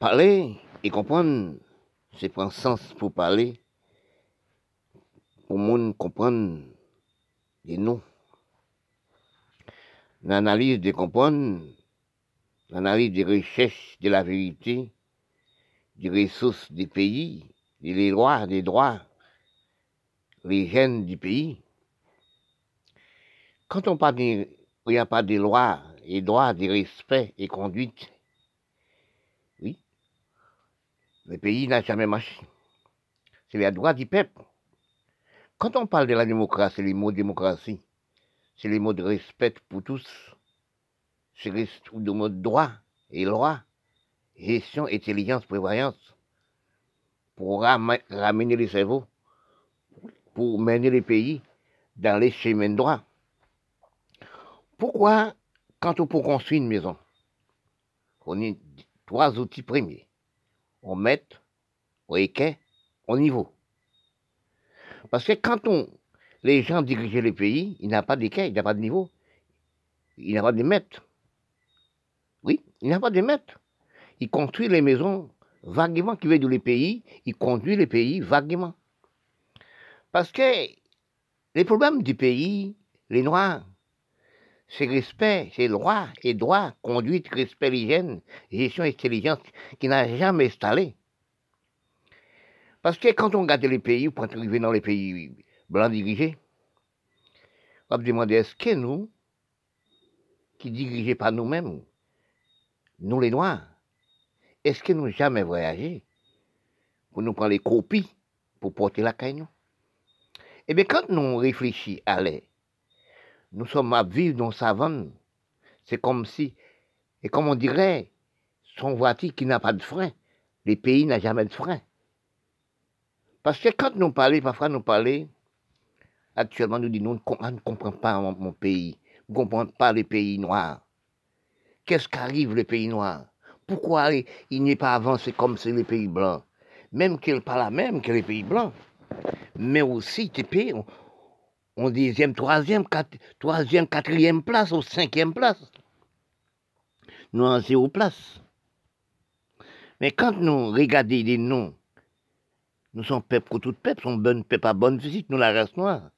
Parler et comprendre, c'est prendre sens pour parler, pour le monde comprendre les noms. L'analyse de comprendre, l'analyse des recherches de la vérité, des ressources des pays, des lois, des droits, les gènes du pays. Quand on parle de, il n'y a pas de lois et droits, de respect et conduite, oui, le pays n'a jamais marché. C'est les droits du peuple. Quand on parle de la démocratie, les mots démocratie, c'est les mots de respect pour tous, c'est les mots de droit et loi, gestion, intelligence, prévoyance, pour ramener les cerveaux, pour mener les pays dans les chemins de droit. Pourquoi, quand on peut construire une maison, on a trois outils premiers. On met, on équerre, on niveau. Parce que quand les gens dirigent les pays, il n'y a pas d'équerre, il n'y a pas de niveau, il n'y a pas de maître. Oui, il n'y a pas de maître. Ils construisent les maisons vaguement qui veulent les pays, ils conduisent les pays vaguement. Parce que les problèmes du pays, les Noirs, c'est respect, c'est loi et droit, conduite, respect, l'hygiène, gestion, intelligence, qui n'a jamais installé. Parce que quand on regarde les pays, pour arriver dans les pays blancs dirigés, on va demander est-ce que nous, qui dirigés par nous-mêmes, nous les Noirs, est-ce que nous jamais voyagé pour nous prendre les copies pour porter la caille? Eh bien, quand nous réfléchissons à l'air, nous sommes à vivre dans savane. C'est comme si, et comme on dirait, son voiture qui n'a pas de frein, les pays n'ont jamais de frein. Parce que quand nous parlons, parfois nous parlons, actuellement nous disons, on ne comprend pas mon pays, on ne comprend pas les pays noirs. Qu'est-ce qu'arrive les pays noirs? Pourquoi il n'est pas avancé comme c'est les pays blancs? Même qu'il parle la même que les pays blancs. Mais aussi, les pays, en deuxième, troisième, quatrième place, ou cinquième place. Nous en zéro place. Mais quand nous regardons les noms, nous sommes peuples pour tout peuple, nous sommes bonnes peuples à bonne physique, nous la race noire.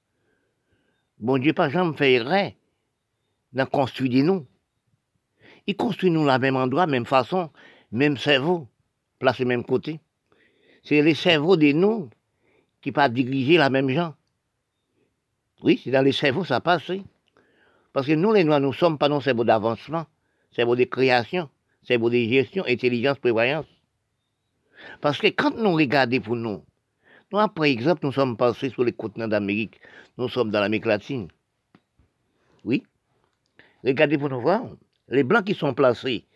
Bon Dieu, pas jamais fait errer d'en construire des noms. Ils construisent nous la même endroit, même façon, même cerveau, placé même côté. C'est les cerveaux des noms qui ne peuvent pas diriger la même gens. Oui, c'est dans les cerveaux, ça passe, oui. Parce que nous, les Noirs, nous ne sommes pas dans le cerveau d'avancement, cerveau de création, cerveau de gestion, intelligence, prévoyance. Parce que quand nous regardons pour nous, nous, par exemple, nous sommes passés sur les continents d'Amérique, nous sommes dans l'Amérique latine. Oui. Regardez pour nous voir, les Blancs qui sont placés,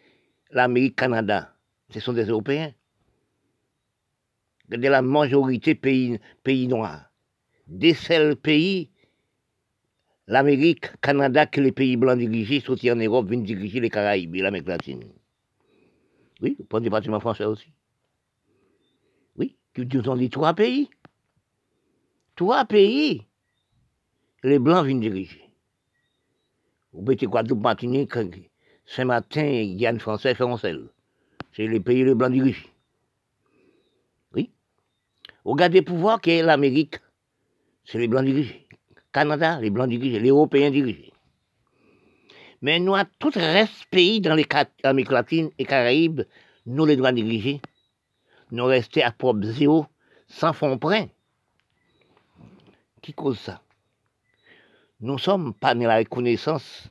l'Amérique, Canada, ce sont des Européens. Regardez la majorité pays noirs. Des seuls pays... L'Amérique, Canada, que les pays blancs dirigés, sortis en Europe, viennent diriger les Caraïbes et l'Amérique latine. Oui, vous prenez département français aussi. Oui, nous ont dit trois pays. Trois pays, les blancs viennent diriger. Vous mettez Guadeloupe, Martinique, Saint-Martin, Guyane français, Française. C'est les pays les blancs dirigés. Oui. Regardez pouvoir que l'Amérique, c'est les blancs dirigés. Canada, les Blancs dirigés, les Européens dirigés. Mais nous, à tout reste pays dans les Amériques latines et Caraïbes, nous, les Noirs dirigés, nous restons à propre zéro, sans fond plein. Qui cause ça? Nous ne sommes pas dans la reconnaissance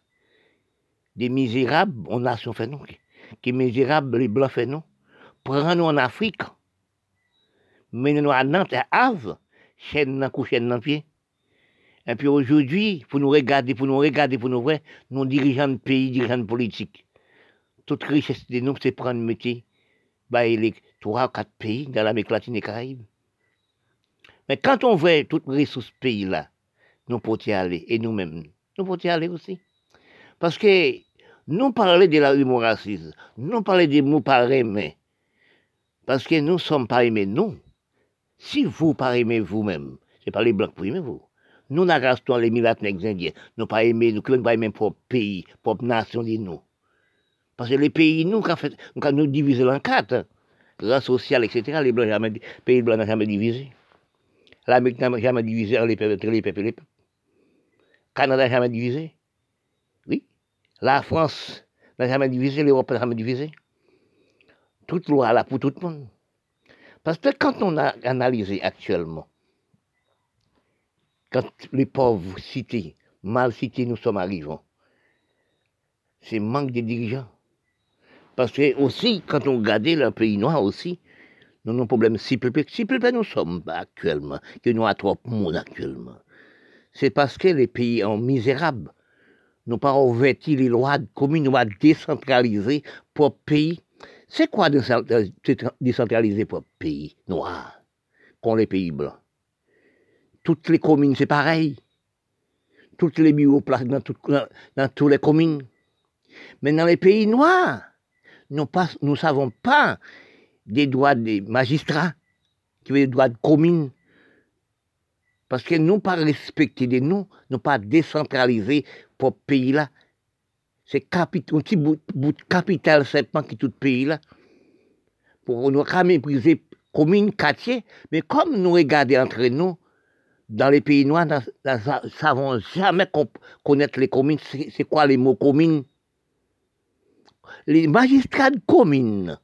des misérables, on a fait nous, qui misérables, les Blancs fait nous. Prends-nous en Afrique, mène-nous à Nantes, à Havre, chaîne-nous, couche-nous, pied. Et puis aujourd'hui, pour nous regarder, nous dirigeants de pays, dirigeants de politique. Toute richesse de nous, c'est prendre le métier, bah, les 3 ou 4 pays dans l'Amérique latine et Caraïbes. Mais quand on voit toutes les ressources pays-là, nous pouvons y aller, et nous-mêmes, nous pouvons y aller aussi. Parce que nous parlons de la rumeur raciste, nous parlons des mots par aimer. Parce que nous ne sommes pas aimés, nous. Si vous pas aimez vous-même, c'est pas les blancs qui aiment vous. Nous n'arrastons les Milatnèques indiens, nous pas aimés, nous ne pas aimer propre pays, propre nation de nous. Parce que les pays, nous, quand nous divisons en 4, plan social, etc. Les Blancs jamais, pays blancs n'a jamais divisé. L'Amérique n'a jamais divisé entre les peuples et les peuples. Canada n'a jamais divisé. Oui. La France n'a jamais divisé, l'Europe n'a jamais divisé. Toute loi là pour tout le monde. Parce que quand on a analysé actuellement, quand les pauvres cités, mal cités, nous sommes arrivants, c'est manque de dirigeants. Parce que aussi, quand on regardait le pays noir aussi, nous avons un problème si peu nous sommes actuellement, que nous avons trop de monde actuellement. C'est parce que les pays sont misérables. Nous n'avons pas revêtu les lois de communes, nous avons décentralisé pour le pays. C'est quoi décentraliser pour le pays noir, qu'ont les pays blancs? Toutes les communes, c'est pareil. Toutes les bureaux placés dans toutes les communes. Mais dans les pays noirs, nous ne savons pas des droits des magistrats, qui veut des droits de communes. Parce que nous pas respecter de nous, nous pas décentraliser pour le pays-là. C'est un petit bout de capital simplement qui est tout le pays-là. Pour nous mépriser communes, quartiers, mais comme nous regardons entre nous, dans les pays noirs, nous ne savons jamais connaître les communes. C'est quoi les mots communes? Les magistrats de communes,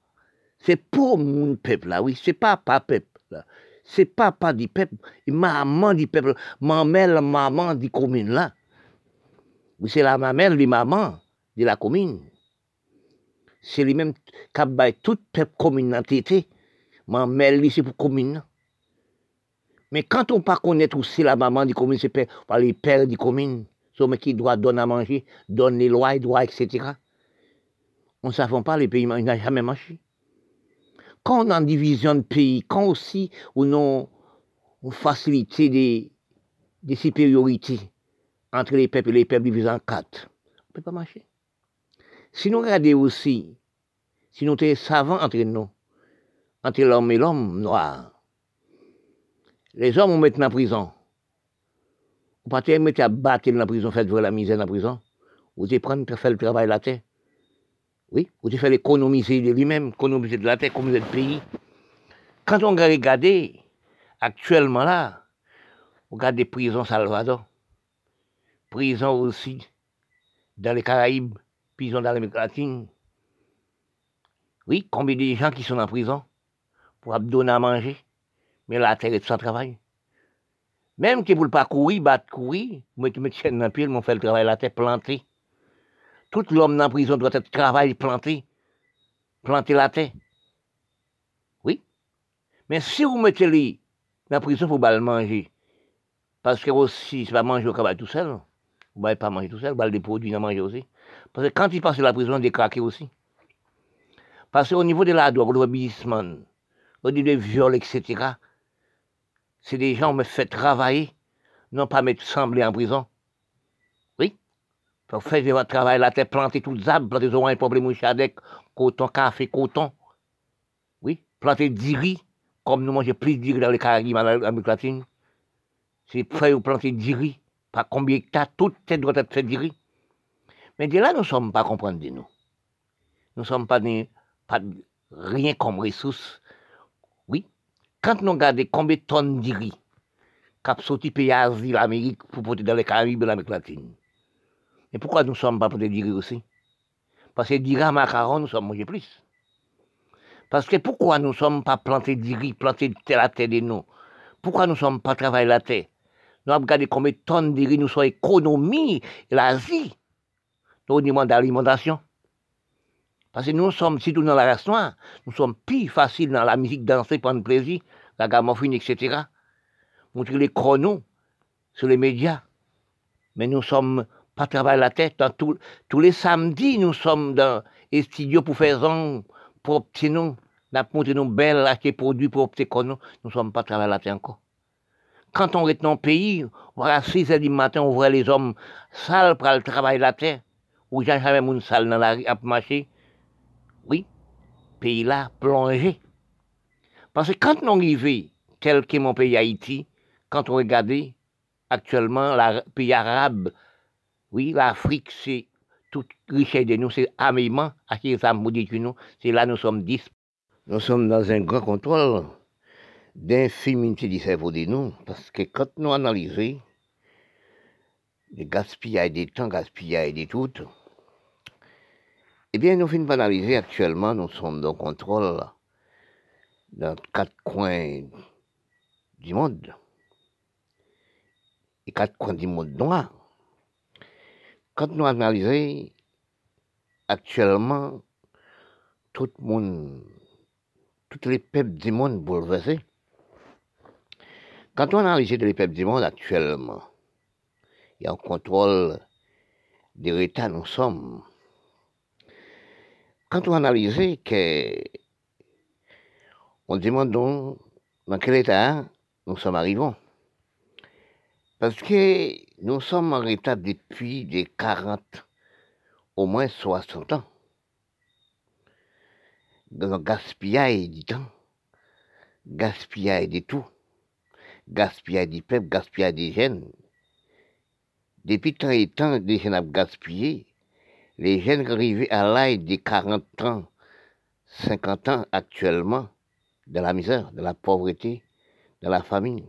c'est pour mon peuple là, oui, c'est pas peuple là. C'est papa du peuple, maman du peuple, maman du commune là. Oui, c'est la mamelle des mamans de la commune. C'est les mêmes qui baillent tout peuple commune en tété. Mamelle, c'est pour commune là. Mais quand on ne connaît pas aussi la maman du commune, c'est par les pères du commune, ceux qui doivent donner à manger, donner les lois, etc. On ne savait pas les pays, ils n'ont jamais marché. Quand on a une division de pays, quand aussi on facilite des supériorités entre les peuples et les peuples divisés en quatre, on ne peut pas marcher. Si nous regardons aussi, si nous sommes savants entre nous, entre l'homme et l'homme noir, les hommes on met en prison. On ne peut pas mettre à battre dans la prison, faire de la misère dans la prison, ou de prendre pour faire le travail de la terre. Oui, vous devez faire économiser de lui-même, économiser de la terre, économiser de pays. Quand on regarde actuellement là, on regarde des prisons Salvador, prisons aussi dans les Caraïbes, prisons dans l'Amérique latine. Oui, combien de gens qui sont en prison pour donner à manger, mais la terre est sans travail. Même que pour ne pas courir, battre courir, vous mettez une chaîne dans le pied, vous faites le travail de la terre, planter. Tout l'homme dans la prison doit être travail, planter la terre. Oui. Mais si vous mettez-les dans la prison, vous ne pouvez pas manger. Parce que aussi, c'est pas manger au cabal tout seul. Vous ne pouvez pas manger tout seul, vous avez des produits à manger aussi. Parce que quand ils passent la prison, ils décraquent aussi. Parce qu'au niveau de la drogue, au niveau du businessman, au niveau des viols, etc., c'est des gens qui me font travailler, non pas me sembler en prison. Pour faire votre travail, la terre, planter toutes les arbres, planter des oranges, planter des chadec, coton, café, coton. Oui, planter du riz, comme nous mangeons plus de riz dans les Caraïbes, en Amérique latine. C'est faire planter du riz, par combien d'hectares, toute tête doit être faite du riz. Mais de là, nous ne sommes pas comprendre de nous. Nous ne sommes pas rien comme ressources. Oui, quand nous regardons combien de tonnes de riz, cap sorti pays Asie, l'Amérique, pour porter dans les Caraïbes, l'Amérique latine. Et pourquoi nous ne sommes pas pour des dirés aussi? Parce que dirés à macaron, nous sommes mangés plus. Parce que pourquoi nous ne sommes pas plantés dirés, plantés la terre de nous? Pourquoi nous ne sommes pas travaillés la terre? Nous avons regardé combien de tonnes de riz nous sommes économies, l'Asie, au niveau de l'alimentation. Parce que nous sommes, surtout dans la race noire, nous sommes plus faciles dans la musique, danser, prendre plaisir, la gamophine, etc. Montrer les chronos sur les médias. Mais nous sommes pas travailler la tête, tous les samedis, nous sommes dans les studios pour faire un propre petit nom, montrer nos belles, acheter produits pour petit nous ne sommes pas travailler la tête encore. Quand on est dans le pays, à 6h du matin, on voit les hommes sales pour le travail la terre, ou jamais une salle dans la rue à marcher. Oui, pays là, plongé. Parce que quand on arrive, tel que mon pays Haïti, quand on regarde actuellement le pays arabe, oui, l'Afrique, c'est toute richesse de nous, c'est amèrement, à ces amours de nous, c'est là nous sommes 10. Nous sommes dans un grand contrôle d'infimité du cerveau de nous, parce que quand nous analysons les gaspillages des temps, gaspillages de tout, eh bien, nous finissons d'analyser actuellement, nous sommes dans le contrôle dans quatre coins du monde, et quatre coins du monde noir. Quand nous analysons actuellement, tout le monde, tous les peuples du monde bouleversés, quand on analyse les peuples du monde actuellement, il y a un contrôle de l'État, nous sommes. Quand on analyse que, on demande donc dans quel état nous sommes arrivés, parce que nous sommes en état depuis des 40, au moins 60 ans. Dans un gaspillage du temps, gaspillage de tout, gaspillage du peuple, gaspillage des jeunes. Depuis tant et tant, des jeunes ont gaspillé. Les jeunes arrivés à l'âge des 40 ans, 50 ans actuellement, dans la misère, dans la pauvreté, dans la famine.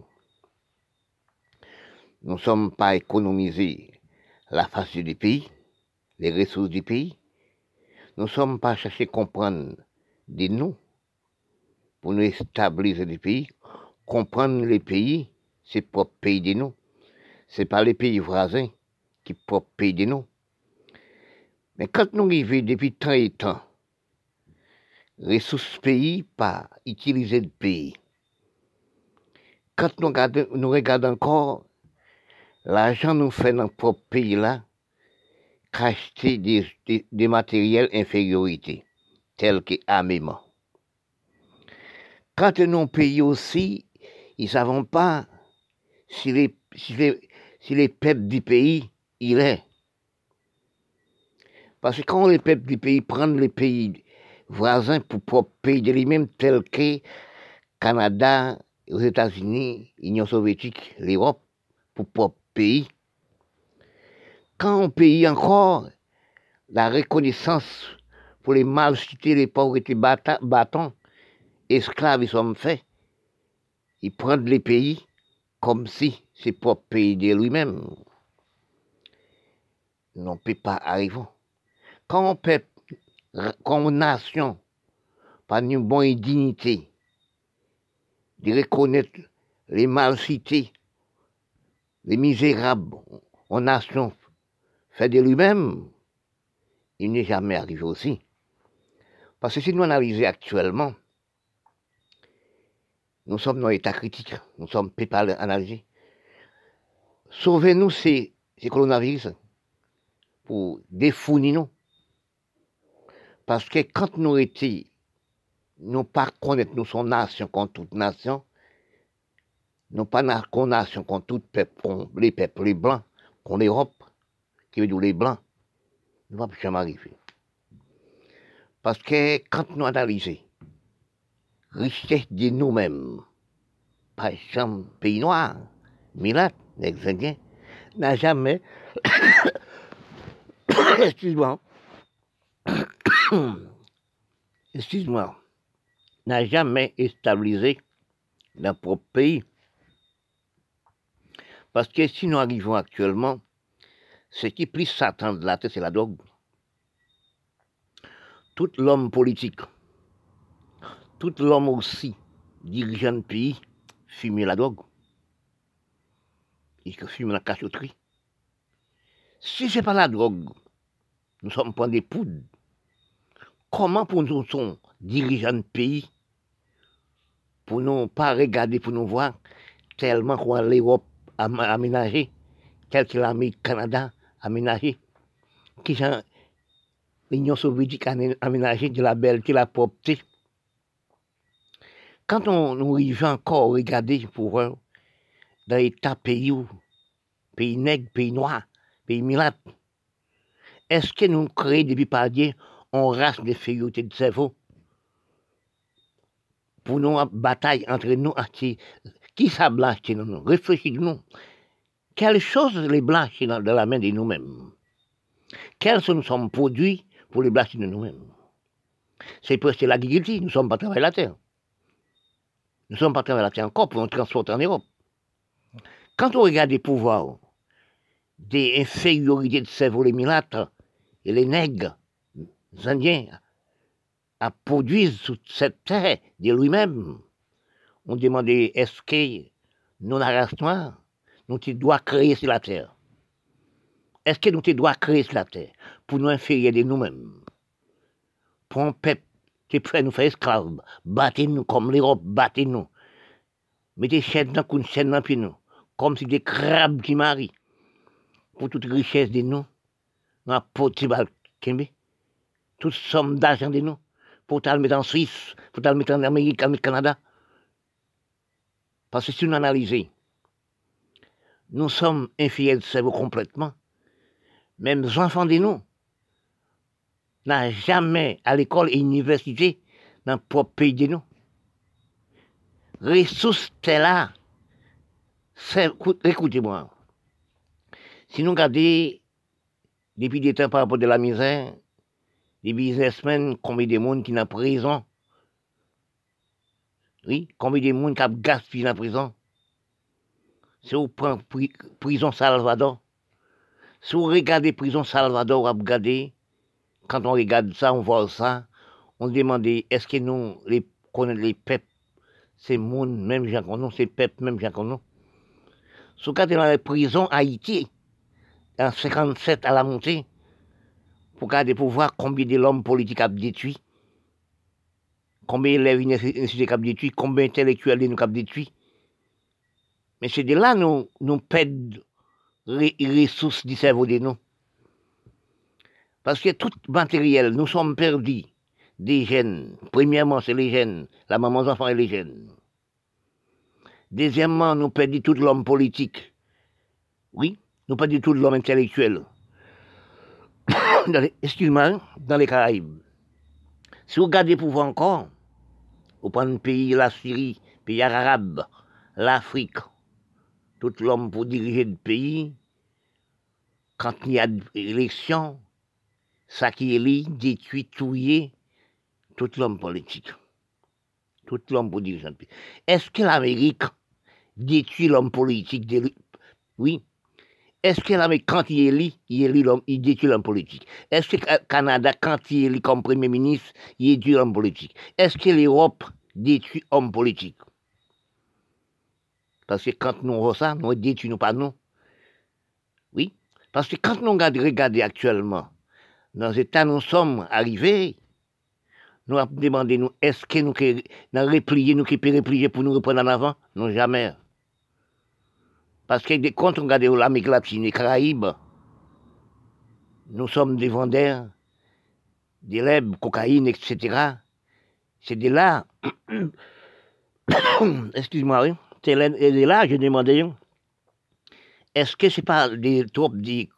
Nous ne sommes pas économisés la face du pays, les ressources du pays. Nous ne sommes pas cherchés à comprendre des noms pour nous stabiliser les pays, comprendre les pays, c'est propre pays des noms. Ce n'est pas les pays voisins qui propre pays des noms. Mais quand nous arrivons depuis tant et tant, ressources pays, pas utiliser le pays. Quand nous regardons encore, l'argent nous fait dans le propre pays là qu'acheter des matériels infériorité. Tel que armement. Quand nous payons aussi, ils ne savent pas si les peuples du pays, il est. Parce que quand les peuples du pays prennent les pays voisins pour pays de lui-même, tels que Canada, aux États-Unis, l'Union soviétique, l'Europe, pour propre pays, quand on paye encore la reconnaissance pour les mal cités, les pauvretés battants, esclaves, ils sont faits. Ils prennent les pays comme si c'est propre pays de lui-même. Non, on ne peut pas arriver. Quand on peuple, quand on nation, par une bonne dignité, de reconnaître les mal cités, les misérables, en nation, fait de lui-même, il n'est jamais arrivé aussi. Parce que si nous analysons actuellement, nous sommes dans l'état critique, nous sommes préparés à analyser. Sauvez-nous ces coronavirus pour défournir-nous. Parce que quand nous étions, nous pas connaître nous sommes nation contre toute nation, nous pas nation contre tout peuple, les blancs, contre l'Europe, qui veut dire les blancs. Nous ne pouvons jamais arriver. Parce que quand nous analysons richesse de nous-mêmes, par exemple, pays noir, Milat, les Indiens, n'a jamais, excuse-moi, n'a jamais stabilisé notre propre pays. Parce que si nous arrivons actuellement, ce qui plus Satan de la tête, c'est la drogue. Tout l'homme politique, tout l'homme aussi dirigeant de pays, fume la drogue. Il fume la cachoterie. Si ce n'est pas la drogue, nous sommes pas des poudres. Comment pour nous sommes dirigeants de pays, pour nous pas regarder, pour nous voir tellement qu'on l'Europe aménagée, tel que l'Amérique, le Canada, aménagé, qui sont l'Union soviétique aménagée de la belleté, de la propreté. Quand on arrive encore à regarder pour eux, dans l'état pays, pays nègre, pays noir, pays milat, est-ce que nous créons depuis par Dieu on race de férioté de cerveau pour nous bataille entre nous, qui s'ablanche chez nous, réfléchissons-nous. Quelles choses les blanchis dans la main de nous-mêmes? Quels sont nos produits pour les blanchir de nous-mêmes? C'est presque la guillotine, nous ne sommes pas à travers la terre. Nous ne sommes pas à travers la terre encore pour nous transporter en Europe. Quand on regarde les pouvoirs, des infériorités de cerveau, les mulâtres et les nègres, les Indiens, à produire sur cette terre de lui-même, on demandait est-ce que nous, la race noire, nous devons créer sur la terre? Est-ce que nous devons créer sur la terre pour nous inférieurs de nous-mêmes? Pour un peuple qui est prêt à nous faire esclaves, battez-nous comme l'Europe, battez-nous. Mettez chaîne dans une chaîne dans nous, comme si des crabes qui marient. Pour toute richesse de nous, dans la peau toute somme d'argent de nous, pour le mettre en Suisse, pour le mettre en Amérique, en Canada. Parce que si nous analysons, nous sommes inférieurs de cerveau complètement. Même les enfants de nous n'ont jamais à l'école et à l'université dans le propre pays de nous. Ressources là, écoutez-moi. Si nous regardons, depuis des temps par rapport à la misère, les businessmen, combien de monde qui sont en prison? Oui, combien de monde qui a gaspillé en prison? Si vous prenez prison Salvador, si vous regardez prison Salvador, quand on regarde ça, on voit ça, on se demande, est-ce que nous connaissons les peuples, ces mondes, même gens qu'on a, ces peuples, même gens qu'on a? Si vous regardez dans la prison Haïti, en 1957 à la montée, pour voir combien de l'homme politique a détruit, combien d'élèves universitaires a détruit, combien d'intellectuels nous a détruit. Mais c'est de là que nous perdons les ressources du cerveau de nous. Parce que tout matériel, nous sommes perdus des jeunes. Premièrement, c'est les jeunes, la maman, les enfants et les jeunes. Deuxièmement, nous perdons tout l'homme politique. Oui? Nous pas du tout de l'homme intellectuel. Excuse-moi, dans les Caraïbes. Si vous regardez pour vous encore, vous prenez le pays, la Syrie, le pays arabe, l'Afrique, tout l'homme pour diriger le pays, quand il y a élection, ça qui élit, détruit, touillé, tout l'homme politique. Tout l'homme pour diriger le pays. Est-ce que l'Amérique détruit l'homme politique de... Oui. Est-ce que l'Amérique, quand il élit, il détruit l'homme politique? Est-ce que le Canada, quand il élit comme Premier ministre, il détruit l'homme politique? Est-ce que l'Europe détruit l'homme politique? Parce que quand nous voyons ça, nous détruisons pas nous. Oui, parce que quand nous regardons actuellement, dans l'état nous sommes arrivés, nous avons demandé, est-ce que nous avons replié, nous qui pouvons replier pour nous reprendre en avant? Non, jamais. Parce que quand on regarde l'Amérique latine et les Caraïbes, nous sommes des vendeurs, des lèvres, cocaïne, etc. C'est de là, excuse-moi, oui. C'est de là je demandais, est-ce que ce n'est pas des troupes, des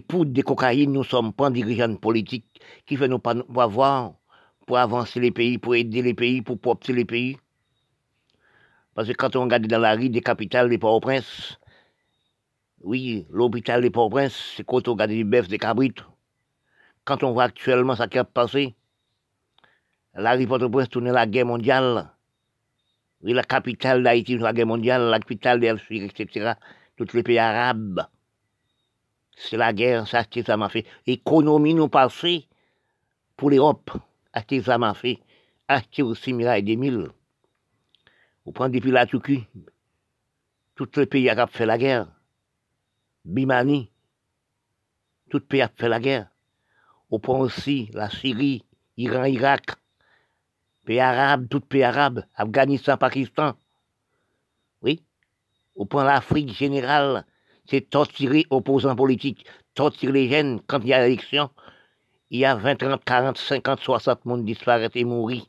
poudres, des cocaïnes, nous ne sommes pas dirigeants politiques qui fait nous pas avoir pour avancer les pays, pour aider les pays, pour propter les pays? Parce que quand on regarde dans la rue des capitales des Port-au-Prince, oui, l'hôpital des Port-au-Prince, c'est quand on regarde du bœuf, des cabrites. Quand on voit actuellement ça qui a passé, la rue Port-au-Prince tournait la guerre mondiale. Oui, la capitale d'Haïti, la guerre mondiale, la capitale d'Algérie, etc. Tous les pays arabes. C'est la guerre, ça, c'est ça m'a fait. Économie nous passée pour l'Europe, acheter ça m'a fait. Acheter aussi 1 000 et 2 000. Vous prenez depuis la Turquie, tout le pays a fait la guerre. Bimani, tout le pays a fait la guerre. Vous prenez aussi la Syrie, Iran, Irak, pays arabe, tout pays arabe, Afghanistan, Pakistan. Oui, vous prenez l'Afrique générale, c'est torturer opposants politiques, torturer les jeunes quand il y a l'élection. Il y a 20, 30, 40, 50, 60 monde disparaissent et mourir.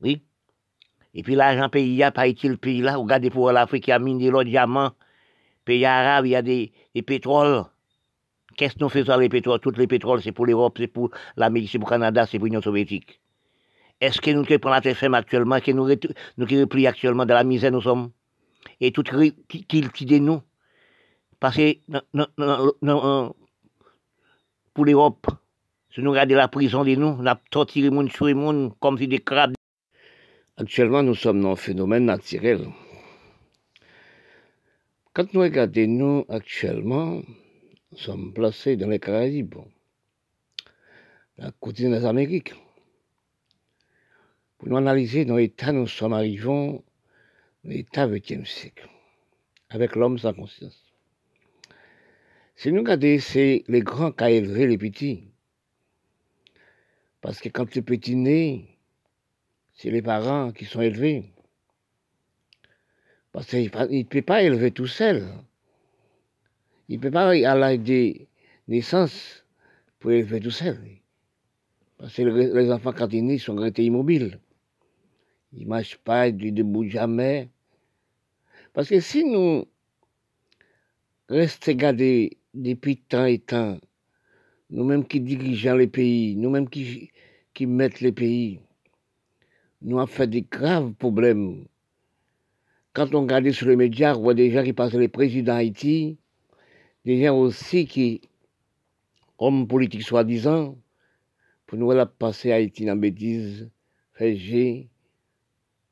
Oui. Et puis l'argent pays, pas été le pays là, regardez pour l'Afrique, il y a mine de l'autre diamant, pays arabe, il y a des pétroles. Qu'est-ce que nous faisons avec les pétroles? Tous les pétroles, c'est pour l'Europe, c'est pour l'Amérique, c'est pour le Canada, c'est pour l'Union soviétique. Est-ce que nous qui prenons la terre ferme actuellement, que nous qui replions actuellement dans la misère nous sommes? Et tout qui de nous? Parce que pour l'Europe, Si nous regardons la prison de nous, on a torturé les gens comme si des crabes. Actuellement, nous sommes dans un phénomène naturel. Quand nous regardons nous actuellement, nous sommes placés dans les Caraïbes, la continent des Amériques. Pour nous analyser dans l'état, nous sommes arrivés dans l'état 20e siècle, avec l'homme sans conscience. Si nous regardons, c'est les grands qui ont élevé les petits. Parce que quand les petits naissent, c'est les parents qui sont élevés. Parce qu'il ne peut pas élever tout seul. Il ne peut pas aller à l'âge des naissances pour élever tout seul. Parce que les enfants, quand ils naissent, sont restés immobiles. Ils ne marchent pas, ils ne bougent jamais. Parce que si nous restons gardés depuis tant et tant, nous-mêmes qui dirigeons les pays, nous-mêmes qui mettons les pays, nous avons fait des graves problèmes. Quand on regarde sur les médias, on voit des gens qui passent les présidents d'Haïti, des gens aussi qui, hommes politiques soi-disant, pour nous la passer Haïti dans bêtise, fait G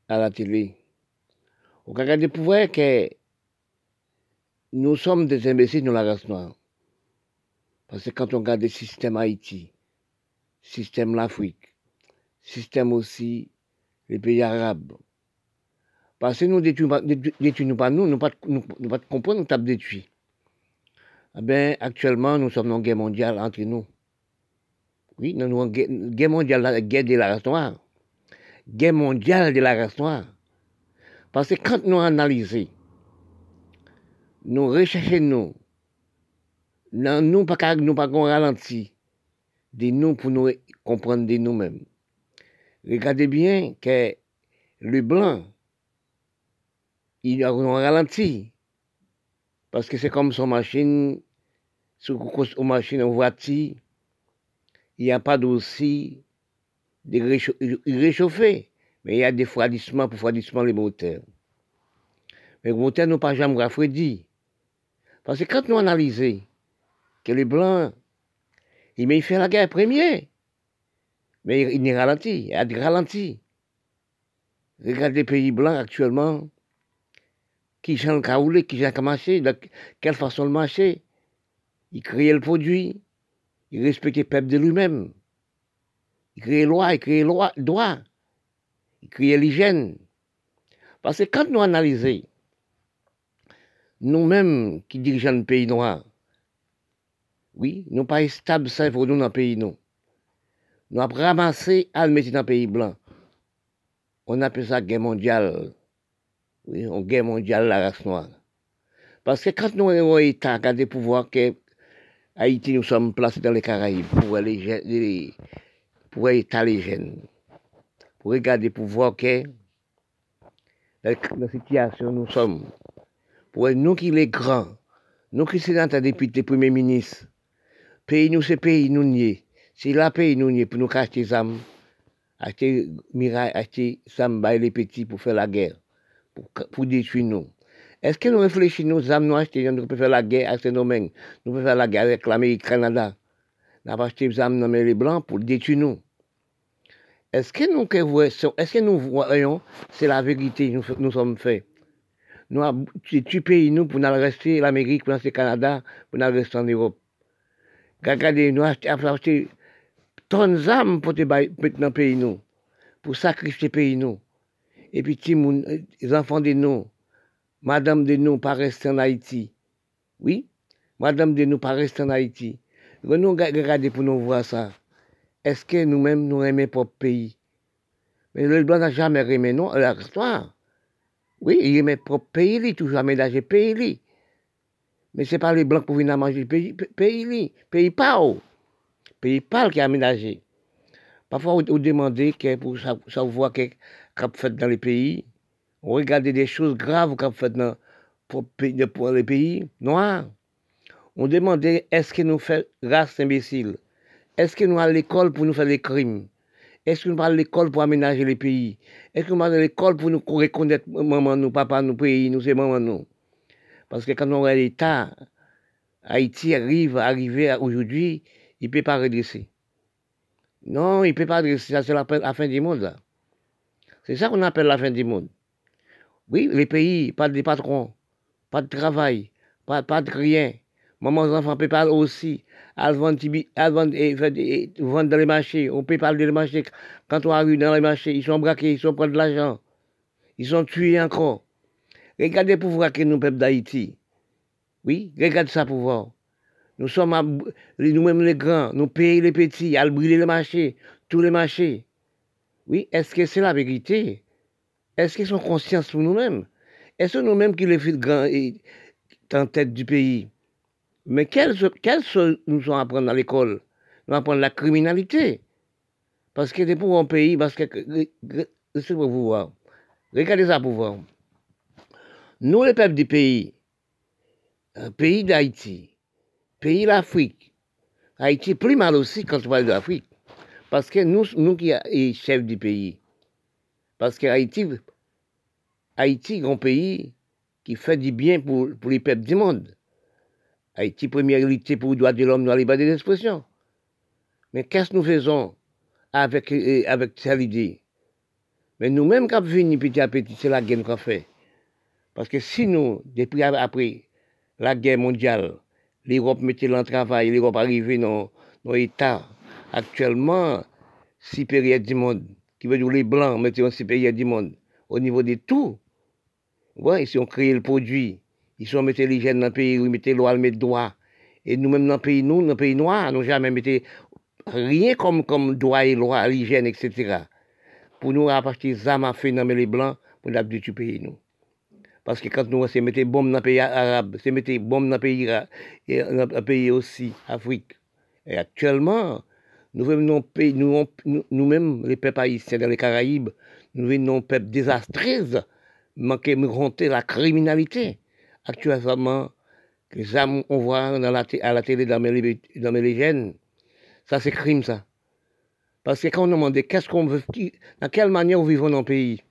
à la télé. On regarde le pouvoir que nous sommes des imbéciles dans la race noire. Parce que quand on regarde le système Haïti, le système l'Afrique, le système aussi les pays arabes, parce que nous détruisons pas nous, nous pas comprendre, nous tapons détruits. Eh bien, actuellement, nous sommes dans une guerre mondiale entre nous. Oui, nous avons une guerre mondiale, la guerre de la race noire. Guerre mondiale de la race noire. Parce que quand nous analysons, nous recherchons nous, nous pas qu'on ralentit de nous pour nous comprendre de nous-mêmes. Regardez bien que le blanc, ils ont ralenti, parce que c'est comme son machine, son machine en voiture, il n'y a pas d'aussi de réchauffer, mais il y a des froidissements pour froidissement les moteurs. Mais les moteurs n'ont pas jamais refroidi. Parce que quand nous analysons que les blancs, ils font la guerre première, mais ils ne ralentissent, ils ralentissent. Regardez les pays blancs actuellement, qui j'en caoulé, qui j'en marché, de quelle façon le marché. Il créait le produit, il respectait le peuple de lui-même. Il créait loi, il créait droit, il créait l'hygiène. Parce que quand nous analysons, nous-mêmes qui dirigeons le pays noir, oui, nous pas stable ça pour nous dans le pays noir. Nous avons ramassé à le mettre dans le pays blanc. On appelle ça guerre mondiale. Oui, on guerre mondiale la race noire. Parce que quand nous avons l'État, regardez pour voir que Haïti, nous sommes placés dans les Caraïbes, pour l'État les jeunes. Pour regarder pour voir que la situation nous sommes. Pour nous qui les grands, nous qui sommes dans députés, premiers ministres, pays nous, c'est pays nous nier. C'est là pays nous nier pour nous acheter des âmes, acheter mirailles, acheter samba et les petits pour faire la guerre. Pour détruire nous. Est-ce que nous réfléchissons, nous avons acheté, nous pouvons faire la guerre avec ces domaines, nous pouvons faire la guerre avec l'Amérique, le Canada. Nous avons acheté des armes nommées les Blancs pour détruire nous. Est-ce que nous voyons, c'est la vérité que nous sommes faits. Nous avons tué pays nous pour nous rester l'Amérique, pour nous rester le Canada, pour nous rester en Europe. Regardez, nous avons acheté tonnes d'armes pour nos pays nous, pour sacrifier pays nous. Et puis, les enfants de nous, madame de nous, pas rester en Haïti. Oui, madame de nous, pas rester en Haïti. Nous regardons pour nous voir ça. Est-ce que nous-mêmes, nous aimons notre pays? Mais le blanc n'a jamais aimé la histoire. Oui, il aimait notre pays, il toujours aménagé le pays. Mais ce n'est pas les blancs qui viennent manger le pays. Pays pâle qui a aménagé. Parfois, on demandait pour savoir ce qu'on fait dans les pays, on regardait des choses graves qu'on fait dans les pays noirs. On demandait est-ce que nous faisons race imbécile? Est-ce que nous allons à l'école pour nous faire des crimes? Est-ce que nous allons à l'école pour aménager les pays? Est-ce que nous allons à l'école pour nous reconnaître maman, nous, papa, nous, pays, nous, c'est maman, nous? Parce que quand on regarde l'État, Haïti arrive aujourd'hui, il ne peut pas redresser. Non, il ne peut pas dire que c'est la fin du monde, là. C'est ça qu'on appelle la fin du monde. Oui, les pays, pas de patrons, pas de travail, pas de rien. Maman, les enfants ne peuvent pas aussi. Elles vendent dans les marchés, on ne peut pas aller dans les marchés. Quand on arrive dans les marchés, ils sont braqués, ils sont prendre de l'argent. Ils sont tués encore. Regardez pour braquer nos peuples d'Haïti. Oui, regardez ça pour voir. Nous sommes nous-mêmes les grands, nous payons les petits, à brûler les marchés, tous les marchés. Oui, est-ce que c'est la vérité? Est-ce qu'ils sont conscients pour nous-mêmes? Est-ce nous-mêmes qui les grands et en tête du pays? Mais quelles choses nous allons apprendre à l'école? Nous apprendre la criminalité. Parce que c'est pour un pays, parce que c'est pour vous voir. Regardez ça pour voir. Nous, les peuples du pays, un pays d'Haïti, pays l'Afrique. Haïti plus mal aussi quand on parle de l'Afrique. Parce que nous qui sommes chefs du pays. Parce que Haïti est un pays qui fait du bien pour les peuples du monde. Haïti, première lutte pour les droits de l'homme dans la liberté d'expression. Mais qu'est-ce que nous faisons avec cette idée? Mais nous-mêmes, quand nous venons petit à petit, c'est la guerre qu'on fait. Parce que si nous, depuis après la guerre mondiale, l'Europe mettait en travail, l'Europe arrivait dans l'État. Actuellement, supérieur du monde, qui veut dire les Blancs mettaient en supérieur du monde, au niveau de tout. Ouais, ils ont créé le produit, ils ont mis les jeunes dans le pays, ils mettaient l'eau, ils mettaient le droit. Et nous-mêmes, dans le pays, nous, dans le pays noir, nous n'avons jamais mis rien comme droit et loi, l'hygiène, etc. Pour nous, à partir des armes à feu, dans les Blancs, pour nous habituer au pays, nous. Parce que quand nous, c'est mettre des bombes dans le pays arabe, c'est mettre des bombes dans le pays aussi, Afrique. Et actuellement, nous-mêmes, les peuples haïtiens dans les Caraïbes, nous venons un peuple désastreux, manquer de honter la criminalité. Actuellement, les armes qu'on voit à la télé dans les jeunes, ça c'est crime ça. Parce que quand on demande qu'est-ce qu'on veut, dans quelle manière on vit dans le pays,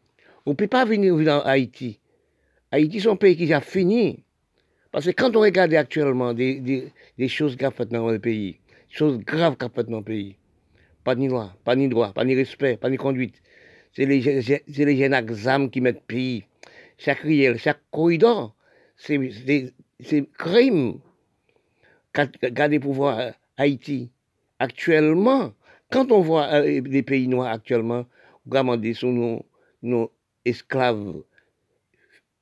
on ne peut pas venir vivre en Haïti. Haïti, c'est un pays qui a fini. Parce que quand on regarde actuellement des choses graves dans le pays, des choses graves qu'a fait dans le pays, pas ni loi, pas ni droit, pas ni respect, pas ni conduite, c'est les jeunes examens qui mettent pays. Chaque riel, chaque corridor, c'est des crimes. Regardez pour voir Haïti. Actuellement, quand on voit les pays noirs actuellement, vraiment, ils sont nos esclaves.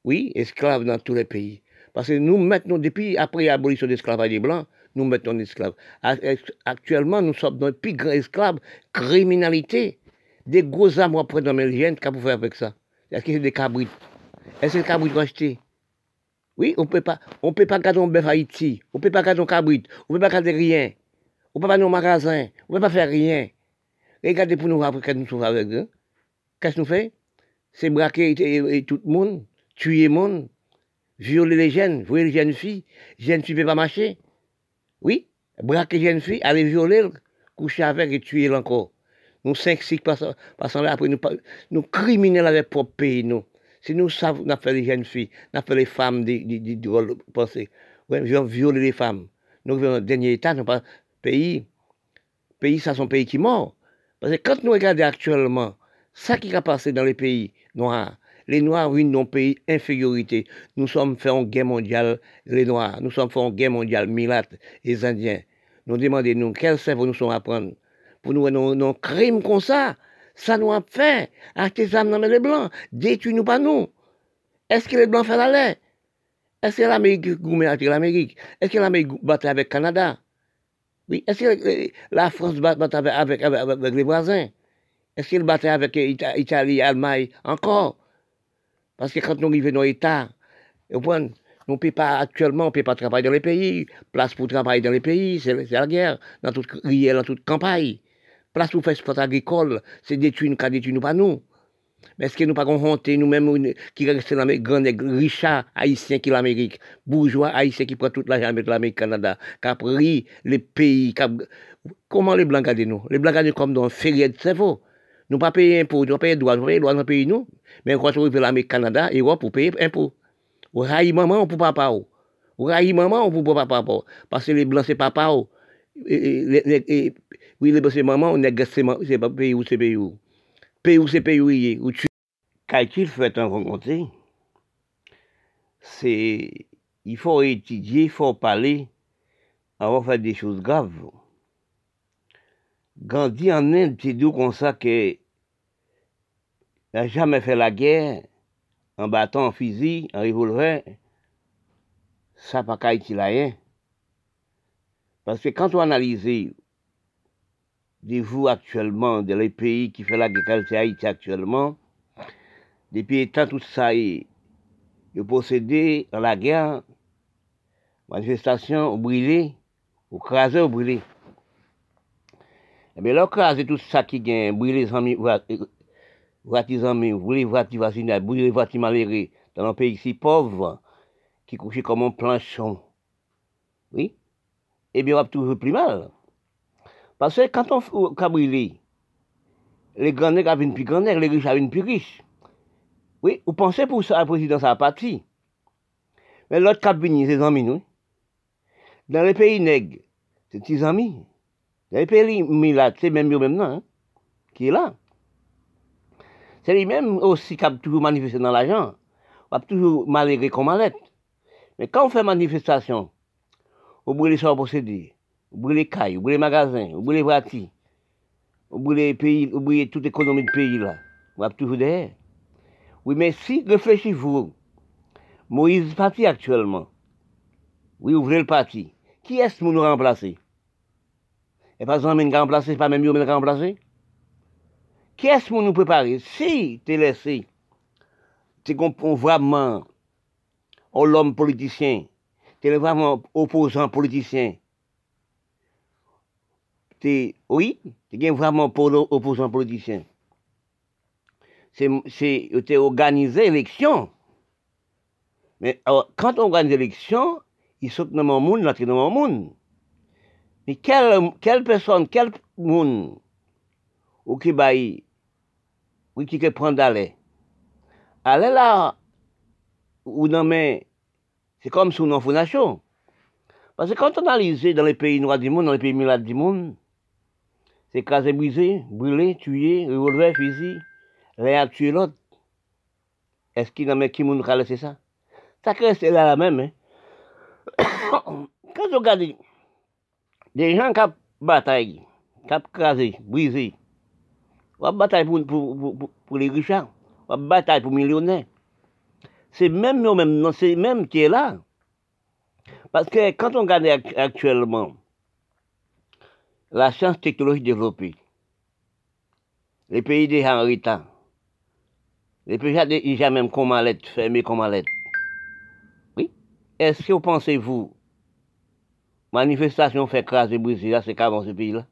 Oui, esclaves dans tous les pays. Parce que nous, maintenant, depuis après l'abolition de l'esclavage des Blancs, nous mettons des esclaves. Actuellement, nous sommes dans les plus grands esclaves, criminalité. Des gros arbres après dans les jeunes, qu'est-ce qu'on fait avec ça? Est-ce que c'est des cabrites? Est-ce que les cabrites vont acheter? Oui, on ne peut pas garder un bœuf à Haïti, on ne peut pas garder un cabrit, on ne peut pas garder rien, on ne peut pas aller au magasin, on ne peut pas faire rien. Regardez pour nous après, qu'est-ce que nous faisons avec eux? Qu'est-ce qu'on fait? C'est braquer et tout le monde. Tuer les gens, violer les jeunes, violer les jeunes filles ne peuvent pas marcher. Oui, braquer les jeunes filles, aller violer, coucher avec et tuer encore. Nous, 5-6 passons là, après nous criminels avec propre pays, nous. Si nous savons, nous fait les jeunes filles, nous fait les femmes des drôles de pensées. Oui, violer les femmes. Nous vivons dans le dernier état, nous pas pays. Pays, ça, c'est un pays qui mord. Parce que quand nous regardons actuellement, ça qui a passé dans les pays noirs, les Noirs vivent dans un pays d'infériorité. Nous sommes faits en guerre mondiale, les Noirs. Nous sommes faits en guerre mondiale, Milat, les Indiens. Nous demandons, quel cerveau nous sommes à prendre? Pour nous, nos crimes comme ça nous a fait. Achetez des armes dans les Blancs. Détruis-nous pas nous. Est-ce que les Blancs font la loi? Est-ce que l'Amérique gourmet avec l'Amérique? Est-ce que l'Amérique bat avec le Canada? Oui. Est-ce que la France bat avec les voisins? Est-ce qu'elle bat avec l'Italie, l'Allemagne encore? Parce que quand nous arrivons dans l'État, on peut pas, actuellement, on ne peut pas travailler dans les pays. Place pour travailler dans les pays, c'est la guerre, dans toute riel, dans toute campagne. Place pour faire sport agricole, c'est détruire, qu'à détruire, nous, pas nous. Mais est-ce que nous ne pouvons pas honter nous-mêmes qui restons dans les grands riches haïtiens qui l'Amérique, bourgeois haïtiens qui prennent toute l'argent de l'Amérique, Canada, qui a pris les pays. Comment les Blancs gardent nous? Les Blancs gardent comme dans un ferrier de cerveau. Nous ne pas payer impôts, nous ne payons droits, nous payons droits dans le pays, nous. Mais quand on veut l'Amérique, Canada, et on peut payer impôts. On raille maman, on peut papa. On raille maman, on peut papa. Parce que les Blancs, c'est papa. Oui, les bossés maman, on est gassé, c'est pas pays où c'est pays où. Pays où c'est pays où il est, où tu. Quand il fait un rencontre, c'est. Il faut étudier, il faut parler, avant de faire des choses graves. Gandhi en Inde, c'est doux comme ça qu'il n'a jamais fait la guerre, en battant, en fusil, en revolver. Ça pas qu'il a rien. Parce que quand on analyse des vous actuellement, des pays qui font la guerre, c'est Haïti actuellement, des pays tant tout ça est, ils possédaient à la guerre, manifestations brûlées, ou crasées, brûlées. Mais là, craser tout ça qui gagne, brûler les amis, voici les amis, brûler les voisins, brûler les voisins malheureux, dans un pays si pauvre, qui couche comme un planchon. Oui? Eh bien, on va toujours plus mal. Parce que quand on brûle, les grands nègres avaient une plus grande nègre, les riches avaient une plus riche. Oui, vous pensez pour ça, le président, ça n'a pas parti. Mais l'autre cap venu, c'est les amis, nous. Dans les pays nègres, c'est des amis. Dans les pays milat, c'est même eux-mêmes, non, qui est là. C'est lui-même aussi qui a toujours manifesté dans l'argent. On a toujours malgré qu'on mallette. Mais quand on fait manifestation, on brûle les sorts possédés, on brûle les cailles, on brûle les magasins, on brûle les voitures, on brûle les pays, on brûle toute l'économie du pays là. On a toujours derrière. Oui, mais si, réfléchissez-vous, Moïse est parti actuellement. Oui, ouvrez le parti. Qui est-ce que nous remplacer? Et pas un même remplacer, pas même un remplacer. Qui est-ce que nous préparer? Si tu es laissé, tu comprends vraiment l'homme politicien, tu es vraiment opposant politicien. Oui, tu es vraiment opposant politicien. C'est organiser l'élection. Mais alors, quand on organise l'élection, ils sont dans mon monde, ils sont dans mon monde. Mais quelle personne, quel monde, ou qui baille, ou qui prend d'aller, aller là, ou non, mais c'est comme sous nos fondations. Parce que quand on analyse dans les pays noirs du monde, dans les pays mulâtres du monde, c'est casé, brisé, brûlé, tué, revolver, fusil. L'un a tué l'autre. Est-ce qu'il y a qui m'a laissé ça? Ça crée c'est là la même. Hein? Quand on regarde des gens qui bataillent, qui crasent, brisent, on bataille pour les riches, on bataille pour les millionnaires. C'est même nous-mêmes, c'est même qui est là. Parce que quand on regarde actuellement la science technologique développée, les pays déjà en retard. Les pays déjà même comme à l'être, fermés comme à l'être. Oui. Est-ce que vous pensez-vous, manifestation fait craser, briser, là, c'est qu'avant ce pays-là?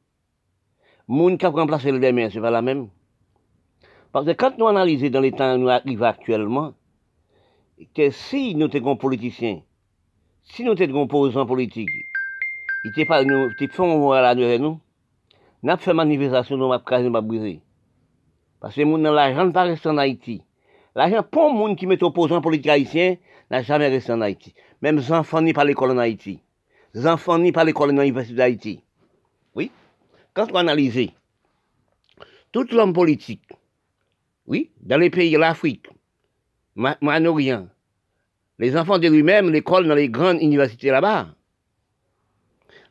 Moun qui a remplacé le demain, c'est pas la même. Parce que quand nous analysons dans les temps où nous arrivons actuellement, que si nous étions politiciens, si nous étions opposants politiques, ils ne font pas la nouvelle, nous, nous avons fait manifestation, nous avons craser, nous avons brisé. Parce que l'argent ne va pas rester en Haïti. L'argent, pour les gens qui mettent opposants politiques haïtiens, n'a jamais resté en Haïti. Même les enfants n'y pas l'école en Haïti. Les enfants n'y pas l'école dans l'université d'Haïti. Oui. Quand on analyse tout l'homme politique, oui, dans les pays de l'Afrique, Moyen-Orient, les enfants de lui-même, l'école dans les grandes universités là-bas.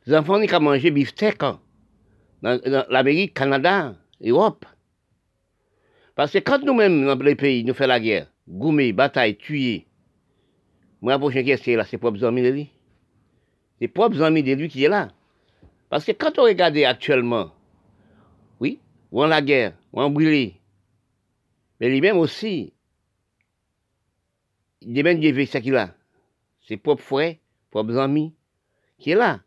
Les enfants n'y qu'à manger beefsteak dans l'Amérique, Canada, Europe. Parce que quand nous-mêmes, dans les pays, nous faisons la guerre, goumer, bataille, tuer, moi, la prochaine question, c'est là, ses propres amis de lui. Ses propres amis de lui qui est là. Parce que quand on regarde actuellement, oui, ou en la guerre, ou en brûlé, mais lui-même aussi, il est même Dieu ce qu'il a. Ses propres frères, propres amis, qui est là.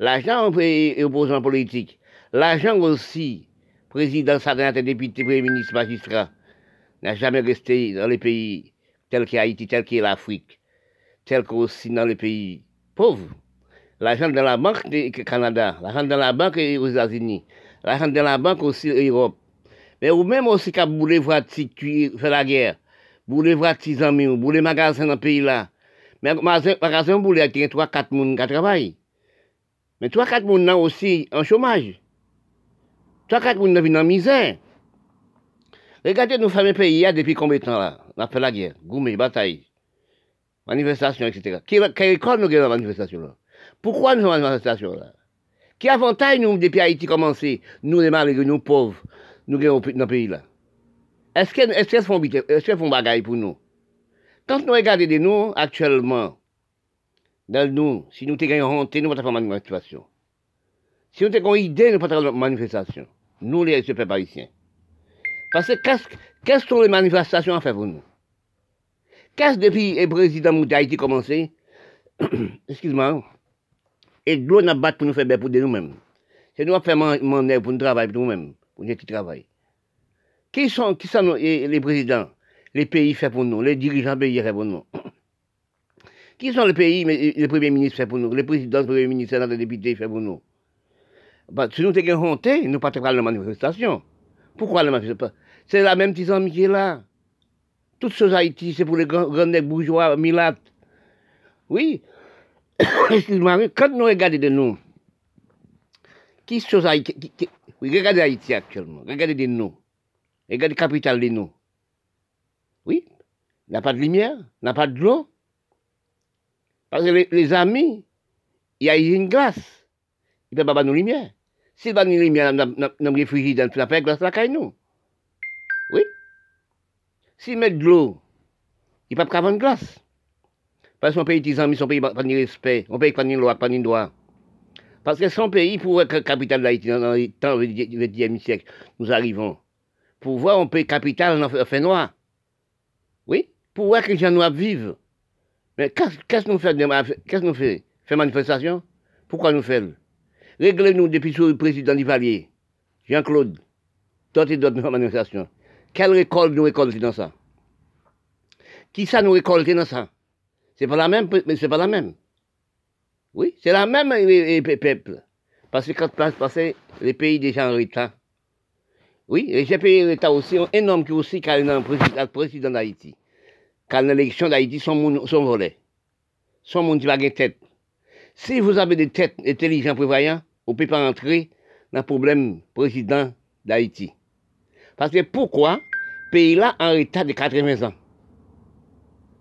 L'argent est opposant politique. L'argent aussi. Président, sénateur, député, premier ministre, magistrat, n'a jamais resté dans les pays tels qu'Haïti, tels qu'est l'Afrique, tels qu'aussi dans les pays pauvres. L'argent de la banque du Canada, l'argent de la banque aux États-Unis, l'argent de la banque aussi en Europe. Mais ou même aussi quand vous voulez voir si tu fais la guerre, vous voulez voir tes amis, vous voulez magasins dans le pays là. Mais magasin, vous voulez qu'il y ait 3-4 personnes qui travaillent. Mais 3-4 personnes aussi en chômage. 3-4 personnes vivent en misère. Regardez, nous faisons un pays depuis combien de temps là? On a fait la guerre, gourmet, bataille, manifestation, etc. Quelle école nous avons la manifestation là? Pourquoi nous avons la manifestation là? Quel avantage nous, depuis Haïti commencé, nous les malheureux, nous pauvres, nous avons dans le pays là? Est-ce qu'elles font des bagailles pour nous? Quand nous regardons de nous, actuellement, dans nous, si nous avons honte, nous ne pouvons pas faire une manifestation. Si nous avons une idée, nous ne pouvons pas faire une manifestation. Nous, les peuples haïtiens. Parce que qu'est-ce que les manifestations ont fait pour nous? Qu'est-ce que depuis le président d'Haïti a commencé? Excuse-moi. Et de l'eau, nous battons pour nous faire bien pour nous-mêmes. C'est nous qui faisons mon pour nous travailler pour nous-mêmes, pour nous travailler. Qui sont les présidents? Les pays font pour nous, les dirigeants pays font pour nous. Qui sont les pays, les premiers ministres font pour nous, les présidents, les premiers ministres, les députés font pour nous. Bah, si nous sommes honte, nous ne participons pas à la manifestation. Pourquoi la manifestation? C'est la même petite amitié là. Toute chose Haïti, c'est pour les grands bourgeois, milates. Oui. Excuse-moi, quand nous regardons de nous, qui chose Haïti, regardez Haïti actuellement, regardez de nous, regardez la capitale de nous. Oui, il n'y a pas de lumière, il n'y a pas de l'eau. Parce que les amis, il y a une glace. Il ne peut pas avoir de lumière. S'il n'y a pas de lumière, on réfugie dans la glace là, il nous. Oui. S'il met de l'eau, il ne peut pas avoir de glace. Parce que son pays, des amis, son pays n'a pas de respect, son pays n'a pas de loi, pas de droit. Parce que son pays, pour être capitale d'Haïti, dans le temps du XXe siècle, nous arrivons. Pour voir un pays capital en fait noir. Oui, pour voir que les gens noirs vivent. Mais qu'est-ce que nous faisons? Qu'est-ce que nous faisons? Faire manifestation? Pourquoi nous faisons? Réglez-nous depuis sur le président Duvalier, Jean-Claude, d'autres et d'autres manifestations. Quelle récolte nous récoltons dans ça? Qui ça nous récolte dans ça? C'est pas la même, mais c'est pas la même. Oui, c'est la même peuple. Parce que quand ça se passait, les pays déjà en retard. Oui, et j'ai payé l'État aussi, un homme qui aussi, quand il est un président d'Haïti, quand l'élection d'Haïti, son volet, son monde qui va gagner tête. Si vous avez des têtes intelligentes, prévoyants, vous ne pouvez pas entrer dans le problème président d'Haïti. Parce que pourquoi pays-là en retard de 80 ans?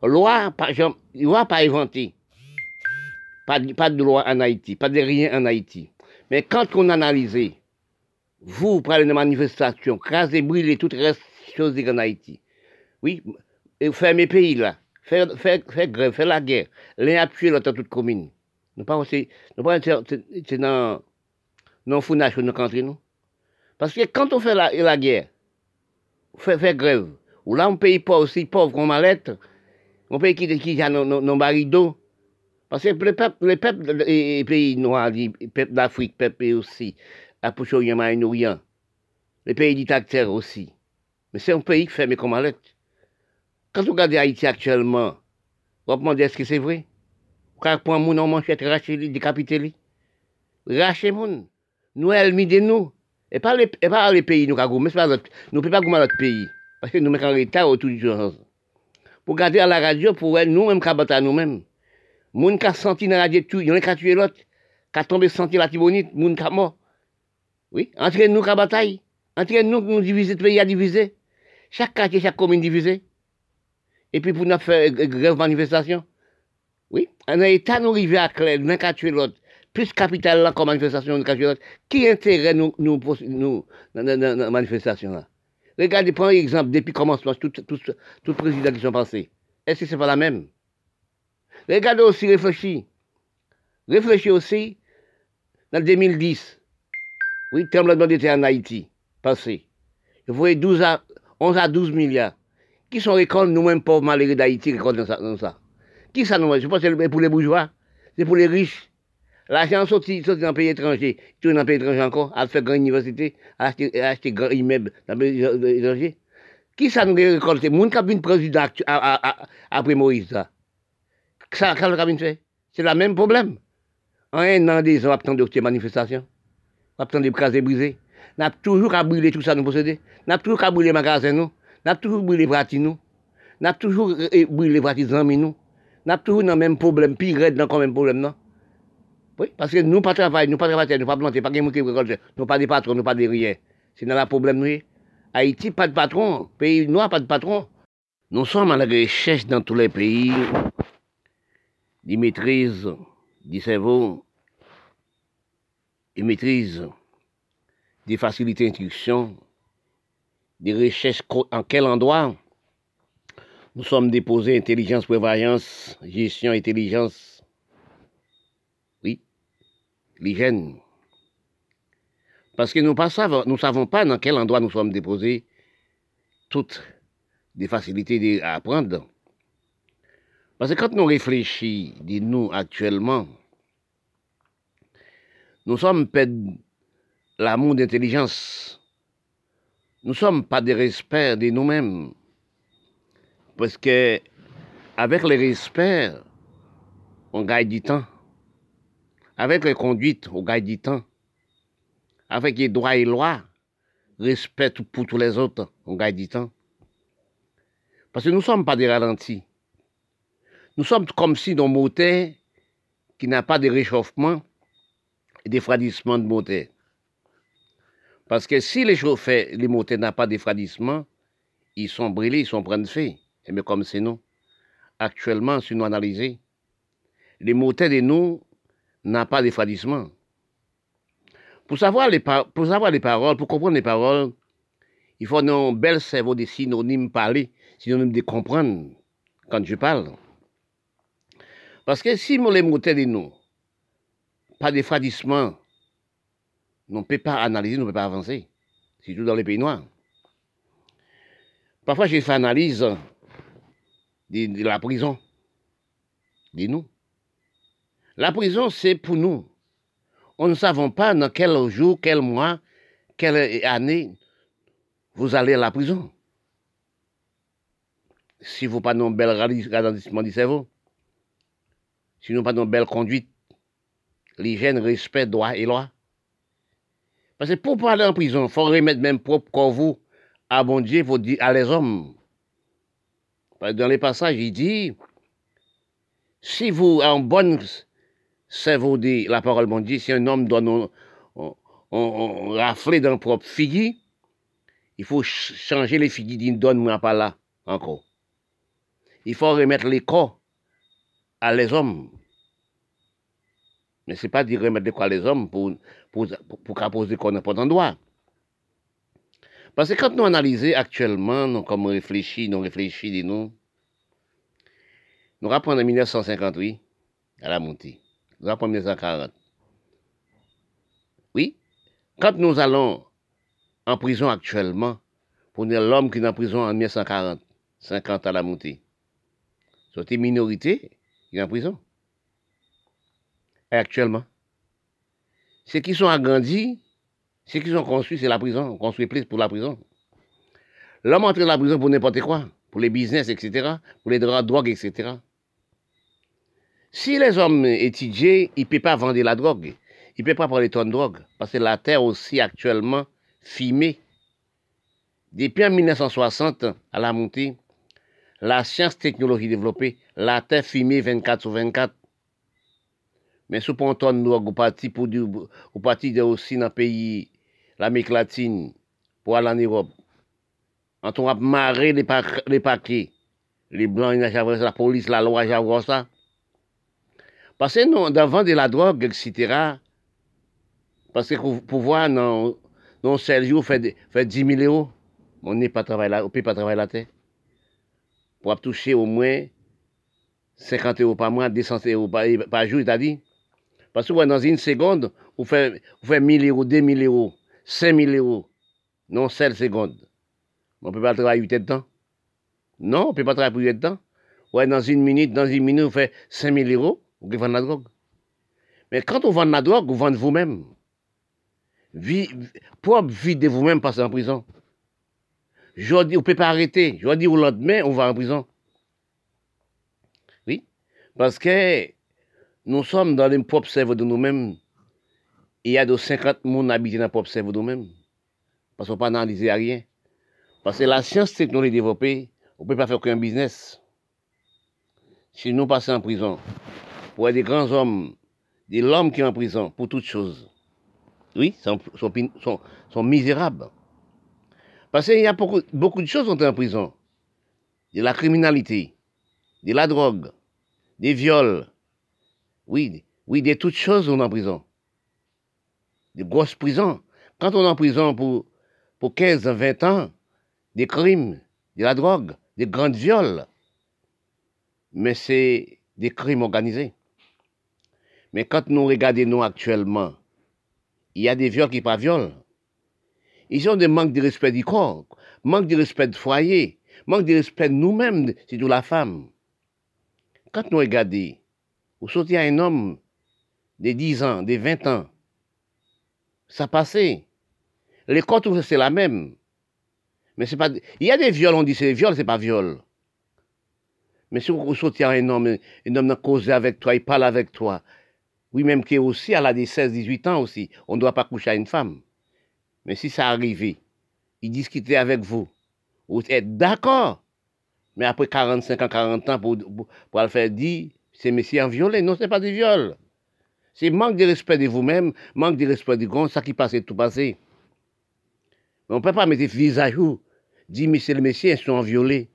Loi pas inventée. Pas de loi en Haïti, pas de rien en Haïti. Mais quand on analyse, vous prenez des manifestations, crasez, brûlez, tout reste chose en Haïti. Oui, fermez pays là, faire grève, faire la guerre, l'un a tué l'autre dans toute commune. Nous pas aussi, c'est dans le fournage que nous rentrons, non? Parce que quand on fait la guerre, faire grève, ou là on paye pas aussi pauvre qu'on malette, on paye qui a nos baridos. Parce que le peuple des pays noirs, les peuples d'Afrique, les peuples aussi, à Pouchoyen, Moyen-Orient, les pays dictateurs aussi. Mais c'est un pays qui ferme comme alerte. Quand vous regardez Haïti actuellement, vous vous demandez est-ce que c'est vrai? Quand vous prenez en manchette, rachez-les, décapitez-les. Rachez-les. Nous, elle mis de nous. Et pas les pays, nous, nous ne pouvons pas gommer notre pays. Parce que nous mettons en retard autour du jour. Pour regarder à la radio, pour nous-mêmes, nous nous-mêmes. Les gens qui ont senti dans la radio, ils ont tué l'autre, qui ont tombé senti la Tibonite, les gens qui ont mort. Oui, entraîne-nous qu'à bataille, entraîne-nous que nous diviser, le pays à diviser. Chaque quartier, chaque commune divisée. Et puis pour nous faire grève, manifestation. Oui, en état nous arrivons à clair, nous qu'à tuer l'autre. Plus capital là comme manifestation, nous qu'à tuer l'autre. Qui intérêt nous dans la manifestation là? Regardez, prends un exemple, depuis comment se passe, tout président qui sont passés. Est-ce que ce n'est pas la même? Regardez aussi, réfléchis. Réfléchis aussi, dans 2010. Oui, tremblement de terre en Haïti, passé. Vous voyez 11 à 12 milliards. Qui sont récoltes, nous-mêmes, pauvres malheureux d'Haïti, récoltes dans ça? Qui ça nous? Je pense que c'est pour les bourgeois, c'est pour les riches. L'argent sorti dans le pays étranger, tout dans le pays étranger encore, à faire grande université, à acheter grand immeuble dans le pays étranger. Qui ça nous récolte? C'est mon cabine président après Moïse. Ça, quand le cabine fait? C'est le même problème. En un an, 2 ans, on va attendre des manifestations. On a besoin de craser, briser. On a toujours à brûler tout ça, nous posséder. On a toujours à brûler les magasins, nous. On a toujours brûlé les pratiques, nous. On a toujours brûlé les pratiques, nous. On a toujours le même problème, pire, dans le même problème, non? Oui, parce que nous ne travaillons pas, nous ne travaillons pas, nous ne plantons pas, nous ne récoltons pas, nous ne pas des patrons, nous ne pas des rien. C'est dans la problème, nous. Haïti, pas de patron. Pays noir, pas de patron. Nous sommes à la recherche dans tous les pays des maîtrises du cerveau et maîtrise des facilités d'instruction, des recherches en quel endroit. Nous sommes déposés intelligence, prévoyance, gestion, intelligence. Oui, l'hygiène. Parce que nous ne savons pas dans quel endroit nous sommes déposés toutes des facilités à apprendre. Parce que quand nous réfléchissons, nous actuellement, nous sommes perdus l'amour d'intelligence. Nous ne sommes pas des respects de nous-mêmes. Parce que avec les respects, on gagne du temps. Avec les conduites, on gagne du temps. Avec les droits et lois, respect pour tous les autres, on gagne du temps. Parce que nous ne sommes pas des ralentis. Nous sommes comme si dans un moteur qui n'a pas de réchauffement et d'effradissement de moteur. Parce que si les moteurs n'ont pas d'effradissement, ils sont brûlés, ils sont prennent feu. Mais comme c'est nous, actuellement, si nous analysons, les moteurs de nous n'ont pas d'effradissement. Pour savoir les paroles, pour comprendre les paroles, il faut un bel cerveau de synonymes parler, synonymes de comprendre quand je parle. Parce que si les moteurs de nous, pas d'effradissement, on ne peut pas analyser, on ne peut pas avancer. Surtout dans les pays noirs. Parfois, j'ai fait analyse de la prison. De nous. La prison, c'est pour nous. On ne savons pas dans quel jour, quel mois, quelle année vous allez à la prison. Si vous n'avez pas de bel ralentissement du cerveau, si vous n'avez pas de belle conduite, l'hygiène, respect, droit et loi. Parce que pour aller en prison, il faut remettre même propre corps vous à bon Dieu, il faut dire à les hommes. Parce que dans les passages, il dit, si vous en bonne cerveau de la parole bon Dieu, si un homme doit on rafler dans propre figue, il faut changer les figues, il ne donne pas là encore. Il faut remettre les corps à les hommes. Mais ce n'est pas dire remettre les corps à les hommes pour qu'à poser qu'on n'a pas d'endroit. Parce que quand nous analysons actuellement, nous comme on réfléchit, nous rappelons en 1958 à la montée, nous rappelons en 1940. Oui, quand nous allons en prison actuellement, pour l'homme qui est en prison en 1940, 50 à la montée, c'est une minorité qui est en prison. Et actuellement, ceux qui sont agrandis, ceux qui sont construits, c'est la prison. On construit plus pour la prison. L'homme entre dans la prison pour n'importe quoi, pour les business, etc., pour les drogues, etc. Si les hommes étudiés, ils ne peuvent pas vendre la drogue, ils ne peuvent pas prendre les tonnes de drogue, parce que la terre aussi actuellement fumée. Depuis en 1960, à la montée, la science technologie développée, la terre fumée 24 sur 24. Mais ce ponton nous au parti de aussi dans le pays, l'Amérique latine, pour aller en Europe. Quand on va marrer les paquets, les blancs, la police, la loi, j'avoue ça. Parce que nous, devant de la drogue, etc., parce que pour pouvoir, dans un seul jour, faire 10 000 euros, on ne peut pas travailler la terre. Pour toucher au moins 50 euros par mois, 200 euros par jour, c'est-à-dire. Parce que dans une seconde, vous faites 1000 euros, 2000 euros, 5000 euros. Non, 7 secondes. On ne peut pas travailler 8 temps. Non, on ne peut pas travailler pour 8 temps. Ouais, dans une minute, vous faites 5000 euros, vous vendez la drogue. Mais quand on vend la drogue, vous vendez vous-même. Propre vie de vous-même passer en prison. Aujourd'hui, on ne peut pas arrêter. Aujourd'hui ou lendemain, on va en prison. Oui, parce que nous sommes dans le propre cerveau de nous-mêmes. Il y a de 50 personnes habités dans le propre cerveau de nous-mêmes. Parce qu'on ne peut pas analyser à rien. Parce que la science technologique développée, on ne peut pas faire qu'un business. Si nous passons en prison, pour être des grands hommes, des l'homme qui est en prison, pour toutes choses, oui, sont misérables. Parce qu'il y a beaucoup de choses qui sont en prison. De la criminalité, de la drogue, des viols. Oui, de toutes choses on est en prison. De grosses prisons. Quand on est en prison pour 15 à 20 ans, des crimes, de la drogue, des grands viols. Mais c'est des crimes organisés. Mais quand nous regardons nous actuellement, il y a des viols qui ne sont pas viols. Ils ont des manques de respect du corps, manque de respect du foyer, manque de respect de nous-mêmes, surtout la femme. Quand nous regardons, vous sortez à un homme de 10 ans, de 20 ans, ça passait. L'école, c'est la même. Mais c'est pas... Il y a des viols, on dit c'est des viols, c'est pas viol. Mais si vous sortez à un homme cause avec toi, il parle avec toi, oui, même qui est aussi à l'âge de 16, 18 ans aussi, on ne doit pas coucher à une femme. Mais si ça arrivait, il discutait avec vous, vous êtes d'accord. Mais après 45 ans, 40 ans, pour le faire dire, ces messieurs ont violé. Non, ce n'est pas des viols. C'est manque de respect de vous-même, manque de respect du grand, ça qui passe, tout passé. Mais on ne peut pas mettre visage où, dire, mais ces messieurs, ils sont violés.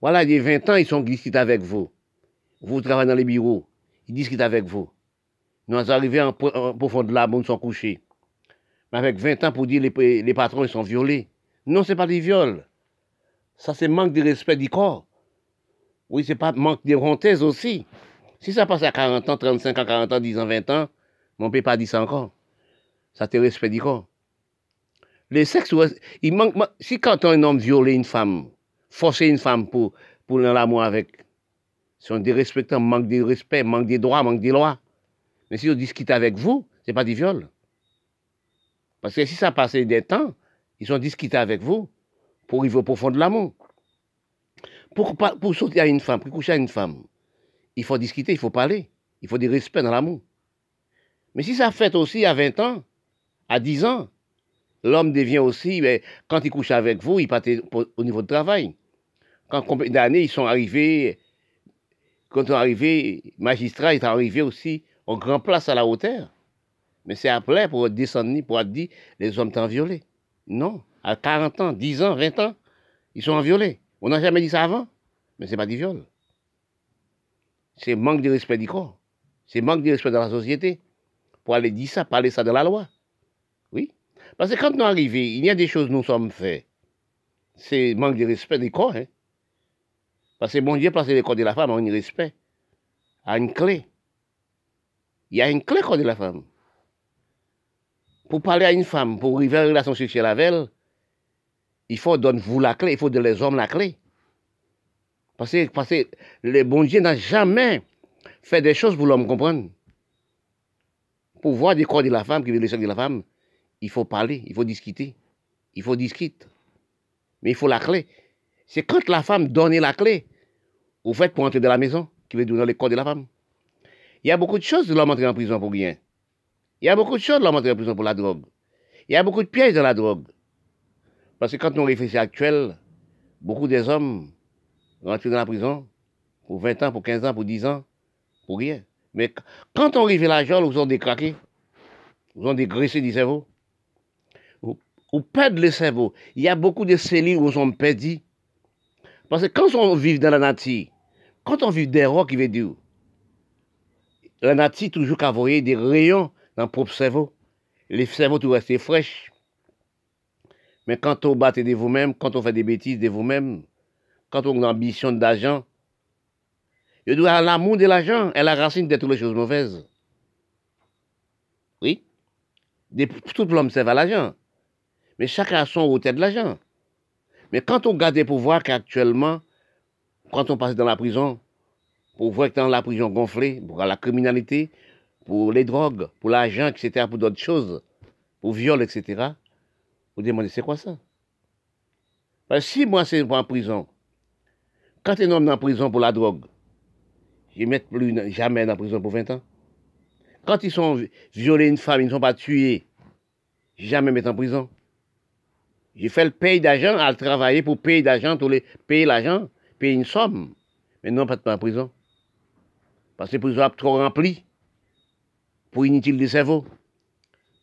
Voilà, il y a 20 ans, ils sont discutés avec vous. Vous travaillez dans les bureaux, ils discutent avec vous. Nous sommes arrivés en profond de la boue, nous sommes couchés. Mais avec 20 ans pour dire les patrons, ils sont violés. Non, ce n'est pas des viols. Ça, c'est manque de respect du corps. Oui, c'est pas manque de honte aussi. Si ça passe à 40 ans, 35 ans, 40 ans, 10 ans, 20 ans, on ne peut pas dire ça encore. Ça, c'est respect du corps. Le sexe, il manque. Si quand un homme violait une femme, forcer une femme pour l'amour avec, c'est un dérespectant, manque de respect, manque de droits, manque de lois. Mais si on discute avec vous, ce n'est pas du viol. Parce que si ça passait des temps, ils ont discuté avec vous pour arriver au profond de l'amour. Pour sauter à une femme, pour coucher à une femme, il faut discuter, il faut parler, il faut du respect dans l'amour. Mais si ça fait aussi à 20 ans, à 10 ans, l'homme devient aussi, mais quand il couche avec vous, il part au niveau de travail. Quand combien d'années ils sont arrivés, quand ils sont arrivés, magistrats, ils sont arrivés aussi en grand place à la hauteur. Mais c'est après pour descendre, pour dire les hommes t'ont violé. Non, à 40 ans, 10 ans, 20 ans, ils sont violés. On n'a jamais dit ça avant, mais ce n'est pas du viol. C'est manque de respect du corps. C'est manque de respect de la société. Pour aller dire ça, parler ça de la loi. Oui. Parce que quand nous arrivons, il y a des choses que nous sommes faits. C'est manque de respect du corps. Hein. Parce que mon Dieu place le corps de la femme à un respect, à une clé. Il y a une clé corps de la femme. Pour parler à une femme, pour arriver à une relation sexuelle avec elle, il faut donner vous la clé, il faut donner les hommes la clé. Parce que le bon Dieu n'a jamais fait des choses pour l'homme comprendre. Pour voir des corps de la femme, qui veut le sexe de la femme, il faut parler, il faut discuter. Il faut discuter. Mais il faut la clé. C'est quand la femme donne la clé, vous faites pour entrer dans la maison, qui veut donner le corps de la femme. Il y a beaucoup de choses de l'homme entrer en prison pour rien. Il y a beaucoup de choses de l'homme entrer en prison pour la drogue. Il y a beaucoup de pièges dans la drogue. Parce que quand on réfléchit actuel, beaucoup des hommes rentrent dans la prison pour 20 ans, pour 15 ans, pour 10 ans, pour rien. Mais quand on arrive à la geôle, vous ont décraqué, vous ont dégraissé du cerveau, vous perdez le cerveau. Il y a beaucoup de cellules où on perdit. Parce que quand on vit dans la nature, quand on vit des rocs, il veut dire, la nature toujours qu'à voyer des rayons dans le propre cerveau. Le cerveau tout reste fraîche. Mais quand on battez de vous-même, quand on fait des bêtises de vous-même, quand on a l'ambition d'argent, il doit avoir l'amour de l'argent et la racine de toutes les choses mauvaises. Oui. Tout l'homme sert à l'argent. Mais chacun a son hôtel de l'argent. Mais quand on garde des pouvoirs qu'actuellement, quand on passe dans la prison, pour voir que dans la prison gonflée, pour la criminalité, pour les drogues, pour l'argent, etc., pour d'autres choses, pour viol, etc., vous demandez, c'est quoi ça? Parce que si moi, c'est en prison, quand un homme est en prison pour la drogue, je ne mets plus jamais en prison pour 20 ans. Quand ils ont violé une femme, ils ne sont pas tués, je ne jamais mettre en prison. J'ai fait le paye d'argent à travailler pour payer d'argent, payer l'argent, payer une somme, mais non, pas en prison. Parce que la prison est trop remplie pour inutile de cerveau.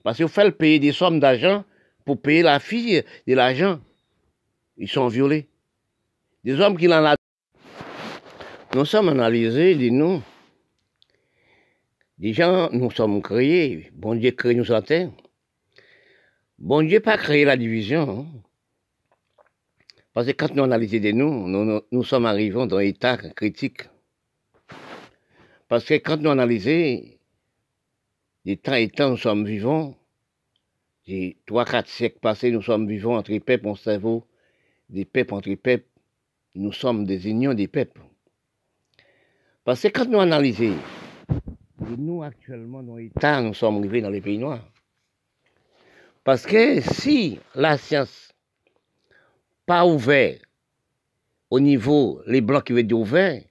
Parce qu'il faut faire payer des sommes d'argent pour payer la fille de l'argent ils sont violés. Des hommes qui l'en a. Nous sommes analysés, dis-nous. Des gens, nous sommes créés. Bon Dieu crée nous en terre. Bon Dieu n'a pas créé la division. Hein. Parce que quand nous analysons de nous, nous sommes arrivés dans un état critique. Parce que quand nous analysons, de temps et temps, nous sommes vivants. Des 3-4 siècles passés, nous sommes vivants entre peuples, on cerveau, des peuples entre peuples. Nous sommes des unions des peuples. Parce que quand nous analysons, nous actuellement, dans l'état, nous sommes arrivés dans les pays noirs. Parce que si la science pas ouverte au niveau, les blancs qui veulent dire ouvert,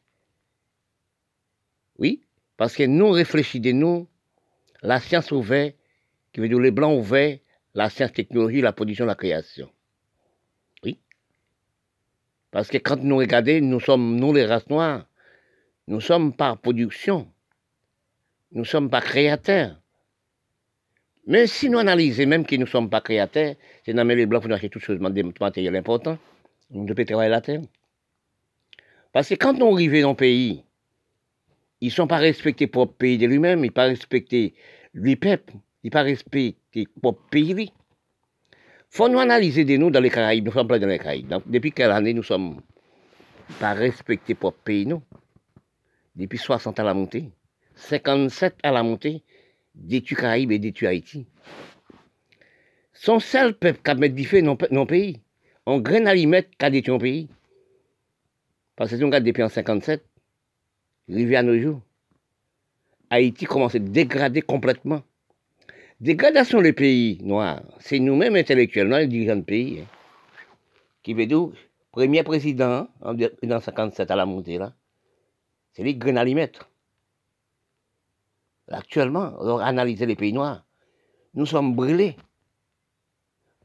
oui, parce que nous réfléchissons de nous, la science ouverte, qui veut dire les blancs ouverts, la science, technologie, la production, la création. Oui. Parce que quand nous regardons, nous sommes, nous les races noires, nous sommes par production, nous ne sommes pas créateurs. Mais si nous analysons même que nous ne sommes pas créateurs, c'est dans les blancs pour nous acheter toutes choses, des matériels importants, nous devons travailler la terre. Parce que quand nous arrivons dans le pays, ils ne sont pas respectés pour le pays de lui-même, ils ne sont pas respectés lui peuple, ils ne sont pas respectés pour le pays lui. Il faut nous analyser de nous dans les Caraïbes, nous sommes pleins dans les Caraïbes. Donc, depuis quelle année nous ne sommes pas respectés pour le pays nous? Depuis 60 à la montée, 57 à la montée, détruit Caraïbes et détruit Haïti. Son seul peuple qui a mis du feu dans le pays, on graine à l'y mettre qui a détruit un pays. Parce que si on regarde depuis en 57, arrivé à nos jours, Haïti commence à dégrader complètement. Dégradation des pays noirs, c'est nous-mêmes intellectuellement les dirigeants du pays. Hein. Qui veut dire, premier président, en 1957 à la montée, là, c'est lui qui graine à l'y mettre. Actuellement, on analyse les pays noirs. Nous sommes brûlés.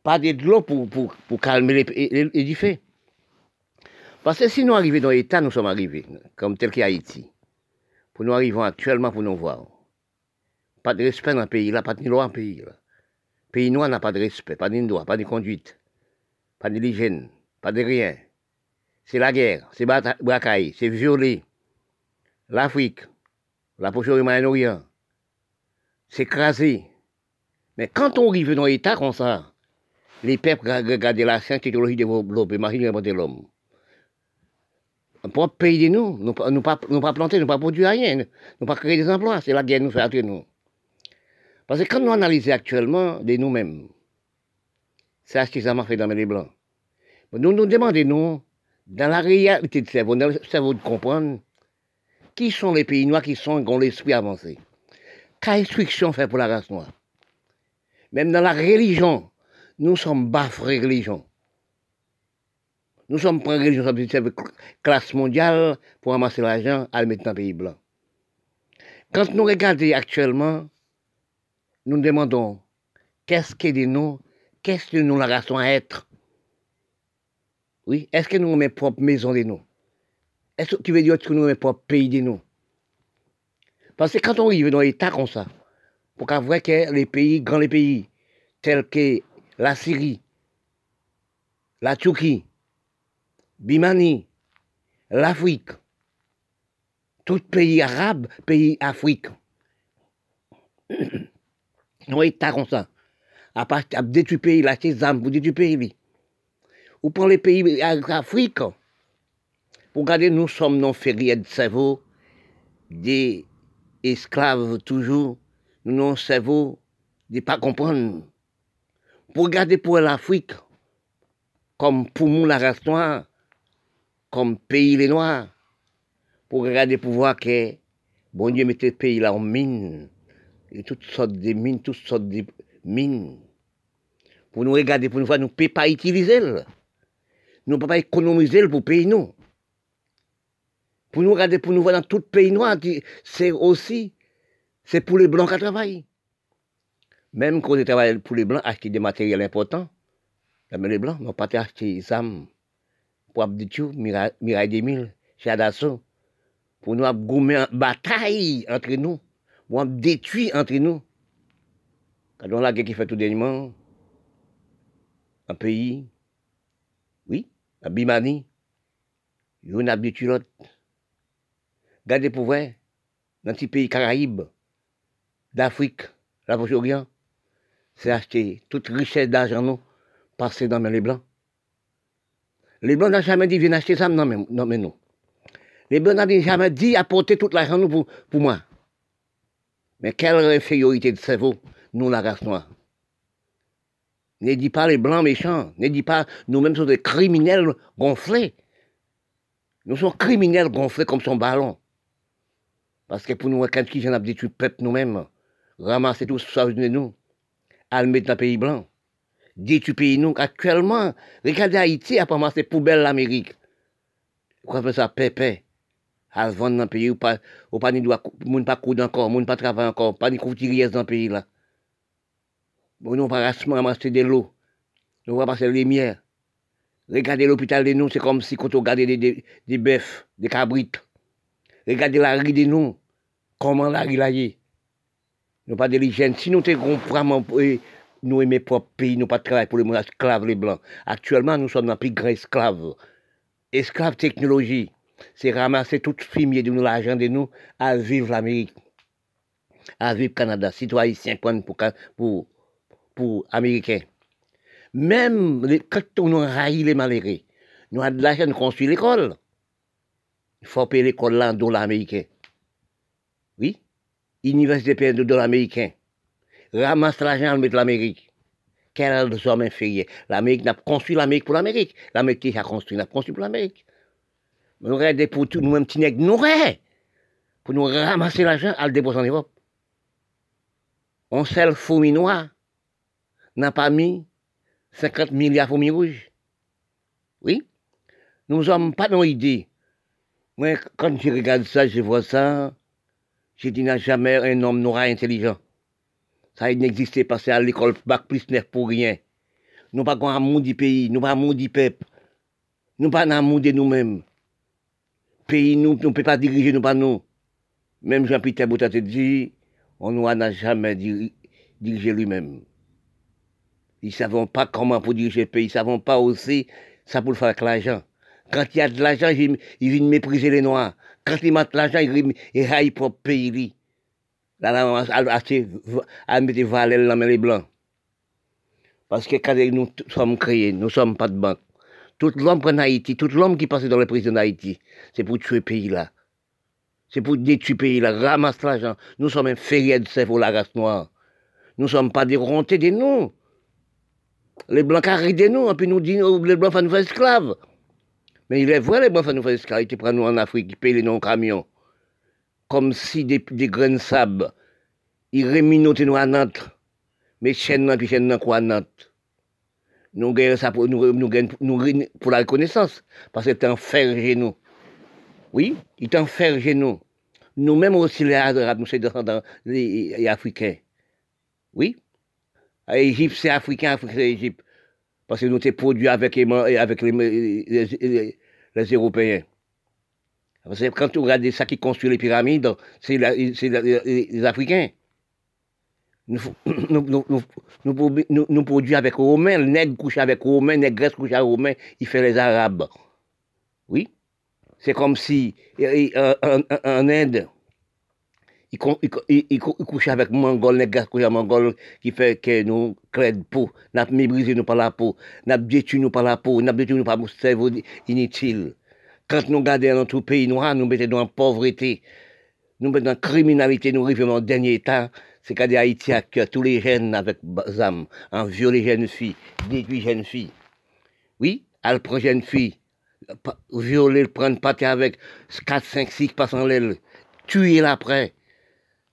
Pas de l'eau pour calmer les diffus. Parce que si nous arrivons dans l'État, nous sommes arrivés, comme tel qu'Haïti. Pour nous arrivons actuellement, pour nous voir. Pas de respect dans le pays, là, pas de loi dans le pays. Le pays noir n'a pas de respect, pas de droit, pas de conduite, pas d'hygiène, pas de rien. C'est la guerre, c'est braquaille, c'est violer. L'Afrique, la poche du Moyen-Orient. S'écraser. Mais quand on arrive dans l'État comme ça, les peuples regardent la science, technologie développée, machine inventée l'homme. Pour payer de nous, nous ne pas planter, nous ne pas produire rien, nous ne pas créer des emplois, c'est la guerre nous fait entre nous. Parce que quand nous analysons actuellement de nous-mêmes, c'est assurément fait dans les blancs. Nous nous demandons, nous, dans la réalité du cerveau, dans le cerveau de comprendre, qui sont les pays noirs qui sont dans l'esprit avancé? Quelle instruction fait pour la race noire? Même dans la religion, nous sommes baffrés religion. Nous sommes prêts religion, classe mondiale pour amasser l'argent à le mettre dans le pays blanc. Quand nous regardons actuellement, nous nous demandons qu'est-ce que de nous, qu'est-ce que nous la race noire être? Oui, est-ce que nous avons mes propres maisons de nous? Est-ce que tu veux dire que nous n'avons pas pays de nous? Parce que quand on arrive dans l'État comme ça, pour qu'on voit que les pays, grands les pays, tels que la Syrie, la Turquie, Bimani, l'Afrique, tout pays arabe, pays africain, dans l'État comme ça, à détruire le pays, lâcher des armes pour détruire le pays. Ou prend les pays africains, pour regarder, nous sommes non fériés de cerveau, des esclaves toujours, nous non cerveau, de pas comprendre. Pour regarder pour l'Afrique, comme poumon la race noire, comme pays les noirs, pour regarder pour voir que, bon Dieu mettait le pays là en mine, et toutes sortes de mines, toutes sortes de mines. Pour nous regarder, pour nous voir, nous ne pouvons pas utiliser, nous ne pouvons pas économiser pour payer nous. Pour nous regarder, pour nous voir dans tout pays noir, c'est aussi, c'est pour les blancs qui travaillent. Même quand ils travaillent pour les blancs, acheter des matériels importants, mais les blancs n'ont pas acheté des armes pour Abdichou, Mirail 2000, Chadasso, pour nous gommer en bataille entre nous, pour nous détruire entre nous. Quand on a la guerre qui fait tout dernièrement, un pays, Oui, la bimanie, vous n'avez pas de culotte. Gardez pour vous, dans les pays Caraïbes, d'Afrique, la Proche-Orient, c'est acheter toute richesse d'argent passer dans les Blancs. Les Blancs n'ont jamais dit, viens acheter ça, non, mais non. Les Blancs n'ont jamais dit, apporter tout l'argent pour moi. Mais quelle infériorité de cerveau, nous, la race noire. Ne dis pas les Blancs méchants, ne dis pas nous-mêmes sommes des criminels gonflés. Nous sommes criminels gonflés comme son ballon. Parce que pour nous, quand qui j'en ai dit, tu peuple nous-mêmes, ramasser tout ça de nous, à le mettre dans le pays blanc. Dis tu pays nous, actuellement, regardez Haïti à ramasser poubelle l'Amérique. Quoi fait ça, pépé? À le vendre dans le pays où pas, ne doit pas coudre encore, ne pas travailler encore, pas de couturiers dans le pays là. Nous ne pouvons pas ramasser de l'eau, nous ne pouvons pas passer de lumière. Regardez l'hôpital de nous, c'est comme si on regardait des bœufs, des cabrites. Regardez la rue de nous, comment la rue est. Nous n'avons pas de l'hygiène. Si nous sommes vraiment, nous aimons propre pays, nous n'avons pas de travail pour les esclaves, les blancs. Actuellement, nous sommes dans le plus grand esclave. Esclave technologie, c'est ramasser tout le fumier de nous, l'argent de nous, à vivre l'Amérique, à vivre le Canada. Citoyens, 50 pour Américains. Même quand on a haï les malheureux, nous avons de l'argent de construire l'école. Il faut payer l'école là en dollars américains. Oui, université paye de dollars américains. Ramasse l'argent, met l'Amérique. Quel homme inférieur. L'Amérique n'a pas construit l'Amérique pour l'Amérique. L'Amérique a construit, n'a pas construit pour l'Amérique. Nous avons pour tout, nous-mêmes, petits nègres, nous avons pour nous ramasser l'argent, à le déposer en Europe. On sait le fourmi noir. N'a pas mis 50 milliards pour mes rouges. Oui, nous sommes pas dans l'idée. Moi, quand je regarde ça, je vois ça, je dis n'a jamais un homme noir intelligent. Ça n'existait pas, c'est à l'école, bac plus neuf pour rien. Nous pas qu'on amour du pays, nous pas amour du peuple, nous pas amour de nous-mêmes. Pays, nous ne peut pas diriger, nous pas nous. Même Jean-Pierre Bouta te dit, on n'a jamais dirigé lui-même. Ils ne savent pas comment pour diriger le pays, ils ne savent pas aussi ça pour le faire avec l'argent. Quand il y a de l'argent, ils viennent mépriser les Noirs. Quand ils mettent de l'argent, ils raillent pour le pays. Là, on a mis des valets dans les Blancs. Parce que quand nous sommes créés, nous ne sommes pas de banque. Tout l'homme en Haïti, tout l'homme qui passe dans les prisons d'Haïti, c'est pour tuer le pays là. C'est pour détruire le pays là, ramasser l'argent. Nous sommes inférieurs de cerveau, la race noire. Nous ne sommes pas dérontés de nous. Les Blancs arrivent de nous, et puis nous disent oh, les Blancs font nous faire esclaves. Mais il est vrai, les Blancs font nous faire esclaves. Ils prennent nous en Afrique, ils payent les noms camions. Comme si des graines de sable. Ils réminotent nous à Nantes. Mais chaînes, puis chaînes, quoi à Nantes. Nous gagnons ça pour, nous pour la reconnaissance. Parce que c'est un fer chez nous. Oui, il est un fer chez nous. Nous-mêmes aussi, les Arabes, nous sommes les Africains. Oui. L'Égypte, c'est africain, l'Afrique, c'est l'Égypte. Parce que nous sommes produits avec les Européens. Parce que quand on regarde ça qui construit les pyramides, c'est les Africains. Nous produisons avec les Romains, les nègres couchent avec les Romains, les Grecs couchent avec les Romains, ils font les Arabes. Oui. C'est comme si en Inde, il couche avec Mongol, les gars couchent avec Mongol qui fait que nous créons peau, n'a méprisé nous par la peau, n'a détruit nous par la peau, n'a détruit nous par le cerveau inutile. Quand nous regardons dans tout pays noir, nous mettons dans la pauvreté, nous mettons dans la criminalité, nous arrivons en dernier état. C'est qu'à Haïti, tous les jeunes avec Zam, en violer jeunes filles, détruire jeunes filles. Oui, elle prend jeunes filles, violer, prendre partie avec 4, 5, 6 passant l'aile, tuer l'après.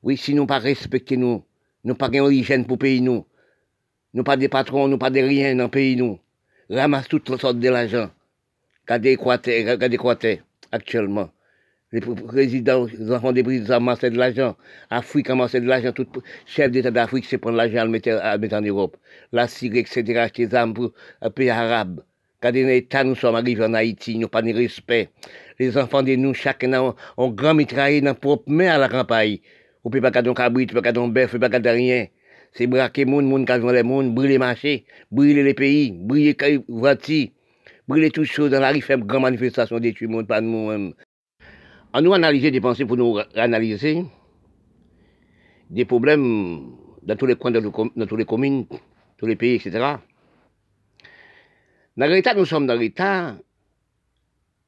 Oui, si nous pas respecter nous, nous pas gagnons l'hygiène pour pays nous, nous pas des patrons, nous pas des rien dans pays nous, ramasse toutes les sortes de l'argent. Regardez Équateur, actuellement. Les présidents, les enfants des brises ramassent de l'argent. Afrique ramasse de l'argent, tout chef d'État d'Afrique c'est prendre l'argent à le mettre en Europe. La Syrie, etc., acheter des armes pour un pays arabe. Regardez l'État, nous sommes arrivés en Haïti, nous n'avons pas de respect. Les enfants de nous, chacun ont grand mitraillé dans propre main à la campagne. Ou puis pas qu'à ton cabrit, pas qu'à ton bœuf, pas qu'à ton rien. C'est braquer les gens, brûler les marchés, brûler les pays, brûler les voitures, brûler tout chaud dans la rue, faire une grande manifestation des tout le monde, pas de nous-mêmes. En nous analyser des pensées pour nous analyser des problèmes dans tous les coins, dans toutes les communes, tous les pays, etc. Dans l'État, nous sommes dans l'État,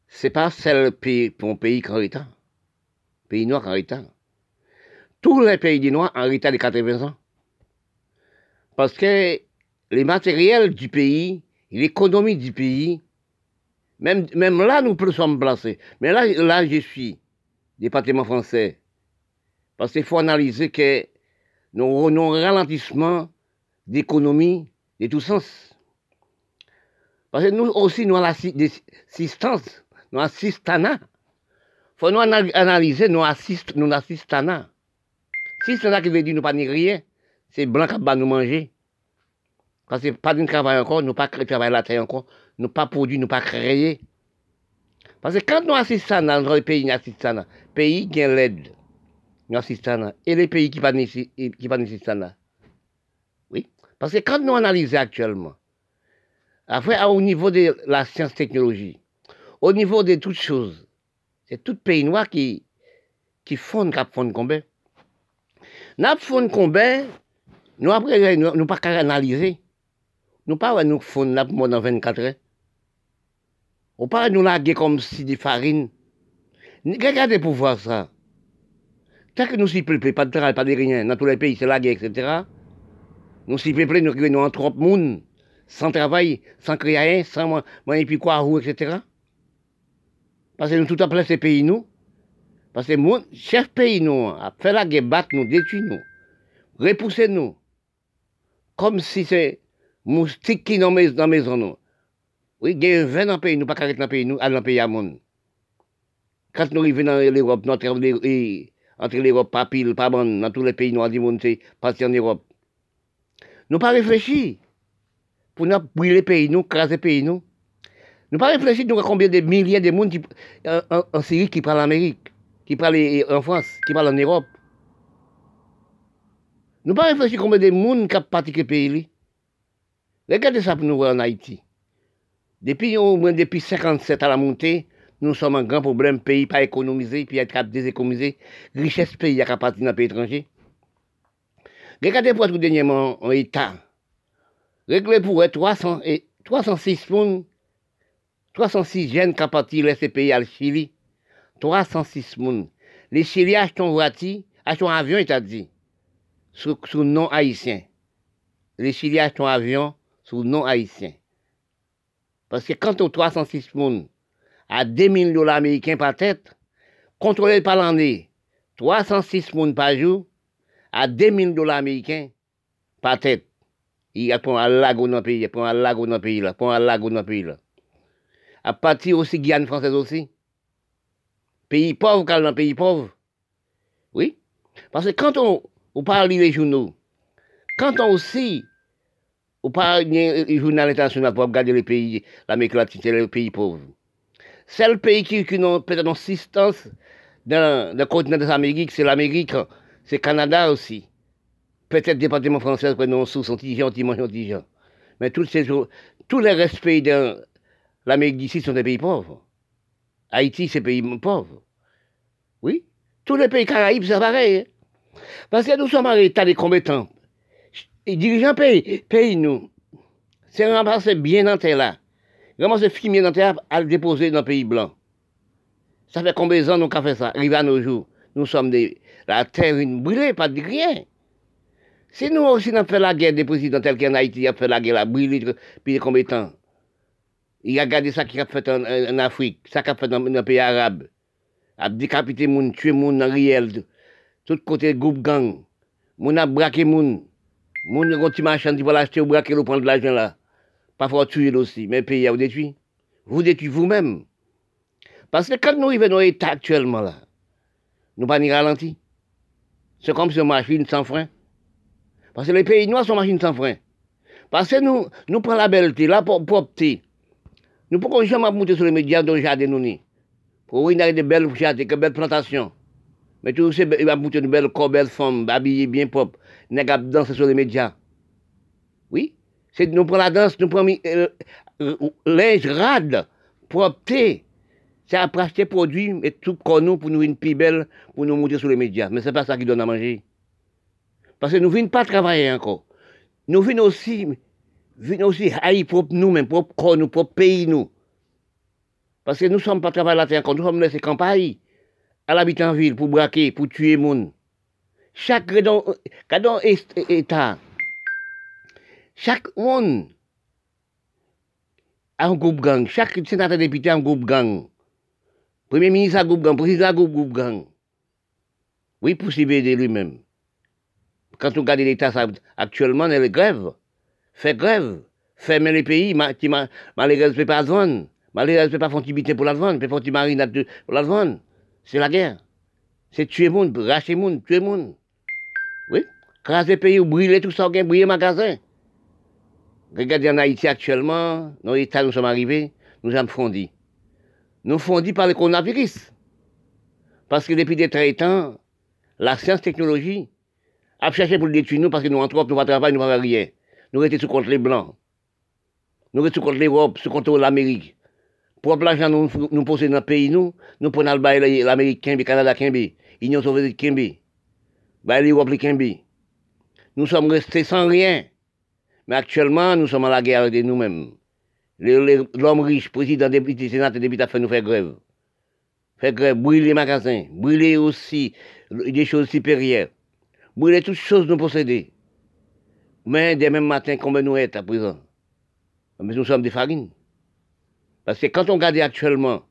ce n'est pas seul pays, pour un pays qu'en l'État, pays noir qu'en l'État. Tous les pays du Noir en retard de 80 ans. Parce que les matériels du pays, l'économie du pays, même là, nous sommes placés. Mais là je suis, département français. Parce qu'il faut analyser que nous avons un ralentissement d'économie de tout sens. Parce que nous aussi, nous avons l'assistance, nous assistana. Il faut nous analyser, nous assistana. Si c'est là qui veut dire nous pas négrier, c'est blanc qui va nous manger. Parce que pas de travail encore, nous pas travailler la terre encore, nous pas produit, nous pas créer. Parce que quand nous assistons dans le pays, nous assistons dans le pays qui est l'aide. Nous assistons là. Et les pays qui pas assistants là. Oui. Parce que quand nous analysons actuellement, après au niveau de la science technologie, au niveau de toutes choses, c'est tout pays noir qui fonde, qui fonde combien. Nous faisons combien, nous après, nous pas analyser. Nous pas nous faisons dans 24 heures. On pas nous laguer comme si des farines. Regardez pour voir ça. Tant que nous sommes peuplés, pas de travail, pas de rien, dans tous les pays, c'est la guerre, etc. Nous sommes peuplés, nous en 30 monde, sans travail, sans créer, sans quoi, etc. Parce que nous tout appelons ces pays, nous. Parce que mon chef pays nous a fait la guerre, battre nous, détruire nous, repousser nous, comme si c'est moustique qui dans la maison nous. Oui, il y a 20 ans pays, nous pas 40 dans le pays, nous, à dans pays à monde. Quand nous arrivons dans l'Europe, nous entre l'Europe, pas pile, pas bonne, dans tous les pays, nous avons dit, partir en Europe. Nous pas réfléchi pour nous brûler les pays, nous, craser les pays, nous. Nous pas réfléchi, nous, à combien de milliers de monde en Syrie qui parlent l'Amérique, qui parle en France, qui parle en Europe. Nous ne pas réfléchir combien de monde qui partent de pays. Regardez ça pour nous en Haïti. Depuis au moins depuis 57 à la montée, nous sommes en grand problème, pays pas économisé, puis être déséconomisé, richesse pays à partir d'un pays étranger. Regardez pour être dernièrement en État. Réglez pour 306 jeunes qui partent de ces pays à Chili. 306 personnes. Les Chiliens achètent un avion, il t'a dit, sous nom haïtien. Les Chiliens achètent un avion sous nom haïtien. Parce que quand on 306 personnes à 2 000 $ américains par tête, contrôlé par l'année, 306 personnes par jour à 2 000 $ américains par tête. Il prend un lago dans le pays, il prend un lago dans le pays, il prend un lago dans le pays. À partir aussi Guyane française aussi. Pays pauvre, car dans pays pauvre. Oui. Parce que quand on parle des journaux, quand on aussi, on parle des journaux internationaux pour regarder les pays, l'Amérique latine, c'est les pays pauvres. C'est le pays qui n'a peut-être consistance dans le continent des Amériques, c'est l'Amérique, c'est le Canada aussi. Peut-être le département français, qu'on a sous anti-gens. Mais tous les restes pays de l'Amérique d'ici sont des pays pauvres. Haïti, c'est un pays pauvre. Oui. Tous les pays Caraïbes, c'est pareil. Parce que nous sommes en état de combattants. Les dirigeants pays nous. C'est ramasser bien dans terre là. Ramasser fumier dans terre à le déposer dans le pays blanc. Ça fait combien d'années qu'on a fait ça? Arrivé à nos jours, nous sommes la terre une brûlée, pas de rien. Si nous aussi, nous fait la guerre des présidents tels qu'en Haïti, on fait la guerre, la brûlée, puis les combattants. Il a regardé ça qui a fait en Afrique, ça qui a fait dans les pays arabes. Il a décapité les gens, tué les gens dans Riel. Tout côté groupe gang. Moun a braqué les gens. Les gens qui marchent, ils vont l'acheter ou braquer ou prendre de l'argent là. Parfois, tuer aussi. Mais le pays a détruit. Vous détruisez vous-même. Parce que quand nous arrivons dans l'État actuellement là, nous pas ni ralenti. C'est comme si on machine sans frein. Parce que les pays noirs sont machines sans frein. Parce que nous prenons la belleté, la propreté. Nous ne pouvons jamais monter sur les médias dans le jardin. Pour y avoir de belles jardins, de belles plantations. Mais tout ça, il va monter de belles corps, belles femmes, habillées bien propres. Nous avons dansé sur les médias. Oui. Nous prenons la danse, nous prenons linge rade, propreté. C'est après acheter produit et tout nous pour nous une plus belle, pour nous montrer sur les médias. Mais ce n'est pas ça qui donne à manger. Parce que nous ne venons pas travailler encore. Nous venons aussi haïr propre nous-mêmes, propre corps, nous, propre pays nous. Parce que nous ne sommes pas travaillés la terre encore, nous sommes laissés campagne, à l'habiter en ville, pour braquer, pour tuer les gens. Chaque État, chaque monde a un groupe gang, chaque sénateur député a un groupe gang. Premier ministre a un groupe gang, président a un groupe gang. Oui, pour s'y aider lui-même. Quand on regarde l'État actuellement, elle grève, fait grève, fermer les pays, malgré le pas vendre. Malgré le pas fantibité pour la vendre, pas marinade pour la vendre. C'est la guerre. C'est tuer le monde, racher le monde, tuer le monde. Oui, craser le pays ou brûler tout ça, brûler les magasins. Regardez en Haïti actuellement, dans l'État nous sommes arrivés, nous sommes fondis. Nous fondis par le coronavirus. Parce que depuis des 30 ans, la science, technologie, a cherché pour le détruire nous parce que nous entrons, nous ne travaillons, nous ne faisons rien. Nous restons sous contre les Blancs. Nous restons sous contre l'Europe, sous contre l'Amérique. Pour l'argent, nous posons dans le pays, nous prenons l'Amérique, le Canada, l'Union soviétique, l'Europe. Nous sommes restés sans rien. Mais actuellement, nous sommes à la guerre de nous-mêmes. L'homme riche, président, député, sénateur, député, a fait nous faire grève. Faire grève, brûler les magasins, brûler aussi des choses supérieures. Brûler toutes choses nous posséder. Mais dès même matin, combien nous sommes à présent? Mais nous sommes des farines. Parce que quand on regarde actuellement,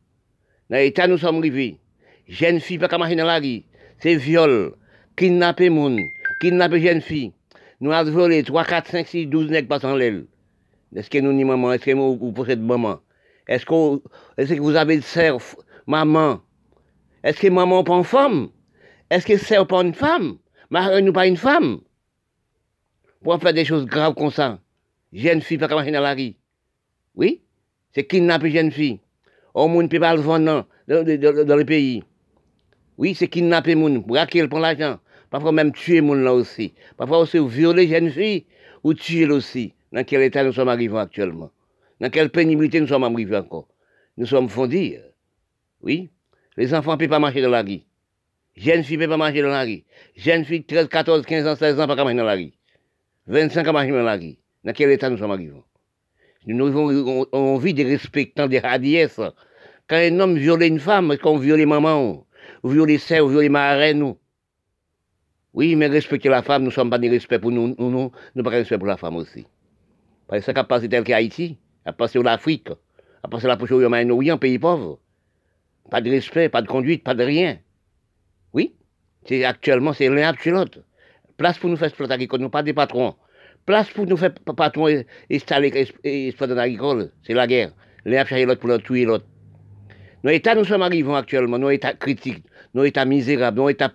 dans l'État, nous sommes arrivés. Jeunes filles, pas qu'à marcher dans la rue. C'est viol, kidnapper les gens, kidnapper jeunes filles. Nous avons volé 3, 4, 5, 6, 12 nègres passant l'aile. Est-ce que nous ni maman? Est-ce que vous possédez maman? Est-ce que vous avez une sœur, maman? Est-ce que maman n'est pas une femme? Est-ce que sœur n'est pas une femme? Marie n'est pas une femme? Pour faire des choses graves comme ça, jeune fille, pas qu'à marcher dans la rue. Oui? C'est kidnapper jeune fille. Au monde ne peut pas le vendre dans le pays. Oui, c'est kidnapper les gens, braquer pour l'argent. Parfois même tuer les gens là aussi. Parfois aussi violer jeune fille ou tuer aussi. Dans quel état nous sommes arrivés actuellement? Dans quelle pénibilité nous sommes arrivés encore? Nous sommes fondis. Oui, les enfants ne peuvent pas marcher dans la rue. Jeune fille ne peut pas marcher dans la rue. Jeune fille 13, 14, 15 ans, 16 ans ne peut pas marcher dans la rue. 25 ans ne marcher dans la rue. Dans quel état nous sommes arrivés? Nous avons envie de respecter des radiesses. Quand un homme viole une femme, est-ce qu'on viole maman, on viole sœur, on viole marraine? Oui, mais respecter la femme, nous ne sommes pas de respect pour nous, nous n'avons pas de respect pour la femme aussi. Parce que ça qui a passé tel qu'Haïti, a passé l'Afrique, a passé la prochaine au Moyen-Orient, pays pauvre. Pas de respect, pas de conduite, pas de rien. Oui, actuellement c'est l'un après l'autre. Place pour nous faire exploiter agricole, nous pas des patrons. Place pour nous faire patron et exploiter agricole, c'est la guerre. L'un après l'autre pour tuer l'autre. Nos états nous sommes arrivés actuellement, nos états critiques, nos états misérables, nos états...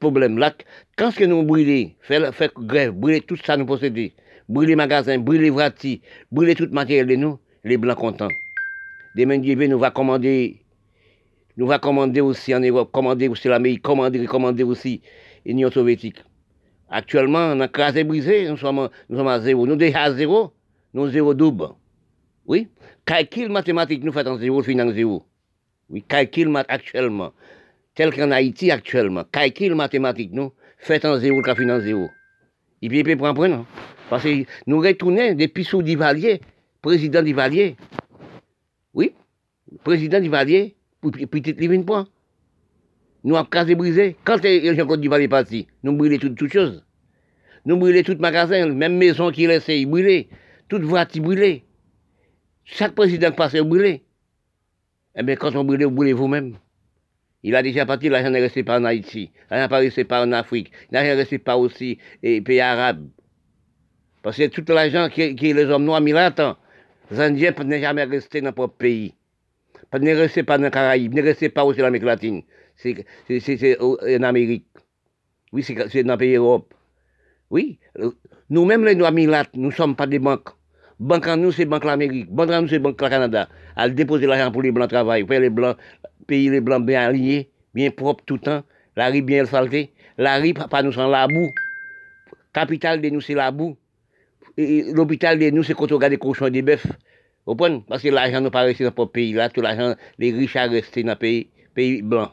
problème là, quand ce que nous brûlons, faire grève, brûler tout ça nous posséder, brûler les magasins, brûler les voitures, brûler tout le matériel de nous, les Blancs contents. Demain Dieu nous va commander aussi en Europe, commander aussi l'Amérique, commander aussi l'Union soviétique. Actuellement, on a crasé, brisé, nous sommes à zéro. Nous déjà à zéro, nous zéro double. Oui, calcul mathématique nous fait en zéro, finit en zéro. Oui, calcul actuellement. Tel qu'en Haïti actuellement, calcul mathématique, nous, fait en zéro, le finance en zéro. Et puis, il peut prendre, non? Parce que nous retournons depuis sous Duvalier, président Duvalier. Oui, président Duvalier, petite livine point. Nous avons cassé brisé. Quand Jean-Claude Duvalier est parti, nous brûlons toutes choses. Nous brûlons tout magasin, même maison qui laissait, il brûlait. Toute voiture brûlait. Chaque président qui passait, il brûlait. Eh bien, quand on brûlait, vous brûlez vous-même. Il a déjà parti, l'argent n'est resté pas en Haïti, l'argent n'est pas resté pas en Afrique, l'argent n'est resté pas aussi pays arabes. Parce que tout l'argent qui les hommes noirs mis là, les Indiens n'est jamais resté dans notre pays. N'est resté pas dans les Caraïbes, n'est resté pas aussi en Amérique latine. C'est en Amérique. Oui, c'est dans les pays Europe. Oui, nous-mêmes les noirs mis là, nous ne sommes pas des banques. Banque en nous, c'est Banque l'Amérique. Banque en nous, c'est Banque le Canada. Elle dépose l'argent pour les Blancs travail, pour les Blancs. Pays les Blancs bien alignés, bien propres tout le temps, la rive bien saltée, la rive pas nous sans la boue, capitale de nous c'est la boue, l'hôpital de nous c'est quand on regarde des cochons et des bœufs, Vous comprenez? Parce que l'argent n'est pas resté dans le pays, là, tout l'argent, les riches sont restés dans le pays blanc.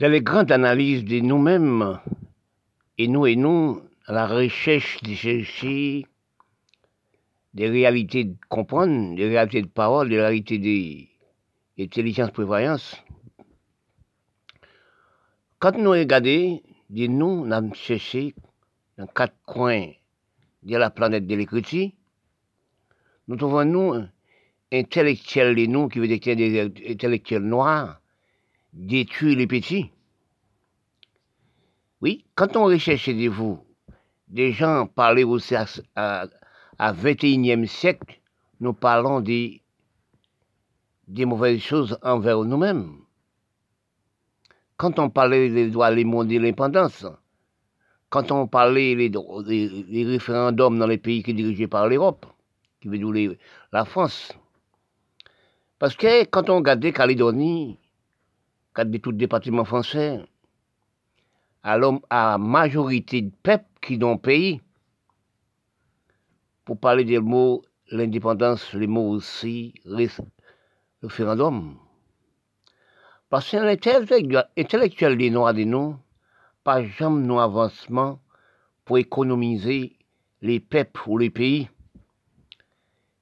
Dans les grandes analyses de nous-mêmes, et nous, la recherche de ceci, des réalités de comprendre, des réalités de parole, des réalités d'intelligence, prévoyance. Quand nous regardons, nous avons cherché dans quatre coins de la planète de l'écriture, nous trouvons nous intellectuels de nous, qui veut dire des intellectuels noirs, détruire les petits. Oui, quand on recherche de vous, des gens parlent aussi à 21e siècle, nous parlons des mauvaises choses envers nous-mêmes. Quand on parlait des droits des mondes de l'indépendance, quand on parlait des référendums dans les pays qui sont dirigés par l'Europe, qui veut dire la France, parce que quand on regardait Calédonie, quand on regardait tout le département français, alors à majorité de peuples qui dans le pays, pour parler des mots, l'indépendance, les mots aussi, référendum. Parce que l'intellectuel des Noirs de nous, pas jamais nos avancements pour économiser les peuples ou les pays.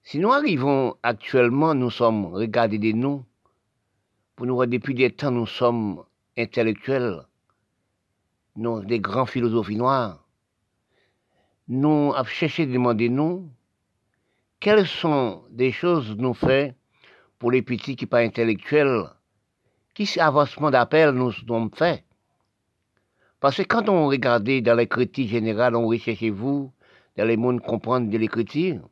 Si nous arrivons actuellement, nous sommes regardés de nous, pour nous, depuis des temps, nous sommes intellectuels, nous, des grands philosophes noirs. Nous avons cherché à demander nous quelles sont des choses que nous faisons pour les petits qui ne sont pas intellectuels, quels avancements d'appel nous avons fait. Parce que quand on regardait dans l'écriture générale, on recherchait vous, dans les mondes comprendre de l'écriture,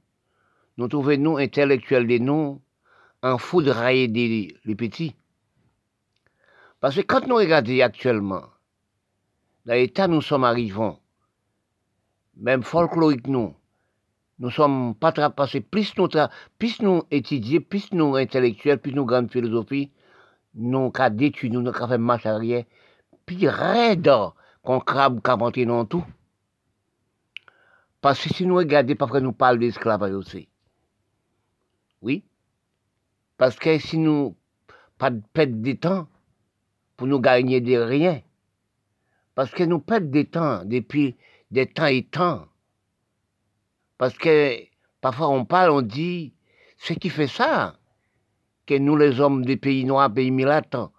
nous trouvons nous intellectuels de nous en foudrailler les petits. Parce que quand nous regardons actuellement, dans l'état nous sommes arrivés, même folklorique nous sommes pas trapassés, plus nous étudier, plus nous intellectuels, plus nous grandes philosophies, nous qu'à détruire, nous qu'à faire marche arrière, puis raide qu'on crabe qu'à monter dans tout. Parce que si nous regardons, parfois nous parlons d'esclavage aussi. Oui, parce que si nous pas de perdre de temps pour nous gagner de rien, parce que nous perdons de temps depuis des temps et temps. Parce que parfois on parle, on dit, ce qui fait ça, que nous les hommes des pays noirs, pays milatans,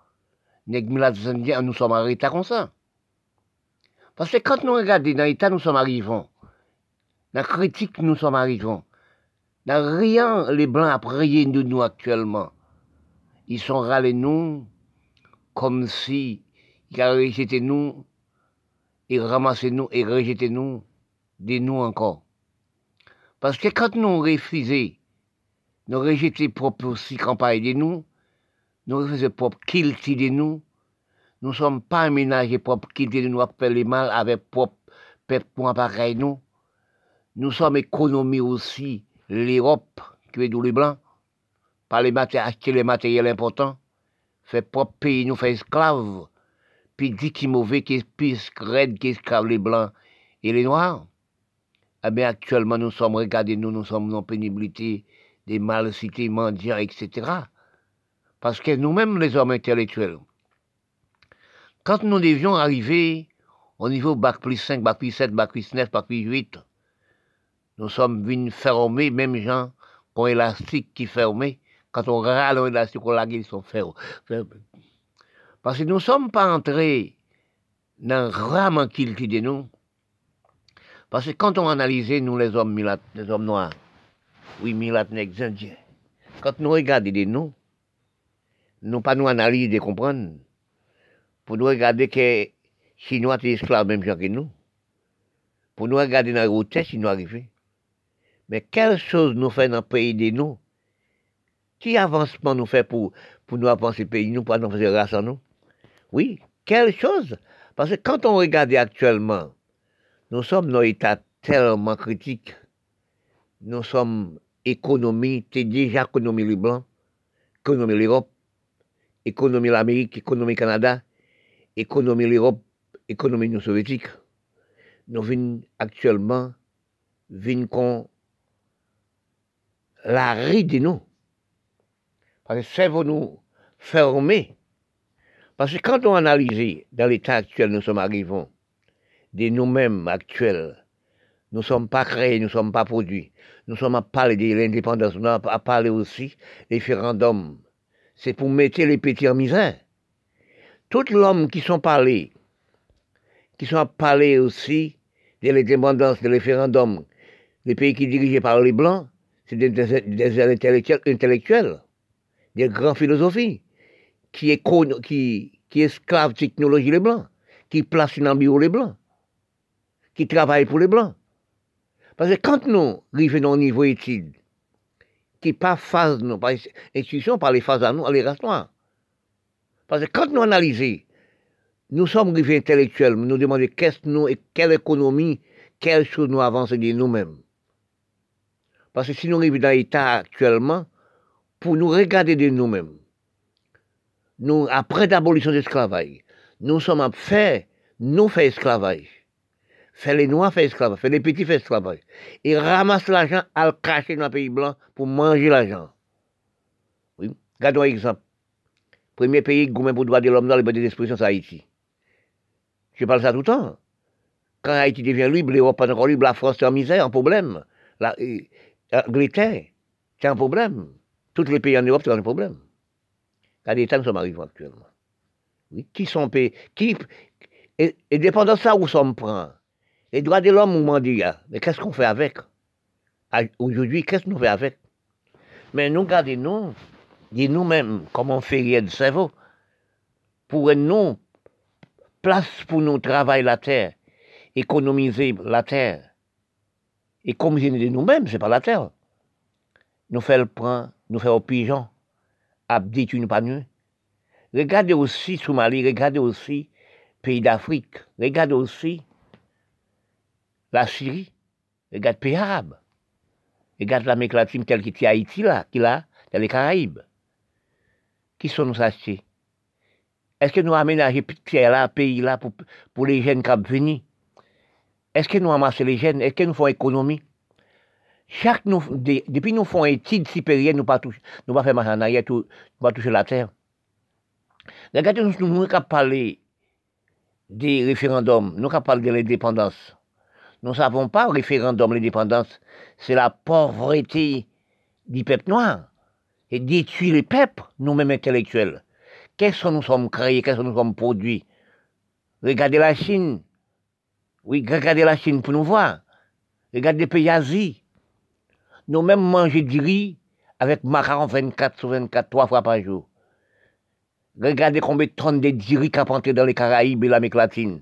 nous sommes arrêtés comme ça. Parce que quand nous regardons dans l'état, nous sommes arrivés, dans la critique, nous sommes arrivés, dans rien, les blancs à prier de nous actuellement. Ils sont râlés nous, comme si ils avaient rejeté nous, et ramasser nous et rejeter nous, de nous encore. Parce que quand nous refusons, nous rejetons propre si campagne de nous, nous refusons propre kilti de nous, nous ne sommes pas aménagés propre kilti de nous, appelés mal avec propre peuple pour appareil nous. Nous sommes économie aussi, l'Europe, qui est d'où les blancs, par les acheter les matériels importants, fait propre pays, nous fait esclaves, puis dit qui mauvais, qui est plus raide, qui esclave les blancs et les noirs. Eh bien, actuellement, nous sommes, regardez-nous, nous sommes dans pénibilité, des malcités, mendiants, etc. Parce que nous-mêmes, les hommes intellectuels, quand nous devions arriver au niveau bac plus 5, bac plus 7, bac plus 9, bac plus 8, nous sommes venus fermer, même gens qu'on élastique qui fermait, quand on râle en élastique, on lague, ils sont fermés. Parce que nous ne sommes pas entrés dans vraiment qu'il dit de nous. Parce que quand on analysait, nous les hommes milat, les hommes noirs, oui, milat, les indiens, quand nous regardons de nous, nous pas nous analyser de comprendre. Pour nous regarder que Chinois sont esclaves, même gens que nous. Pour nous regarder dans la route, si nous arrivons. Mais quelle chose nous fait dans le pays de nous? Quel avancement nous fait pour nous avancer le pays, nous, pour nous faire race en nous? Oui, quelle chose! Parce que quand on regarde actuellement, nous sommes dans un état tellement critique. Nous sommes économie, c'est déjà économie les Blancs, économie l'Europe, économie l'Amérique, économie Canada, économie l'Europe, économie l'Union soviétique. Nous venons actuellement, qu'on l'arrêt de nous. Parce que ça va nous fermer. Parce que quand on analyse dans l'état actuel, nous sommes arrivés, de nous-mêmes actuels, nous ne sommes pas créés, nous ne sommes pas produits. Nous sommes à parler de l'indépendance, nous sommes à parler aussi des référendums. C'est pour mettre les petits en misère. Tout l'homme qui sont parlés, qui sont à parler aussi de l'indépendance, de référendum, les pays qui sont dirigés par les Blancs, c'est des intellectuels, des grandes philosophies, qui esclavent la technologie les Blancs, qui placent une ambiance les Blancs, qui travaillent pour les Blancs. Parce que quand nous arrivons au niveau études, qui pas phase nous, par institution, par les phases à nous, à les races noires. Parce que quand nous analysons, nous sommes arrivés intellectuels, nous demandons qu'est-ce nous et quelle économie, quelle chose nous avançons de nous-mêmes. Parce que si nous arrivons dans l'état actuellement, pour nous regarder de nous-mêmes, nous, après l'abolition de l'esclavage, nous sommes à faire, nous faire esclavage. Faire les noirs faire esclavage, faire les petits faire esclavage. Et ramasse l'argent à le cacher dans le pays blanc pour manger l'argent. Oui. Regardons un exemple. Premier pays gourmet pour droit de l'homme dans les liberté d'expression, c'est Haïti. Je parle ça tout le temps. Quand Haïti devient libre, l'Europe n'est pas encore libre, la France est en misère, en problème. L'Angleterre, c'est un problème. Tous les pays en Europe, c'est un problème. Regardez l'état nous sommes arrivés actuellement. Oui. Qui sont pays qui... Et dépendant de ça, où sommes prend. Les droits de l'homme, on m'en dit, mais qu'est-ce qu'on fait avec? Aujourd'hui, qu'est-ce qu'on fait avec? Mais nous, regardez-nous, dis-nous-mêmes, comment on fait rien de cerveau, pour nous, place pour nous travailler la terre, économiser la terre, économiser nous-mêmes, c'est pas la terre. Nous faisons le pain, nous faisons aux pigeons, abdit une panne. Regardez aussi Somalie, regardez aussi pays d'Afrique, regardez aussi la Syrie, regarde les pays arabes, regarde l'Amérique latine telle qu'est Haïti là, qui là, dans les Caraïbes. Qui sont nous achetés? Est-ce que nous aménageons là, pays là pour les jeunes qui sont venus? Est-ce que nous amassons les jeunes? Est-ce que nous faisons économie? Chaque nous, depuis nous faisons études supérieures, nous ne pouvons pas faire marche en arrière, nous ne pouvons pas toucher la terre. Regardez, nous ne pouvons parler des référendums, nous ne pouvons parler de l'indépendance. Nous ne savons pas, au référendum, l'indépendance, c'est la pauvreté du peuple noir et détruire les peuples, nous-mêmes intellectuels. Qu'est-ce que nous sommes créés, qu'est-ce que nous sommes produits? Regardez la Chine. Oui, regardez la Chine pour nous voir. Regardez les pays asiatiques. Nous-mêmes mangeons du riz avec macarons 24 sur 24, 3 fois par jour. Regardez combien de tonnes de riz qui a planté dans les Caraïbes et l'Amérique latine.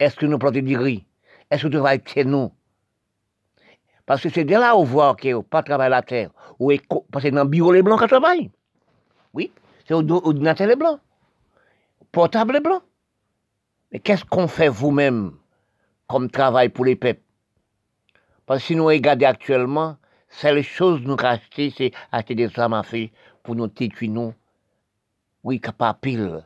Est-ce que nous plantons du riz? Est-ce que tu travailles chez nous? Parce que c'est de là où on voit qu'on n'a pas travaillé la terre. Parce que dans le bureau, les blancs qui travaillent. Oui, c'est ordinateur les blancs. Portable les blancs. Mais qu'est-ce qu'on fait vous-même comme travail pour les peuples? Parce que si nous regardons actuellement, c'est les choses que nous achetons, c'est acheter des armes à feu pour nous tituler nous. Oui, pas pile.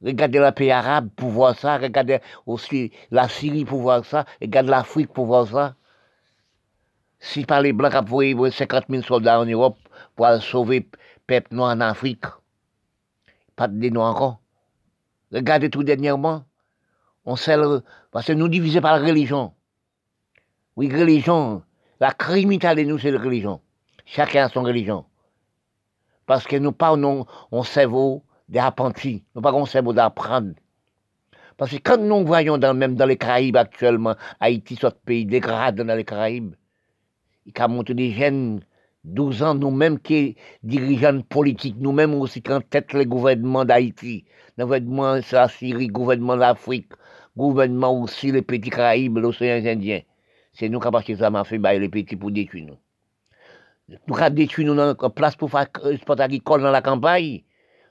Regardez le pays arabe pour voir ça, regardez aussi la Syrie pour voir ça, regardez l'Afrique pour voir ça. Si par les Blancs, vous voyez 50 000 soldats en Europe pour aller sauver les peuples noirs en Afrique, pas des noirs encore. Regardez tout dernièrement, on sait, parce que nous divisons par la religion. Oui, religion, la criminalité de nous, c'est la religion. Chacun a son religion. Parce que nous parlons, on cerveau. Des apprentis, nous pas qu'on sait d'apprendre. Parce que quand nous voyons même dans les Caraïbes actuellement, Haïti, ce pays dégradé dans les Caraïbes, il y a monté des jeunes, 12 ans, nous-mêmes qui dirigeants politiques, nous-mêmes aussi qui entêtent les gouvernements d'Haïti, le gouvernement de la Syrie, le gouvernement de l'Afrique, le gouvernement aussi les petits Caraïbes, l'océan Indien. C'est nous qui avons fait ça, les petits pour détruire nous. Nous avons détruit nous en place pour faire sport agricole dans la campagne.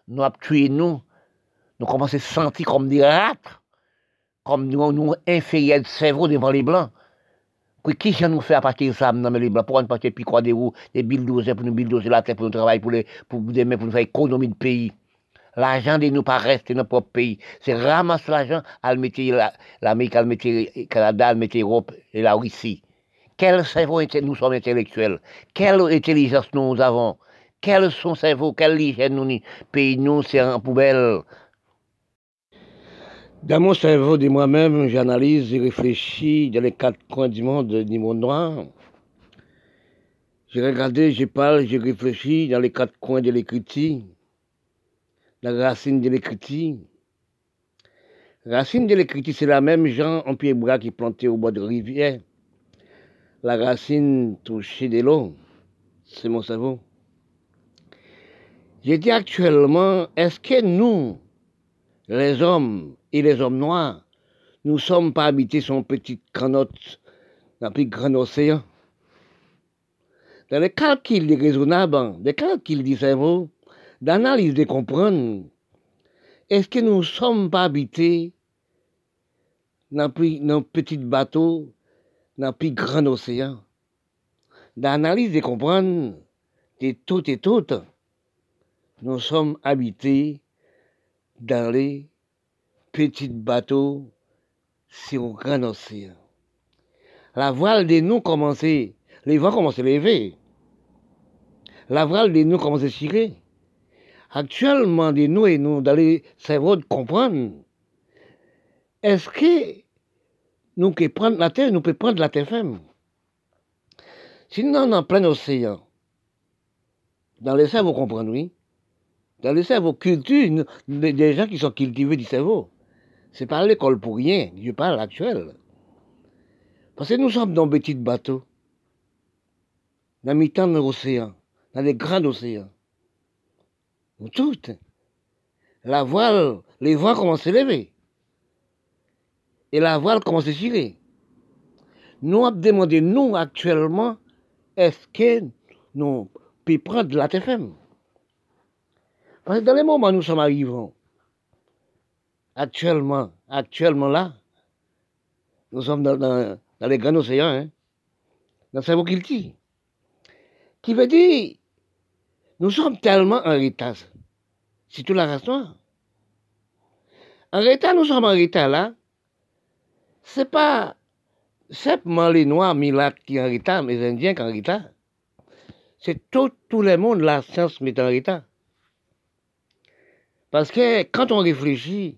Nous avons tué nous, nous commençons à sentir comme des rats, comme nous inférieurs de cerveau devant les Blancs. Qui ça nous fait à partir de ça, non, mais les Blancs? Pourquoi nous partons plus quoi des roues, des bulldozers pour nous bulldozer la terre, pour nous travailler, pour demain, pour nous faire économie de pays? L'argent de nous pas reste dans notre propre pays. C'est ramasser l'argent à le mettre l'Amérique, à le mettre le Canada, à le mettre l'Europe et la Russie. Quel cerveau nous sommes intellectuels? Quelle intelligence nous avons? Quel son cerveau? Quelle hygiène nous pays nous c'est en poubelle? Dans mon cerveau de moi-même, j'analyse et réfléchis dans les quatre coins du monde, du monde noir. J'ai regardé, je parle, je réfléchis dans les quatre coins de l'écriture, la racine de l'écriture. Racine de l'écriture, c'est la même Jean en pied bras qui plantait au bord de rivière. La racine touchée de l'eau, c'est mon cerveau. Je dis actuellement, est-ce que nous, les hommes et les hommes noirs, nous ne sommes pas habités sur une petite granotte, dans un petit grand océan? Dans le calcul des raisonnables, le calcul du cerveau, d'analyse de comprendre, est-ce que nous ne sommes pas habités dans un petit bateau, dans un petit grand océan? D'analyse de comprendre, de tout et toutes, nous sommes habités dans les petits bateaux sur un grand océan. La voile de nous commençait, les vents commençaient à lever. La voile de nous commençait à tirer. Actuellement, de nous et nous, dans les cerveaux de comprendre, est-ce que nous pouvons prendre la terre, nous pouvons prendre la terre ferme? Sinon, on est en plein océan. Dans les cerveaux comprendre, oui. Dans le cerveau, culture, des gens qui sont cultivés du cerveau. C'est pas l'école pour rien, je parle actuel. Parce que nous sommes dans des petits bateaux, dans le mi-temps de l'océan, dans les grands océans. Nous tous. La voile, les vents commencent à lever. Et la voile commence à tirer. Nous avons demandé, nous actuellement, est-ce que nous pouvons prendre la TFM? Parce que dans les moments où nous sommes arrivés, actuellement là, nous sommes dans les grands océans, hein, dans le cerveau qu'il dit. Qui veut dire, nous sommes tellement en retard, c'est toute la race noire. En retard, nous sommes en retard là, c'est pas simplement les Noirs, Milac qui sont en retard, les Indiens qui sont en retard. C'est tout le monde, la science met en retard. Parce que quand on réfléchit,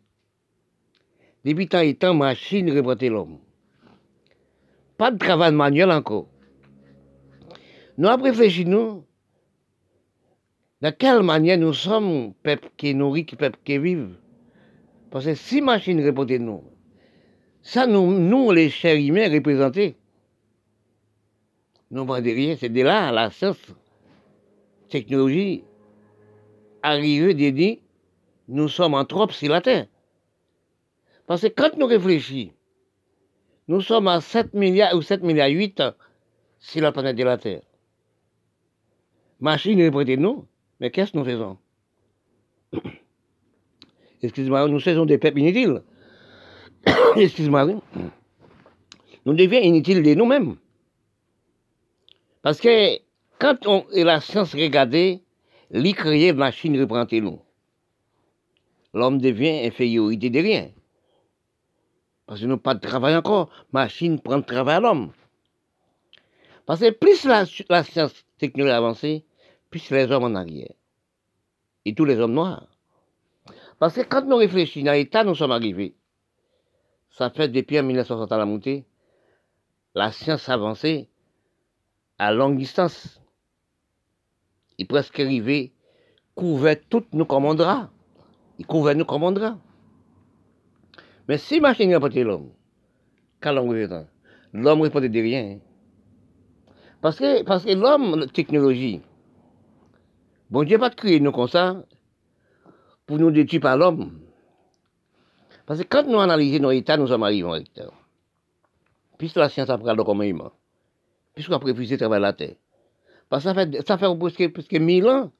depuis tant et tant, machine représente l'homme. Pas de travail manuel encore. Nous avons réfléchi, nous, de quelle manière nous sommes, peuple qui nourrit, peuple qui vivent. Parce que si machine représente nous, ça nous les chers humains représentés. Nous ne vendons rien, c'est de là, la science, technologie, arrivée de dire, nous sommes en trop sur la terre. Parce que quand nous réfléchissons, nous sommes à 7 milliards ou 7 milliards 8 sur la planète de la terre. Machine représente nous, mais qu'est-ce que nous faisons? Excusez-moi, nous faisons des peuples inutiles. Excusez-moi, nous devenons inutiles de nous-mêmes. Parce que quand on et la science regardait, les créer machine représente nous. L'homme devient infériorité de rien. Parce qu'il n'a pas de travail encore. Machine prend le travail à l'homme. Parce que plus la science technologique avancée, plus les hommes en arrière. Et tous les hommes noirs. Parce que quand nous réfléchissons dans l'état, nous sommes arrivés. Ça fait depuis 1960 à la montée, la science avancée à longue distance. Et presque arrivée, couvert toutes nos commandera. Il couvre nous commandera. Mais si machine n'a pas été l'homme, quand l'homme répond, l'homme répond de rien. Parce que l'homme, la technologie, bon Dieu n'a pas créé nous comme ça pour nous détruire par l'homme. Parce que quand nous analysons nos états, nous sommes arrivés en état. Puisque la science apprend le commandement, puisqu'on a préfusé le travail de la terre. Parce que ça fait presque 1000 ans.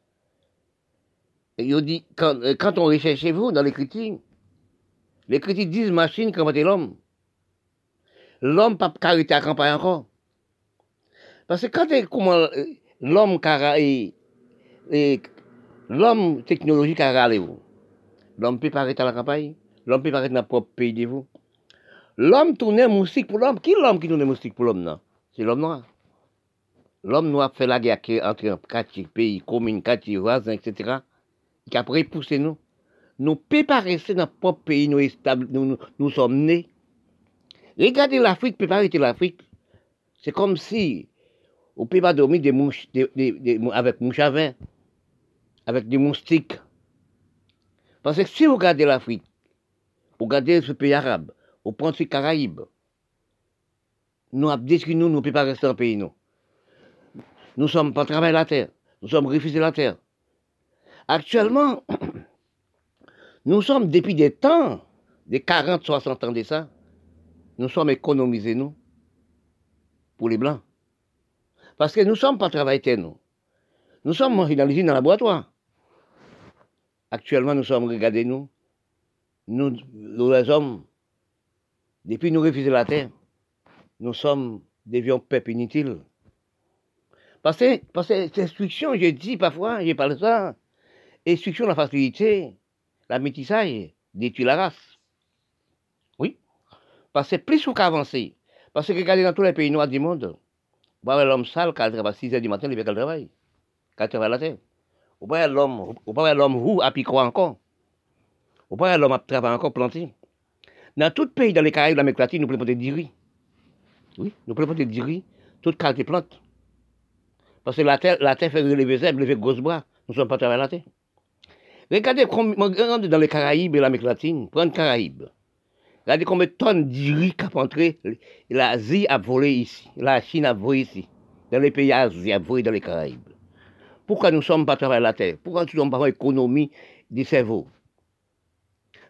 Il dit, quand on recherche chez vous, dans les critiques disent machine comment est l'homme. L'homme n'a pas été à campagne encore. Parce que quand l'homme technologique a râlé vous, l'homme peut paraître à la campagne, l'homme peut paraître dans le propre pays de vous. L'homme tourne moustique pour l'homme. Qui est l'homme qui tourne moustique pour l'homme? c'est l'homme noir. L'homme noir fait la guerre qui est entre quartier, pays, commune, quartier, voisin, etc. qui a repoussé nous. Nous ne pouvons pas rester dans notre propre pays, nous sommes nés. Regardez l'Afrique, préparez l'Afrique. C'est comme si on ne peut pas dormir des mouches, avec mouches à vin, avec des moustiques. Parce que si vous regardez l'Afrique, vous regardez ce pays arabe, vous prenez ce Caraïbes, nous avons détruit nous, nous ne pouvons pas rester dans le pays. Nous ne sommes pas travaillés la terre, nous sommes refusés la terre. Actuellement, nous sommes depuis des temps, des 40, 60 ans de ça, nous sommes économisés, nous, pour les Blancs. Parce que nous ne sommes pas travaillés, nous. Nous sommes mangés dans l'usine, dans le laboratoire. Actuellement, nous sommes, regardez-nous, nous les hommes, depuis nous refusons la terre, nous sommes des vieux peuples inutiles. Parce que cette instruction, je dis parfois, je parle de ça, instruction de la facilité, la métissage, détruit la race. Oui. Parce que plus vous avancez, parce que regardez dans tous les pays noirs du monde, vous voyez l'homme sale qui travaille à 6 h du matin, il veut qu'elle travaille, qu'elle travaille à la terre. Vous voyez l'homme roux à piquer encore. Vous voyez l'homme à travailler encore planté. Dans tout pays, dans les Caraïbes, dans l'Amérique latine, nous plantons du riz. Oui, nous plantons du riz, toute qualité plante. Parce que la terre fait relever les herbes, les grosses bras. Nous ne sommes pas travaillés à la terre. Regardez combien dans les Caraïbes et l'Amérique latine, prenez les Caraïbes. Regardez combien de tonnes d'iri qui ont entré. L'Asie a volé ici, la Chine a volé ici, dans les pays asiatiques a volé dans les Caraïbes. Pourquoi nous ne sommes pas travaillés à la terre? Pourquoi nous ne sommes pas en économie du cerveau?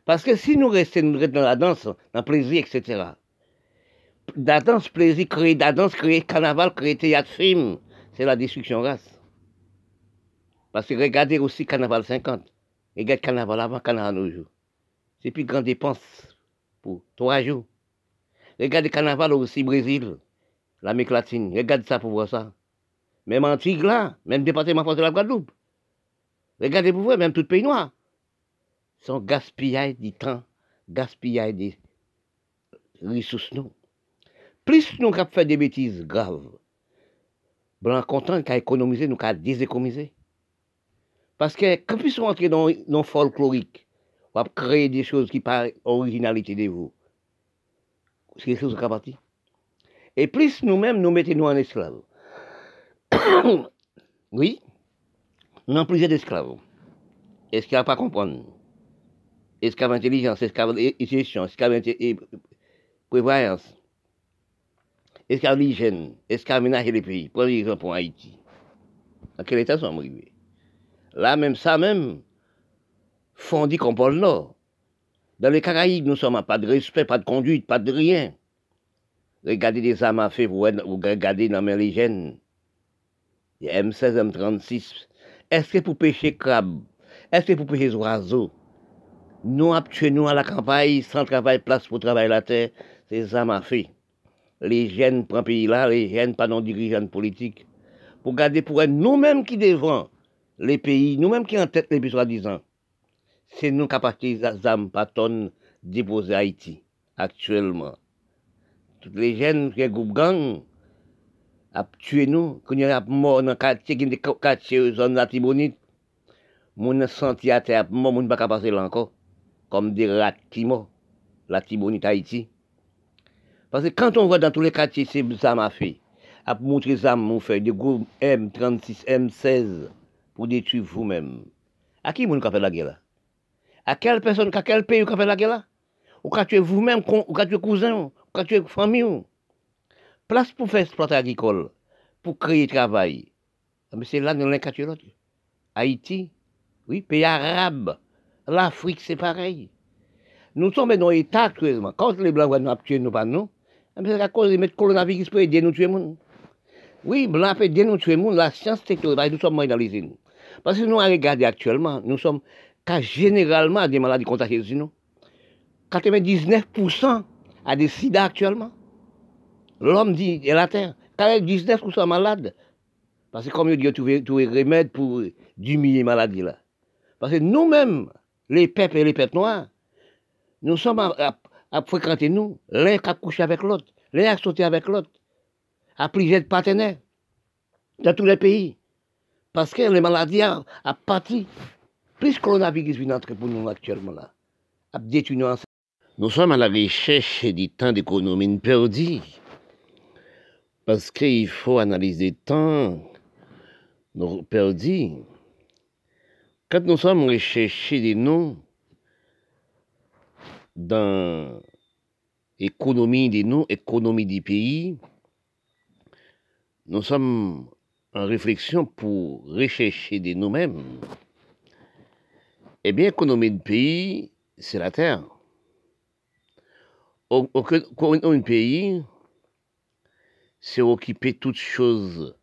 Parce que si nous restons dans la danse, dans le plaisir, etc. La danse, plaisir, créer la danse, créer carnaval, créer théâtre, film. C'est la destruction race. Parce que regardez aussi Carnaval 50. Regardez Carnaval avant, Carnaval aujourd'hui. C'est plus grande dépense pour 3 jours. Regardez Carnaval aussi Brésil, l'Amérique latine. Regardez ça pour voir ça. Même Antilles là, même département français de la Guadeloupe. Regardez pour voir, même tout pays noir. C'est un gaspillage du temps, gaspillage des ressources. Plus nous avons fait des bêtises graves, blanc content qu'à économiser, nous qu'à déséconomiser. Parce que quand ils sont entrés dans le folklorique, on va créer des choses qui parlent originalité de vous. C'est quelque chose qui est parti. Et plus nous-mêmes, nous mettons nous en esclaves. Oui, nous avons plusieurs esclaves. Esclaves pas comprendre. Esclaves intelligence, esclaves gestion, esclaves prévoyance. Esclaves l'hygiène, esclaves ménager les pays. Prenez l'exemple pour Haïti. Dans quel état sont arrivés? Là même, ça même, fondit qu'on parle nord. Dans les Caraïbes, nous sommes à pas de respect, pas de conduite, pas de rien. Regardez des armes à feu, vous regardez dans les jeunes. Les M16, M36. Est-ce que pour pêcher crabe? Est-ce que pour pêcher oiseaux? Nous, actuellement, à la campagne, sans travail, place pour travailler la terre, ces armes à feu. Les jeunes prennent pays là, les jeunes, pas non dirigeants politiques. Pour garder pour nous-mêmes qui devons les pays, nous-mêmes qui en tête les pays soi-disant. C'est nous qui avons parti des armes par tonne déposées à Haïti, actuellement. Toutes les jeunes, les groupes gangs, ont tué nous, qui ont mort dans le quartier, qui ont des quartiers, dans la Tibonite. Mon senti à terre, mon ne peut pas passer là encore, comme des rats qui morts, la Tibonite Haïti. Parce que quand on voit dans tous les quartiers, c'est des armes à feu. À montrer des armes, on fait des groupes M36, M16 pour détruire vous-même. À qui vous fait la guerre là? À quelle personne, à quel pays vous fait la guerre là? Ou quand tu es vous-même, ou quand tu es cousin, ou quand tu es famille. Place pour faire exploiter agricole, pour créer travail. Mais c'est là dans les quartiers l'autre. Haïti, oui, pays arabe, l'Afrique c'est pareil. Nous sommes dans l'État actuellement. Quand les Blancs nous tuer nous pas nous, c'est à cause de mettre le coronavirus pour aider nous tuer les gens. Oui, Blancs peuvent aider nous tuer les gens, la science technologique, nous sommes moins dans les îles. Parce que nous, à regarder actuellement, nous sommes qu'à généralement des maladies contagieuses. 99% à des sida actuellement. L'homme dit, et la terre, 99% malades. Parce que comme il dit, tout est remède pour diminuer les maladies là. Parce que nous-mêmes, les peuples et les peuples noirs, nous sommes à fréquenter nous, l'un qui a couché avec l'autre, l'un qui a sauté avec l'autre, à plusieurs partenaires dans tous les pays. Parce que les maladies ont parti. Plus que le coronavirus vient d'entrer pour nous actuellement, là, à détruire ensemble. Nous sommes à la recherche du temps d'économie perdue. Parce qu'il faut analyser le temps perdu. Quand nous sommes recherchés des noms dans l'économie des noms, économie du pays, nous sommes en réflexion pour rechercher de nous-mêmes. Eh bien, l'économie du pays, c'est la terre. Aucun pays, c'est occuper toutes choses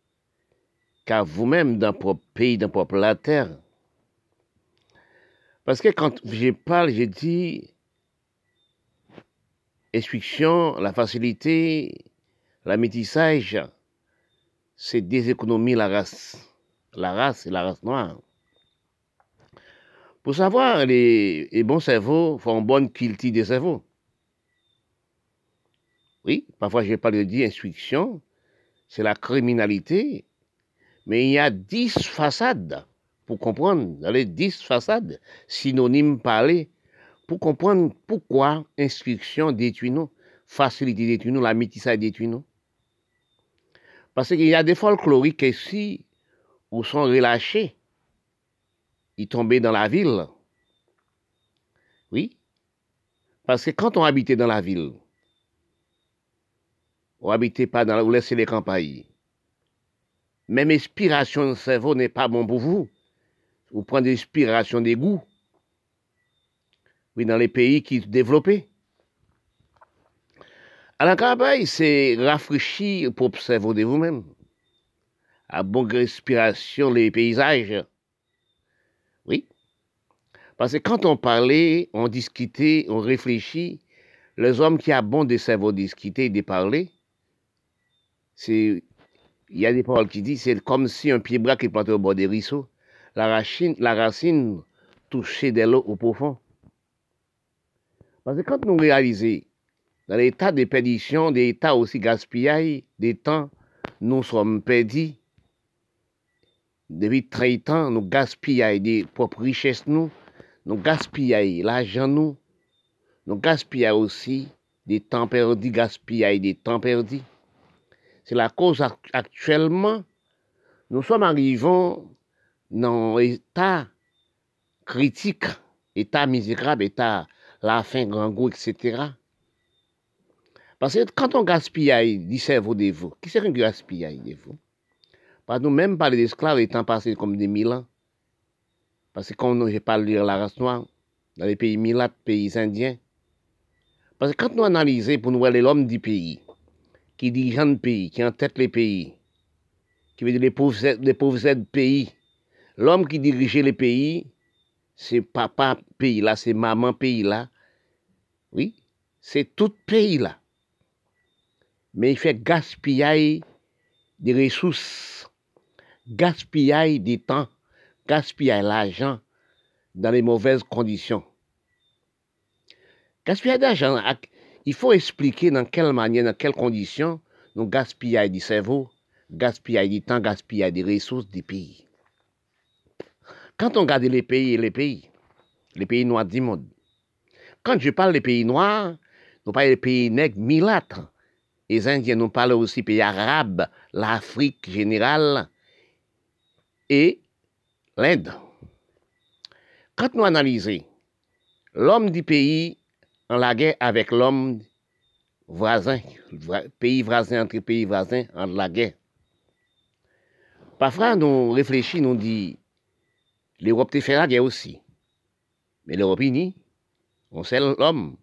qu'à vous-même dans votre pays, dans votre la terre. Parce que quand je parle, je dis instruction, la facilité, la métissage, c'est des économies, la race. La race et la race noire. Pour savoir les bons cerveaux, il faut une bonne culture des cerveaux. Oui, parfois je parle de instruction, c'est la criminalité, mais il y a 10 façades pour comprendre, dans les 10 façades, synonymes parlés, pour comprendre pourquoi instruction détruit nous, facilité détruit nous, la métissage détruit nous. Parce qu'il y a des folkloriques ici où sont relâchés, ils tombaient dans la ville. Oui, parce que quand on habitait dans la ville, on habitait pas dans la, on laissait les campagnes. Même inspiration de cerveau n'est pas bon pour vous. Vous prenez inspiration des goûts. Oui, dans les pays qui se développaient. À la campagne, c'est rafraîchir pour observer vous-même. À bonne respiration, les paysages. Oui. Parce que quand on parlait, on discutait, on réfléchit, les hommes qui abondent de cerveau discuter et de parler, il y a des paroles qui disent c'est comme si un pied bras qui plantait au bord des ruisseaux, la racine touchait de l'eau au profond. Parce que quand nous réalisons, dans l'état de perdition, des états aussi gaspillage, des temps, nous sommes perdus. Depuis 30 ans, nous gaspillons des propres richesses, nous gaspillons l'argent, nous gaspillons aussi des temps perdus, gaspillons des temps perdus. C'est la cause actuellement. Nous sommes arrivés dans un état critique, état misérable, état la fin, grand goût, etc. Parce que quand on gaspille du cerveau de vous, qui c'est qui gaspille de vous? Parce que nous-mêmes, parler d'esclaves, étant passés comme des Milans. Parce que quand je parle de la race noire, dans les pays Milats, pays indiens. Parce que quand nous analysons pour nous voir l'homme du pays, qui dirige le pays, qui entête les pays, qui veut dire les pauvres pays, l'homme qui dirigeait les pays, c'est papa pays là, c'est maman pays là, oui, c'est tout pays là. Mais il fait gaspiller des ressources, gaspiller des temps, gaspiller l'argent dans les mauvaises conditions. Gaspiller d'argent, il faut expliquer dans quelle manière, dans quelles conditions nous gaspillons du cerveau, gaspillons du temps, gaspillons des ressources des pays. Quand on regarde les pays noirs du monde, quand je parle des pays noirs, nous parlons des pays nègres mulâtres. Les Indiens nous parlent aussi des pays arabes, l'Afrique générale et l'Inde. Quand nous analysons l'homme du pays en la guerre avec l'homme voisin, pays voisin entre pays voisins en la guerre, parfois nous réfléchissons, nous disons l'Europe te fait la guerre aussi. Mais l'Europe unie, on sait l'homme.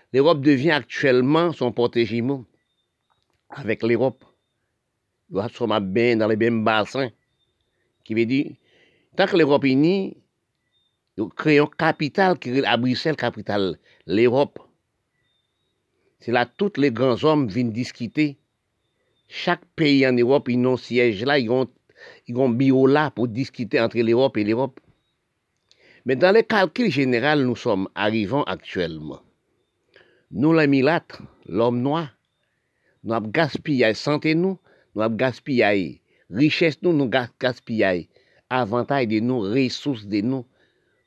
L'Europe devient actuellement son porte-jumeau avec l'Europe. Nous sommes bien dans les mêmes bassins. Qui veut dire, tant que l'Europe unie, nous créons capitale qui est à Bruxelles, capitale, l'Europe. C'est là tous les grands hommes viennent discuter. Chaque pays en Europe, ils ont un siège là, ils ont bio là pour discuter entre l'Europe et l'Europe. Mais dans les calculs général, nous sommes arrivants actuellement. Nous, les Milates, l'homme noir, nous avons gaspillé santé nous, nous avons gaspillé richesse nous, nous avons gaspillé avantage de nous, ressources de nous,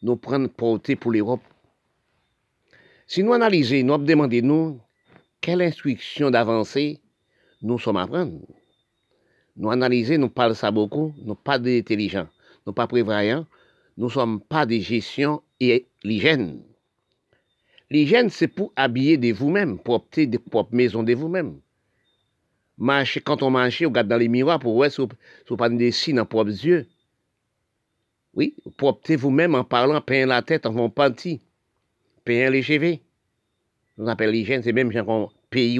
nous prenons portée pour l'Europe. Si nous analysons, nous demandons nous quelle instruction d'avancer nous sommes à prendre. Nous analysons, nous parlons ça beaucoup, nous ne sommes pas intelligents, nous ne sommes pas prévoyants, nous ne sommes pas de gestion et l'hygiène. L'hygiène, c'est pour habiller de vous-même, pour opter de propre maison de vous-même. Quand on marche, on regarde dans les miroirs pour voir si on ne pas des signes dans propres yeux. Oui, pour opter vous-même en parlant, peindre la tête, en vont partir, peindre les cheveux. On appelle l'hygiène, c'est même genre pays.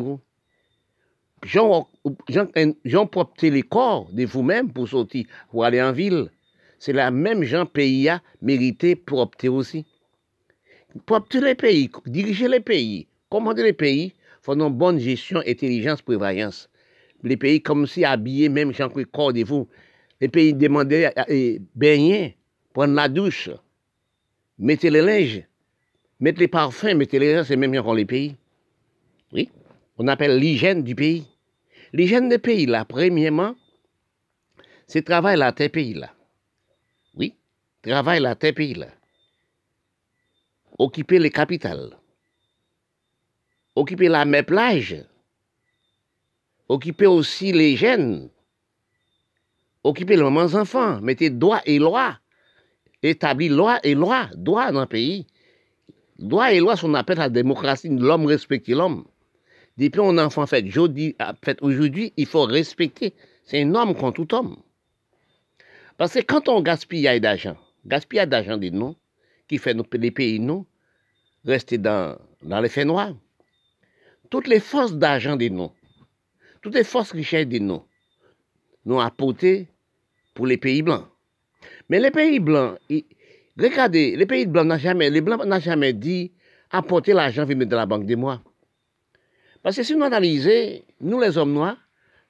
Jean propter les corps de vous-même pour sortir, pour aller en ville. C'est la même Jean pays a mérité pour opter aussi. Pour opter les pays, diriger les pays, commander les pays, faut une bonne gestion, intelligence, prévoyance. Les pays comme si habillés, même Jean le corps de vous. Les pays demandaient baigner, prendre la douche, mettre les linges, mettre les parfums, mettre les gens, c'est même encore les pays. Oui, on appelle l'hygiène du pays. L'hygiène des pays, là, premièrement, c'est travail la terre pays, là. Oui, travail la terre pays, là. Occuper les capitales. Occuper la mer plage. Occuper aussi les jeunes. Occuper les mamans enfants. Mettez droit et loi. Établir loi et loi. Droit dans le pays. Droit et loi, ce qu'on appelle la démocratie. L'homme respecte l'homme. Depuis on a enfant fait aujourd'hui, il faut respecter. C'est un homme contre tout homme. Parce que quand on gaspille d'argent des noms, qui fait les pays nous, rester dans les faits noirs. Toutes les forces d'argent des noms, toutes les forces richesses des noms, nous apportées pour les pays blancs. Mais les pays blancs, regardez, les pays blancs n'ont jamais dit apporter l'argent venir de la banque des mois. Parce que si nous analysons, nous les hommes noirs,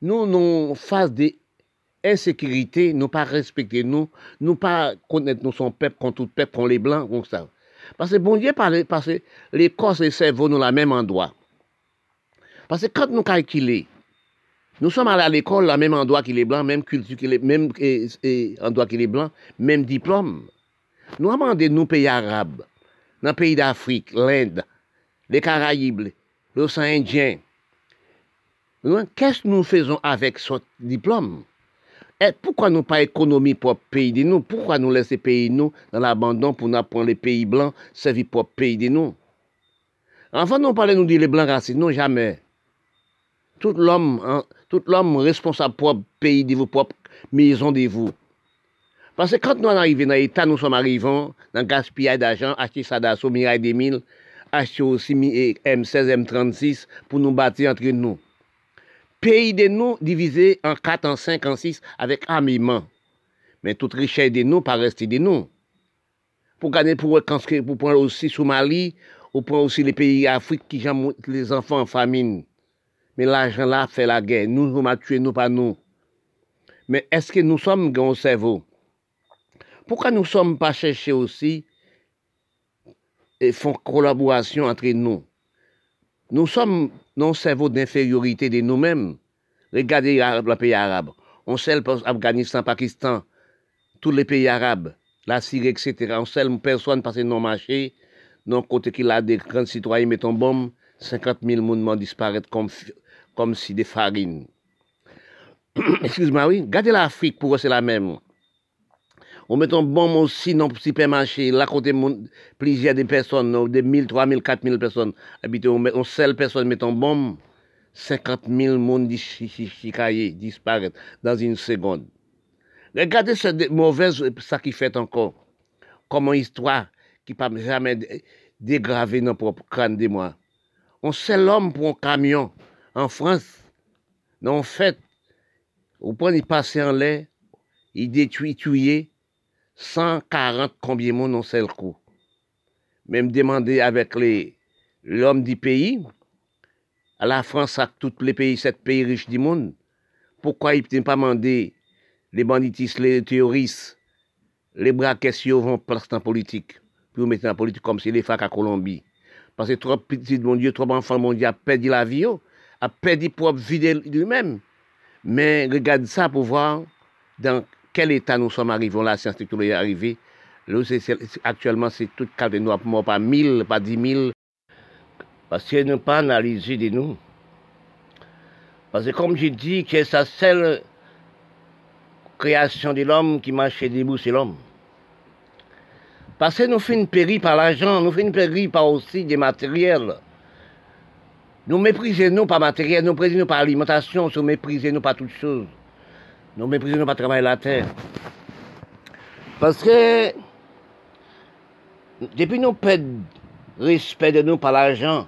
nous face des insécurité, nous pas respecter nous pas connaître nous son peuple, contre tout peuple, contre les blancs, comme ça. Parce que bon Dieu, parce que les corps et les cerveaux nous la même endroit. Parce que quand nous calculons, nous sommes allés à l'école, la même endroit que les blancs, même culture que les même endroit que les blancs, même diplôme. Nous demandons nos pays arabes, nos pays d'Afrique, l'Inde, les Caraïbes, l'océan Indien. Qu'est-ce que nous faisons avec ce diplôme? Et pourquoi nous pas économiser pour le pays de nous? Pourquoi nous laisser pays de nous dans l'abandon pour nous prendre les pays blancs, servir pour le pays de nous? Enfin, nous parlons nous dire les blancs racistes, non jamais. Tout l'homme responsable pour le pays de vous, pour la maison de vous. Parce que quand nous arrivons dans l'État, nous sommes arrivés dans le gaspillage d'argent, acheter ça d'assaut, Mirail 2000, acheter aussi M16, M36 pour nous bâtir entre nous. Pays de nous divisé en 4, en 5, en 6 avec armement. Mais toute richesse de nous, pas rester de nous. Pour gagner, pour prendre aussi Somalie, ou prendre aussi les pays d'Afrique qui jamment les enfants en famine. Mais l'argent là fait la guerre. Nous on va tuer, nous pas nous. Mais est-ce que nous sommes grands cerveaux? Pourquoi nous ne sommes pas cherchés aussi et font collaboration entre nous? Nous sommes non cerveau d'infériorité de nous-mêmes. Regardez les pays arabes. On scelle Afghanistan, Pakistan, tous les pays arabes, la Syrie, etc. On scelle personne parce que non marché, non côté qu'il a des grands citoyens mettent en bombe, 50 000 monuments disparaissent comme si des farines. Excuse-moi, oui. Regardez l'Afrique, pour eux c'est la même. On met en bombe aussi dans le supermarché, là côté plusieurs des personnes, des 1000, 3000, 4000 personnes habitées, on seule personne met en bombe, 50 000 monde disparaissent dans une seconde. Regardez ce mauvais, ça qui fait encore, comme une histoire qui ne peut jamais dégraver nos propres crânes de moi. On seul homme pour un camion, en France, en fait, on prend y passer en l'air, il détruit, tuer, 140 combien mon non c'est le coup. Même demander avec l'homme du pays, à la France, à tous les pays, 7 pays riches du monde, pourquoi ils ne pas demander les banditistes, les terroristes, les braquets si vont placer en politique, puis mettre en politique comme si les facs à Colombie. Parce que trop petits, mon Dieu, trop enfants, mon Dieu, a perdu la vie, a perdu propre vide lui-même. Mais regarde ça pour voir dans quel état nous sommes arrivés, la science technologique est arrivée. Actuellement, c'est tout cas de nous, pas 1000, pas 10 000. Parce qu'ils n'ont pas analysé de nous. Parce que comme j'ai dit, que c'est la seule création de l'homme qui marche debout, c'est l'homme. Parce que nous faisons une péri par l'argent, nous faisons une péri par aussi des matériels. Nous méprisons par matériel, nous méprisons par alimentation, nous méprisons par toutes choses. Nous méprisons par travail de la terre. Parce que depuis nous perdons respect de nous par l'argent,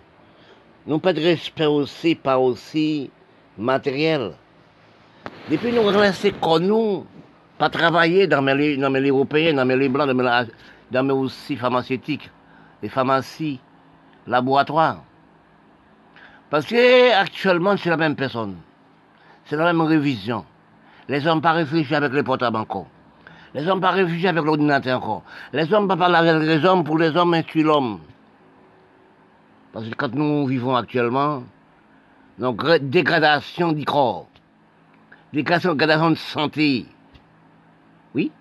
nous perdons respect aussi par aussi matériel. Depuis nous restons comme nous, pas travailler dans les Européens, dans les Blancs, dans les aussi pharmaceutiques, les pharmacies, laboratoires. Parce que actuellement c'est la même personne, c'est la même révision. Les hommes ne réfléchissent pas avec les portables encore. Les hommes ne réfléchissent pas avec l'ordinateur encore. Les hommes ne parlent pas avec les hommes pour les hommes tuent l'homme. Parce que quand nous vivons actuellement, nous avons une dégradation du corps, dégradation de santé. Oui,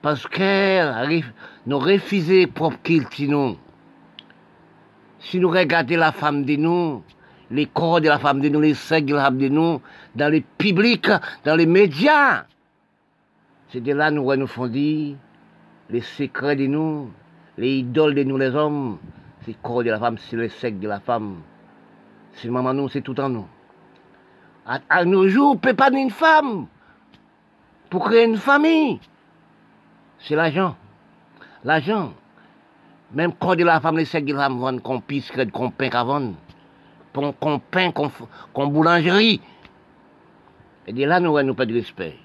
parce que nous refusons propre culture. Si nous regardons la femme de nous, les corps de la femme de nous, les seins de la femme de nous, dans le public, dans les médias. C'est de là nous font dire les secrets de nous, les idoles de nous, les hommes. C'est le corps de la femme, c'est le sexe de la femme. C'est maman nous, c'est tout en nous. À nos jours, on ne peut pas une femme pour créer une famille. C'est l'argent. L'argent. Même le corps de la femme, le sexe de la femme, qu'on pisse, qu'on peint, qu'on pain, qu'on boulangerie. Et de là, nous n'avons pas de respect.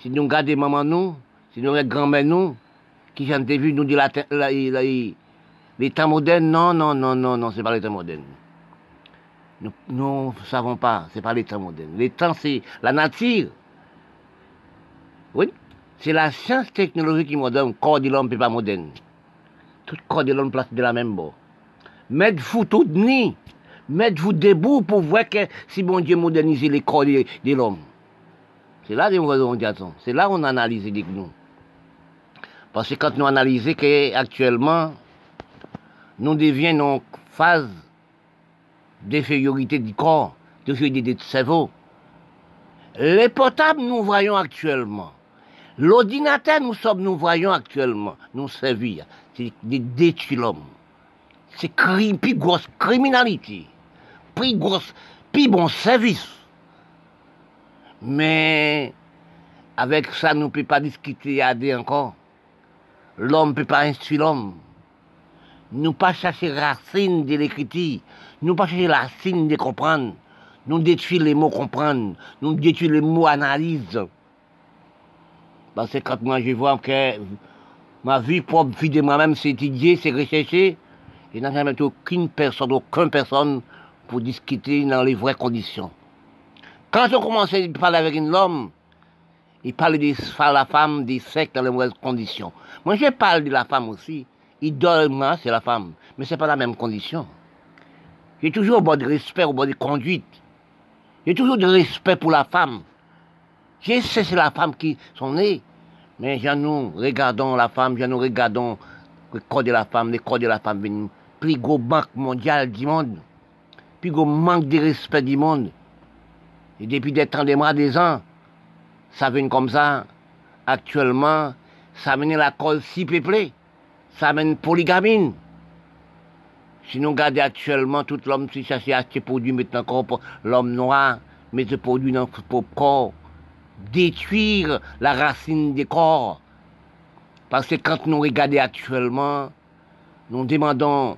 Si nous regardons maman nous, si nous regardons grand-mère nous, qui j'en ai vu nous dire les temps modernes, non, c'est pas les temps modernes. Nous ne savons pas, c'est pas les temps modernes. Les temps, c'est la nature. Oui, c'est la science technologique qui moderne, le corps de l'homme n'est pas moderne. Tout le corps de l'homme place de la même bord. Mettez-vous tout nid. Mettez-vous debout pour voir que si bon Dieu modernise les corps de l'homme. C'est là que nous c'est là qu'on analyse les nous. Parce que quand nous analysons qu'actuellement, nous devenons en phase d'infériorité du corps, d'infériorité du cerveau. Les portables, nous voyons actuellement. L'ordinateur, nous voyons actuellement. Nous servir. C'est de détruire l'homme. C'est plus grosse criminalité, plus bon service. Mais avec ça, nous ne pouvons pas discuter encore. L'homme ne peut pas instruire l'homme. Nous ne pas chercher la racine de l'écriture. Nous ne pas chercher la racine de comprendre. Nous détruisons les mots comprendre. Nous détruisons les mots analyse. Parce que quand moi je vois que ma vie propre, vie de moi-même, c'est étudier, c'est rechercher. Je n'ai jamais aucune personne pour discuter dans les vraies conditions. Quand on commençait à parler avec un homme, il parlait de la femme, des sexes dans les mauvaises conditions. Moi, je parle de la femme aussi. Idolement, c'est la femme. Mais ce n'est pas la même condition. J'ai toujours bon de respect, bon de conduite. J'ai toujours de respect pour la femme. Je sais que c'est la femme qui sont née. Mais nous regardons la femme, nous regardons le corps de la femme, le corps de la femme. Plus gros manque mondial du monde. Plus gros manque de respect du monde. Et depuis des temps, des mois, des ans, ça vient comme ça. Actuellement, ça mène la cause si peuplée. Ça mène polygamine. Si nous regardons actuellement, tout l'homme qui cherche à acheter produit, maintenant encore l'homme noir, met ce produit dans son propre corps. Détruire la racine des corps. Parce que quand nous regardons actuellement, nous demandons,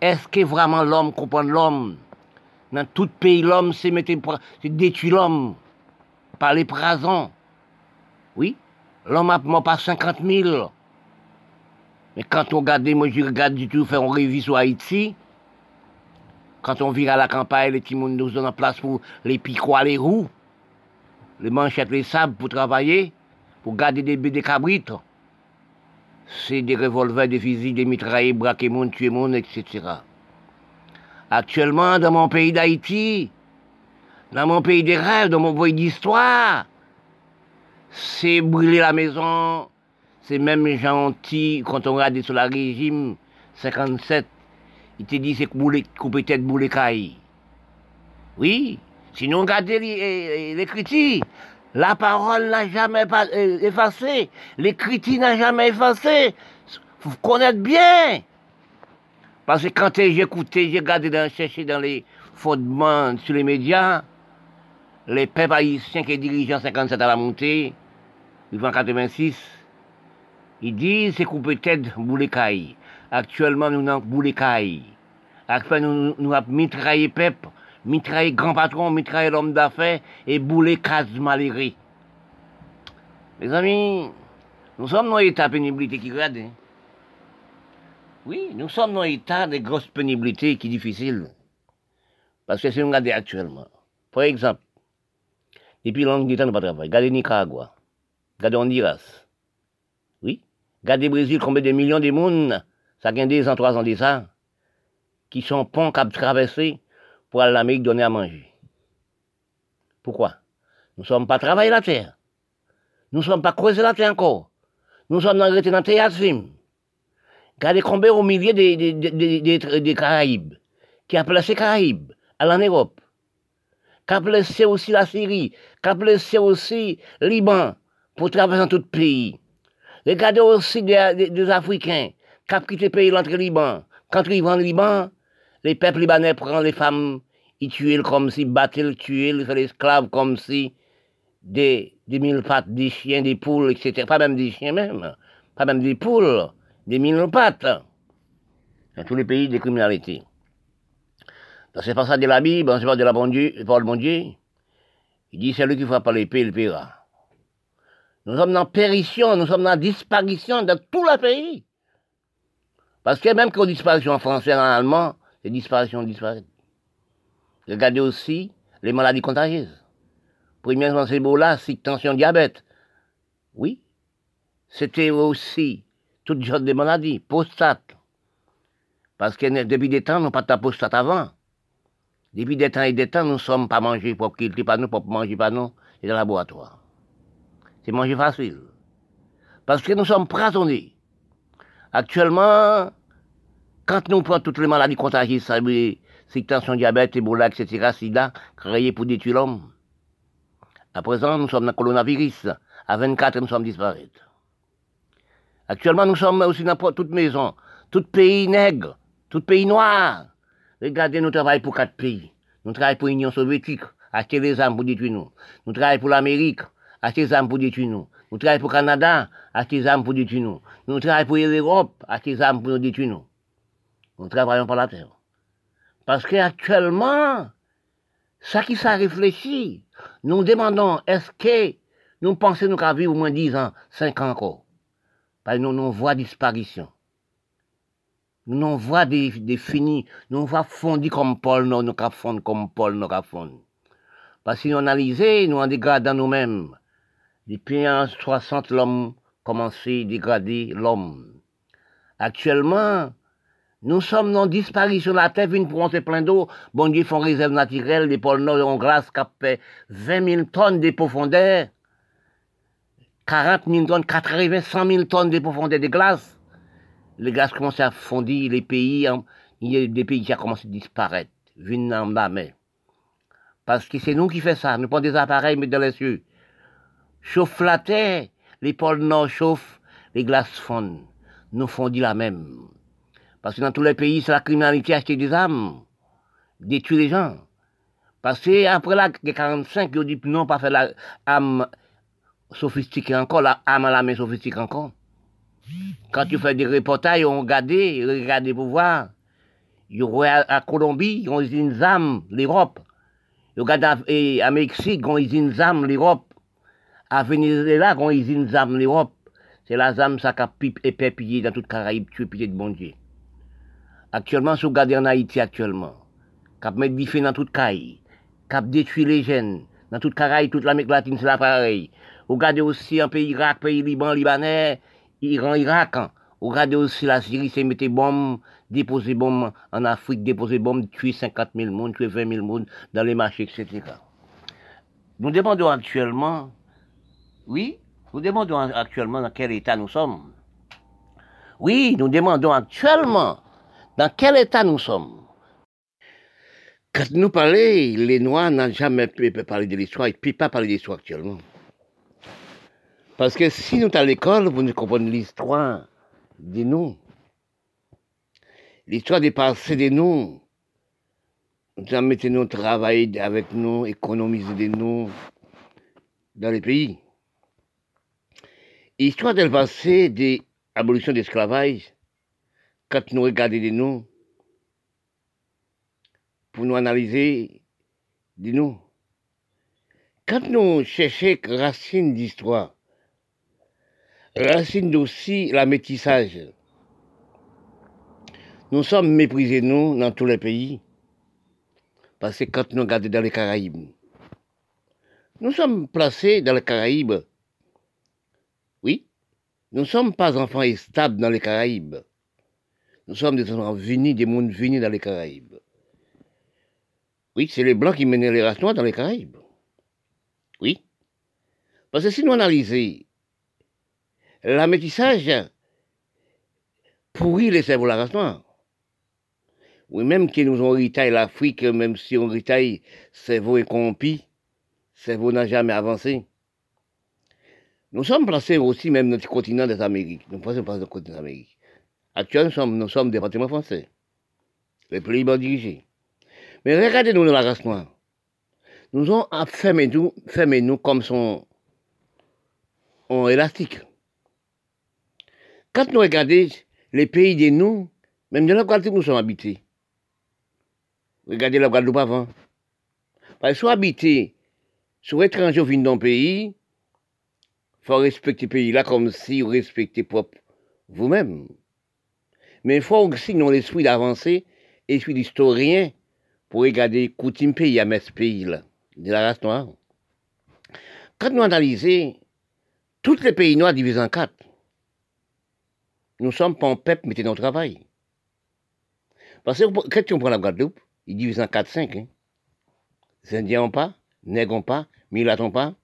est-ce que vraiment l'homme comprend l'homme? Dans tout pays, l'homme, c'est détruire l'homme par les prisons. Oui, l'homme a mort par 50 000. Mais quand on regarde, moi je regarde du tout, on revit sur Haïti. Quand on vire à la campagne, les petits monde nous donnent place pour les picois, les roues, les manchettes, les sables pour travailler, pour garder des bébés cabrites. C'est des revolvers, des fusils, des mitraillés, braquer monde, tuer monde, etc. Actuellement, dans mon pays d'Haïti, dans mon pays des rêves, dans mon pays d'histoire, c'est brûler la maison, c'est même gentil, quand on regarde sur la régime 57, il te dit c'est couper tête, bouler caille. Oui, sinon regardez l'écriture, la parole n'a jamais effacé, l'écriture n'a jamais effacé, faut connaître bien. Parce que quand j'ai écouté, j'ai regardé, cherché dans les fondements sur les médias, les peuples haïtiens qui dirigent 57 à la montée, en 86, ils disent c'est couper tête, bouler caille. Actuellement, nous n'avons bouler caille. Actuellement, nous avons mitraillé peuple, mitraillé grand patron, mitraillé l'homme d'affaires et bouler casse maléré. Mes amis, nous sommes dans l'état de pénibilité qui regarde. Hein? Oui, nous sommes dans l'état de grosse pénibilité qui est difficile. Parce que si nous regardons actuellement, par exemple, depuis longtemps, nous n'avons pas travaillé. Regardez Nicaragua, regardez Honduras, oui, regardez Brésil, combien de millions de monde, ça gagne 2 ans, 3 ans de ça, qui sont ponts qui ont traversé pour aller à l'Amérique donner à manger. Pourquoi? Nous ne sommes pas travaillés la terre. Nous ne sommes pas creusés la terre encore. Nous sommes arrêtés dans le théâtre film. Regardez combien au milieu des Caraïbes, qui a placé Caraïbes en Europe, qui a placé aussi la Syrie, qui a placé aussi Liban, pour traverser tout le pays. Regardez aussi des Africains, qui ont quitté le pays entre Liban. Quand ils vont en Liban, les peuples libanais prennent les femmes, ils tuent comme si, battent, tuent, ils font les esclaves comme si, des mille pattes, des chiens, des poules, etc. Pas même des chiens même, pas même des poules. Des mille pattes dans tous les pays de criminalité. C'est pas ça de la Bible, c'est pas de la parole de mon Dieu. Il dit celui qui frappe l'épée, il paiera. Nous sommes dans pérition, nous sommes dans disparition dans tout le pays. Parce que même qu'on disparition en français, en allemand, les disparitions disparaissent. Regardez aussi les maladies contagieuses. Premièrement, c'est Ebola, c'est tension, diabète. Oui, c'était aussi toutes sortes de maladies, prostate. Parce que depuis des temps, nous n'avons pas de prostate avant. Depuis des temps et des temps, nous ne sommes pas mangés pour cultiver pas nous, pour manger pas nous, et dans le laboratoire. C'est manger facile. Parce que nous sommes prisonniers. Actuellement, quand nous prenons toutes les maladies contagieuses, ça veut dire, c'est tension, diabète, Ebola, etc., sida, créé pour détruire l'homme. À présent, nous sommes dans le coronavirus. À 24, nous sommes disparus. Actuellement, nous sommes aussi dans toute maison, tout pays nègre, tout pays noir. Regardez, nous travaillons pour 4 pays. Nous travaillons pour l'Union soviétique, acheter les armes pour détruire nous. Nous travaillons pour l'Amérique, acheter les armes pour détruire nous. Nous travaillons pour le Canada, acheter les armes pour détruire nous. Nous travaillons pour l'Europe, acheter les armes pour nous détruire nous. Nous travaillons pour la terre. Parce qu'actuellement, ça qui s'est réfléchi, nous demandons, est-ce que nous pensons nous qu'à vivre au moins 10 ans, 5 ans encore? Parce que nous voyons disparition. Nous voyons des finis. Nous voyons fondre comme Paul, nous fondre comme Paul, nous fondre. Parce que nous analysons, nous en dégradons nous-mêmes. Depuis en 60, l'homme commençait à dégrader l'homme. Actuellement, nous sommes dans disparition. La terre vient pour monter plein d'eau. Bon Dieu, font réserve naturelle. Les pôles nord ont glace qui fait 20 000 tonnes de profondeur. 40 000 tonnes, 80, 100 000 tonnes de profondeur de glace. Les glaces commencent à fondir, les pays, il y a des pays qui ont commencé à disparaître, viennent en la mer. Parce que c'est nous qui faisons ça, nous prenons des appareils, mais dans les cieux. Chauffe la terre, les pôles nord chauffent, les glaces fondent. Nous fondons la même. Parce que dans tous les pays, c'est la criminalité acheter des âmes, détruire les gens. Parce que après la 45, ils ont dit non, pas faire la âme sophistiqué encore, la âme à la main sophistiquée encore. Quand tu fais des reportages, on regarde, pour voir. Ils regardent à Colombie, on usine des âmes, l'Europe. Ils regardent à Mexique, on usine des âmes, l'Europe. À Venezuela, on usine des âmes, l'Europe. C'est la âme ça qui a pépillé dans toute Caraïbe, tu es pillé de bon Dieu. Actuellement, si vous regardez en Haïti actuellement, qui a mis du feu dans toute Caraïbe, qui a détruit les jeunes, dans toute Caraïbe, toute l'Amérique latine, c'est l'appareil. Regardez aussi un pays Irak, pays Liban, Libanais, Iran, Irak. Regardez aussi la Syrie, c'est mettre des bombes, déposer des bombes en Afrique, déposer des bombes, tuer 50 000 personnes, tuer 20 000 personnes dans les marchés, etc. Nous demandons actuellement, oui, nous demandons actuellement dans quel état nous sommes. Oui, nous demandons actuellement dans quel état nous sommes. Quand nous parlons, les Noirs n'ont jamais pu parler de l'histoire, ils ne peuvent pas parler de l'histoire actuellement. Parce que si nous sommes à l'école, vous nous comprenez l'histoire de nous. L'histoire du passé de nous. Nous mettons travailler avec nous, économiser de nous dans les pays. L'histoire du passé de l'abolition de l'esclavage, quand nous regardons de nous, pour nous analyser de nous. Quand nous cherchons racines d'histoire, racines aussi la métissage, nous sommes méprisés, nous, dans tous les pays. Parce que quand nous regardons dans les Caraïbes, nous sommes placés dans les Caraïbes. Oui, nous ne sommes pas enfants stables dans les Caraïbes. Nous sommes des enfants venus, des mondes venus dans les Caraïbes. Oui, c'est les Blancs qui menaient les races noires dans les Caraïbes. Oui, parce que si nous analysons, le métissage pourrit les cerveaux de la race noire. Oui, même qu'ils nous ont ritaillé l'Afrique, même si on ritaille, cerveau est corrompu, cerveau n'a jamais avancé. Nous sommes placés aussi, même notre continent des Amériques. Nous sommes placés dans le continent des Amériques. Actuellement, nous sommes des départements français, les pays bien dirigés. Mais regardez-nous dans la race noire. Nous ont fermé nous comme son en élastique. Quand nous regardons les pays de nous, même de la Guadeloupe, nous sommes habités. Regardez la Guadeloupe avant. Parce que soit habité, soit étranger vient d'un pays, il faut respecter le pays là comme si vous respectez propre vous-même. Mais il faut aussi nous l'esprit d'avancée, l'esprit d'historien, pour regarder coutume pays à mes pays là, de la race noire. Quand nous analysons, tous les pays noirs divisés en quatre. Nous ne sommes pas en peuple, mais c'est notre travail. Parce que quand on prend la Guadeloupe, ils divisent en 4-5. Hein. Les Indiens n'ont pas, les Nègres n'ont pas, les Milates n'ont pas,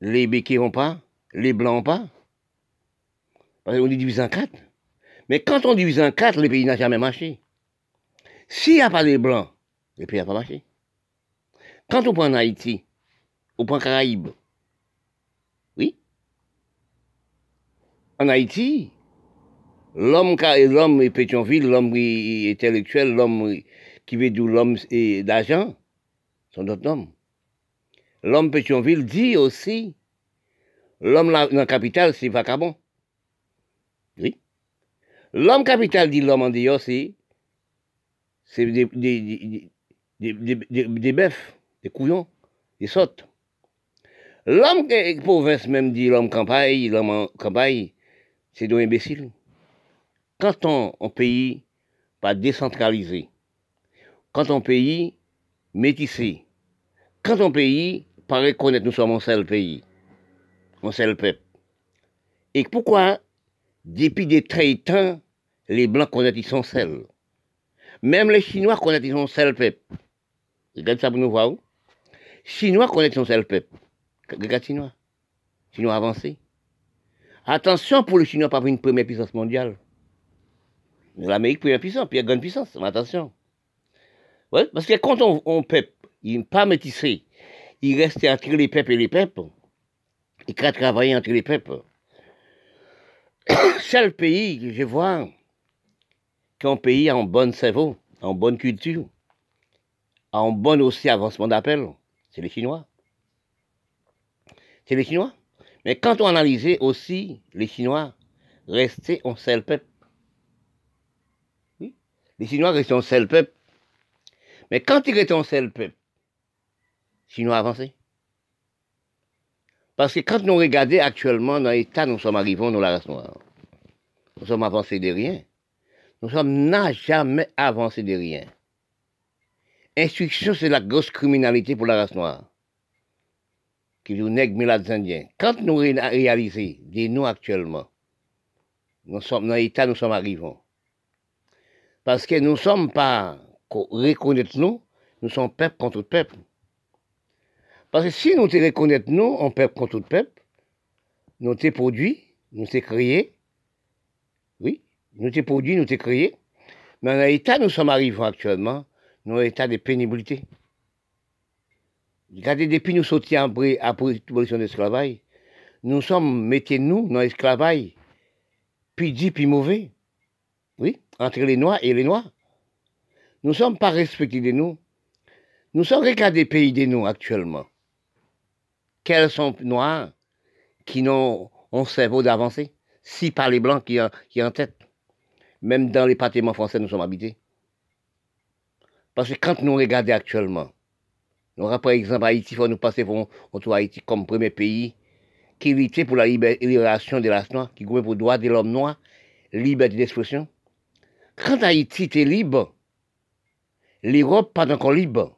les Békés n'ont pas, les Blancs n'ont pas. Parce qu'on les divise en 4. Mais quand on divise en 4, le pays n'a jamais marché. S'il n'y a pas les Blancs, le pays n'a pas marché. Quand on prend Haïti, on prend Caraïbes. Oui. En Haïti, l'homme est Pétionville, l'homme est intellectuel, l'homme qui veut dire l'homme d'argent, sont d'autres noms. L'homme Pétionville dit aussi, l'homme dans la capitale, c'est vagabond. Oui. L'homme capital dit l'homme en dehors, c'est des bœufs, des couillons, des sottes. L'homme province même dit l'homme en campagne, c'est des imbéciles. Quand on pays pas décentralisé, quand on pays métissé, quand on pays pas reconnaître nous sommes un seul pays, un seul peuple. Et pourquoi, depuis des traitants, les Blancs connaissent qu'ils sont seuls? Même les Chinois connaissent qu'ils sont seul peuple. Regarde ça pour nous voir. Chinois connaissent qu'ils sont seul peuple. Regarde Chinois. Chinois avancés. Attention pour les Chinois, pas pour une première puissance mondiale. L'Amérique première puissance, puis la grande puissance, mais attention. Ouais, parce que quand on peuple, il n'est pas métissé, il reste entre les peuples et les peuples, il crée travailler entre les peuples. C'est le pays que je vois, qu'un pays en bon cerveau, en bonne culture, en bon aussi avancement d'appel, c'est les Chinois. C'est les Chinois. Mais quand on analyse aussi, les Chinois restaient en seul peuple. Les Chinois restent un seul peuple. Mais quand ils restent un seul peuple, les Chinois avancés. Parce que quand nous regardons actuellement dans l'état, nous sommes arrivés dans la race noire. Nous sommes avancés de rien. Nous sommes n'a jamais avancés de rien. Instruction, c'est la grosse criminalité pour la race noire. Qui nous nègre, mais les Indiens. Quand nous réalisons, dis-nous actuellement, nous sommes dans l'état, nous sommes arrivés. Parce que nous ne sommes pas, reconnaître nous sommes peuple contre peuple. Parce que si nous te reconnaissons, nous, en peuple contre tout peuple, nous te produit, nous te créé, oui, nous te produit, nous te créé, mais en état, nous sommes arrivés actuellement, nous sommes en état de pénibilité. Regardez, depuis nous sortions après l'abolition de l'esclavage, nous sommes, mettez-nous dans l'esclavage, puis dit, puis mauvais, oui, entre les Noirs et les Noirs. Nous ne sommes pas respectés de nous. Nous sommes regardés pays de nous actuellement. Quels sont les Noirs qui n'ont un cerveau d'avancée, si par les Blancs qui en tête. Même dans les départements français, nous sommes habités. Parce que quand nous regardons actuellement, nous aurons par exemple Haïti, il faut nous passer pour Haïti comme premier pays qui luttait pour la libération de la noire, qui gouverne pour le droit de l'homme noir, liberté d'expression. Quand Haïti était libre, l'Europe n'est pas encore libre.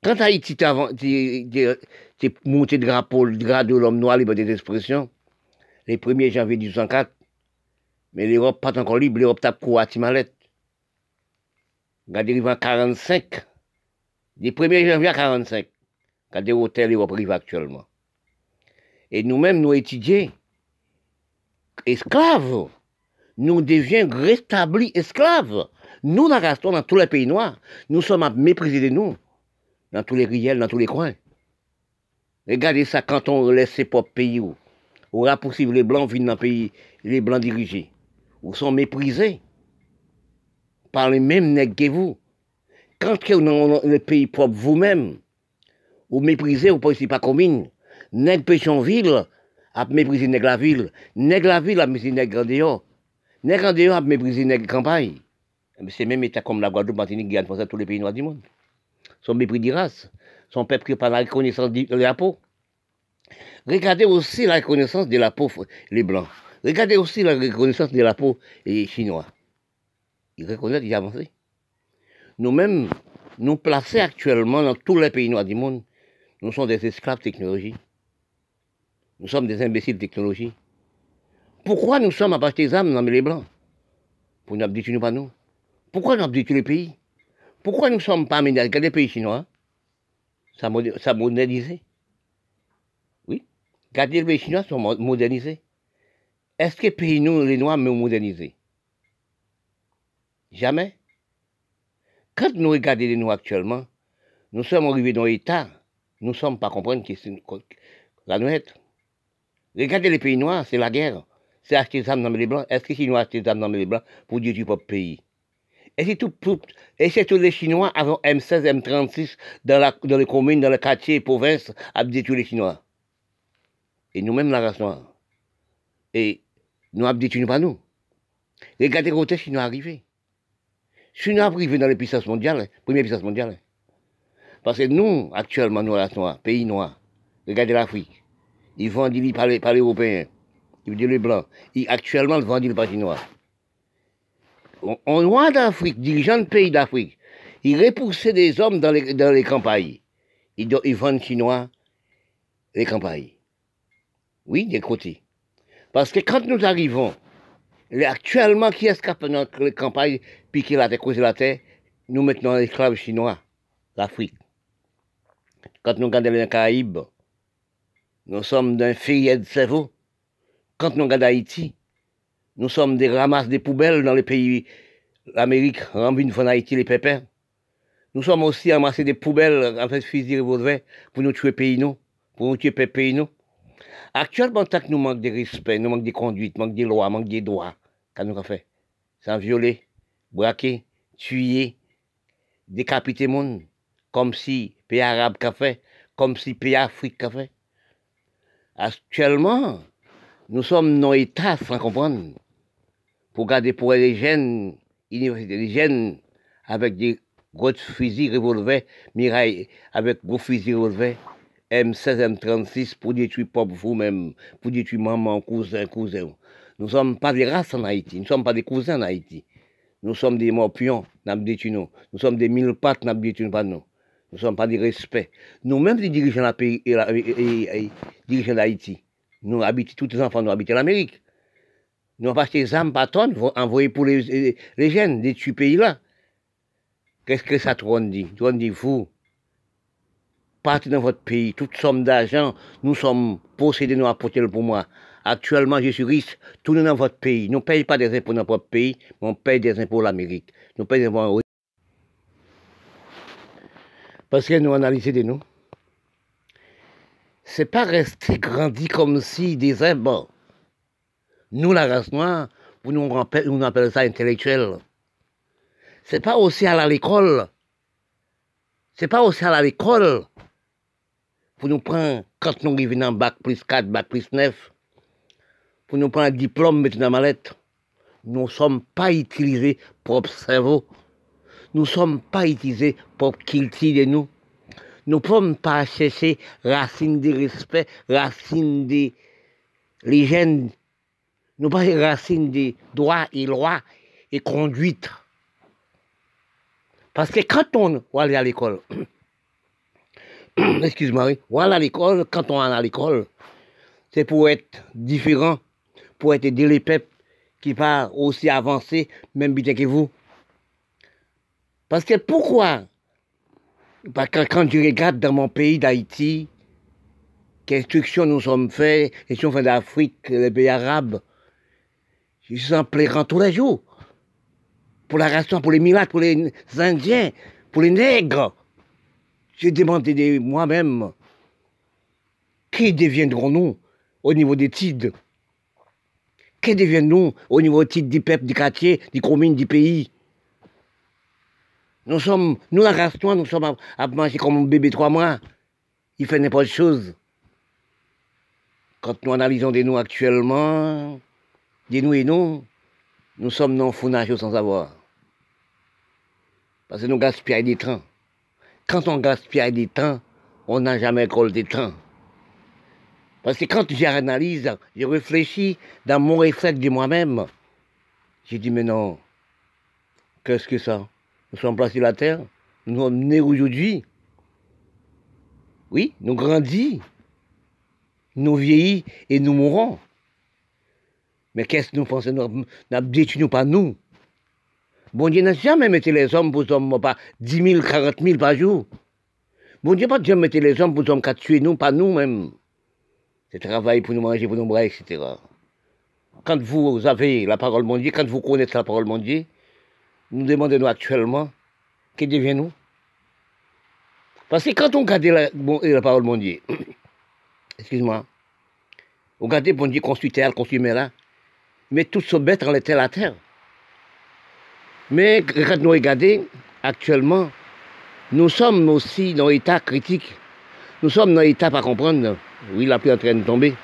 Quand Haïti était monté le drapeau de l'homme noir, liberté d'expression, le 1er janvier 1804, mais l'Europe n'est pas encore libre, l'Europe tape quoi à Timalet. Regardez, en 1945, du 1er janvier à 1945, regardez l'hôtel l'Europe arrive actuellement. Et nous-mêmes, nous étudions esclaves. Nous devions rétablis esclaves. Nous, nous restons dans tous les pays noirs. Nous sommes méprisés de nous, dans tous les riels, dans tous les coins. Regardez ça quand on laisse ces propres pays où on rapoussive les blancs viennent dans le pays, les blancs dirigés. Ils sont méprisés par les mêmes nègres que vous. Quand vous êtes dans le pays propre vous-même, vous méprisez, vous ne pensez pas commune. Nègre Pétionville a méprisé nègre la ville. Nègre la ville a méprisé nègre en dehors. Nègre en dehors a méprisé nègre campagne. C'est même état comme la Guadeloupe, Martinique, Guyane, Français, tous les pays noirs du monde. Son mépris des races, son peuple qui n'a pas la reconnaissance de la peau. Regardez aussi la reconnaissance de la peau, les blancs. Regardez aussi la reconnaissance de la peau, les chinois. Ils reconnaissent, ils avancent. Nous-mêmes, nous placés actuellement dans tous les pays noirs du monde, nous sommes des esclaves de technologie. Nous sommes des imbéciles de technologie. Pourquoi nous sommes à partir des âmes dans les blancs? Pour n'abditer nous pas nous. Pourquoi nous abditons les pays? Pourquoi nous ne sommes pas amenés à regarder les pays chinois? Ça a modernisé. Oui. Regardez les pays chinois sont modernisés. Est-ce que les pays nous, les Noirs, nous modernisés? Jamais. Quand nous regardons les Noirs actuellement, nous sommes arrivés dans l'État, nous ne sommes pas comprendre que c'est la nourriture. Regardez les pays noirs, c'est la guerre. C'est acheter des armes dans les blancs. Est-ce que les Chinois achètent des armes dans les blancs pour dire du propre pays? Et c'est tous les Chinois avant M16, M36 dans les communes, dans les quartiers, provinces, à détruire les Chinois. Et nous-mêmes, la race noire. Et nous abditons pas nous. Regardez quand les Chinois arrivés. Chinois arrivés dans les puissances mondiales, première puissance mondiale. Parce que nous, actuellement, nous, la race noire, pays noir, regardez l'Afrique. Ils vendent par les Européens, ils vendent les Blancs. Actuellement, ils vendent par les Chinois. En Noir d'Afrique, dirigeants de pays d'Afrique, ils repoussaient des hommes dans les campagnes. Ils vendent Chinois les campagnes. Oui, des côtés. Parce que quand nous arrivons, actuellement, qui escape dans les campagnes, piquer la terre, causer la terre, nous mettons en esclave chinois, l'Afrique. Quand nous regardons les Caraïbes, nous sommes d'un filière de cerveau. Quand nous regardons Haïti, nous sommes des ramasses de poubelles dans les pays l'Amérique, Rambine, Fon Haïti, les pépères. Nous sommes aussi ramassés des poubelles, en fait, fusils revolvers, pour nous tuer pays nous, pour nous tuer pays nous. Actuellement, tant que nous manquons de respect, nous manquons de conduite, manquons de lois, manquons de droits, qu'est-ce qu'on fait? Sans violer, braquer, tuer, décapiter monde, comme si pays arabe qu'a fait, comme si pays afrique qu'a fait. Actuellement, nous sommes dans l'État, sans comprendre, pour garder pour les jeunes universités, les jeunes avec des gros fusils revolvers, mirailles avec gros fusils revolvers, M16, M36, pour détruire pop vous-même, pour détruire maman, cousin. Nous ne sommes pas des races en Haïti, nous ne sommes pas des cousins en Haïti. Nous sommes des morpions, nous sommes des mille pattes, nous. Nous ne sommes pas des respects. Nous-mêmes, les dirigeants d'Haïti, nous habitons, tous les enfants, nous habitons l'Amérique. Nous avons acheté des armes par tonnes, envoyées pour les jeunes de ce pays-là. Qu'est-ce que ça, Tron dit? Tron dit, vous, partez dans votre pays, toute somme d'argent, nous sommes possédés, nous apportez-le pour moi. Actuellement, je suis riche, tournez dans votre pays. Nous ne payons pas des impôts dans notre pays, mais on paye des impôts à l'Amérique. Nous payons des impôts. Parce que nous analysons de nous. C'est pas rester grandi comme si des arbres. Nous, la race noire, on appelle ça intellectuel. C'est pas aussi à l'école. C'est pas aussi à l'école. Pour nous prendre, quand nous arrivons dans bac plus 4, bac plus 9, pour nous prendre un diplôme, mettre dans la mallette, nous ne sommes pas utilisés pour notre cerveau. Nous ne sommes pas utilisés pour qu'il tire de nous. Nous ne pouvons pas chercher racines de respect, racines de l'hygiène. Nous ne pouvons pas chercher racines de droits et lois et conduite. Parce que quand on va aller à l'école, excuse-moi, on va aller à l'école, quand on va à l'école, c'est pour être différent, pour être aider les peuples qui va aussi avancer, même bien que vous. Parce que pourquoi, quand je regarde dans mon pays d'Haïti, qu'instruction nous sommes faits, instruction faite d'Afrique, les pays arabes, je suis en pleurant tous les jours. Pour la race, pour les Mulattes, pour les Indiens, pour les nègres. J'ai demandé de moi-même, qui deviendrons-nous au niveau des titres? Qui deviendrons-nous au niveau des titres du peuple, du quartier, des communes, du pays? Nous sommes, nous la race noire, nous sommes à manger comme un bébé 3 mois. Il fait n'importe chose. Quand nous analysons des nous actuellement, des nous et nous, nous sommes dans le fournage sans savoir. Parce que nous gaspillons des temps. Quand on gaspille des temps, on n'a jamais collecté des temps. Parce que quand j'analyse, je réfléchis dans mon réflexe de moi-même. J'ai dit, mais non, qu'est-ce que ça? Nous sommes placés sur la terre, nous sommes nés aujourd'hui. Oui, nous grandissons, nous vieillissons et nous mourons. Mais qu'est-ce que nous pensons? Nous n'abdétons pas nous. Bon Dieu n'a jamais mis les hommes pour les hommes, pas 10 000, 40 000 par jour. Bon Dieu n'a jamais mis les hommes pour les hommes qui ont tué nous, pas nous-mêmes. C'est travail pour nous manger, pour nous boire, etc. Quand vous avez la parole mondiale, quand vous connaissez la parole mondiale, nous demandons actuellement, qui devient-nous? Parce que quand on regarde la parole mondiale, excuse-moi, on regarde bon Dieu construit terre, construit là, mais tout se bête en était la terre. Mais quand nous regardons, actuellement, nous sommes aussi dans l'état critique. Nous sommes dans l'état à comprendre. Oui, la pluie est en train de tomber.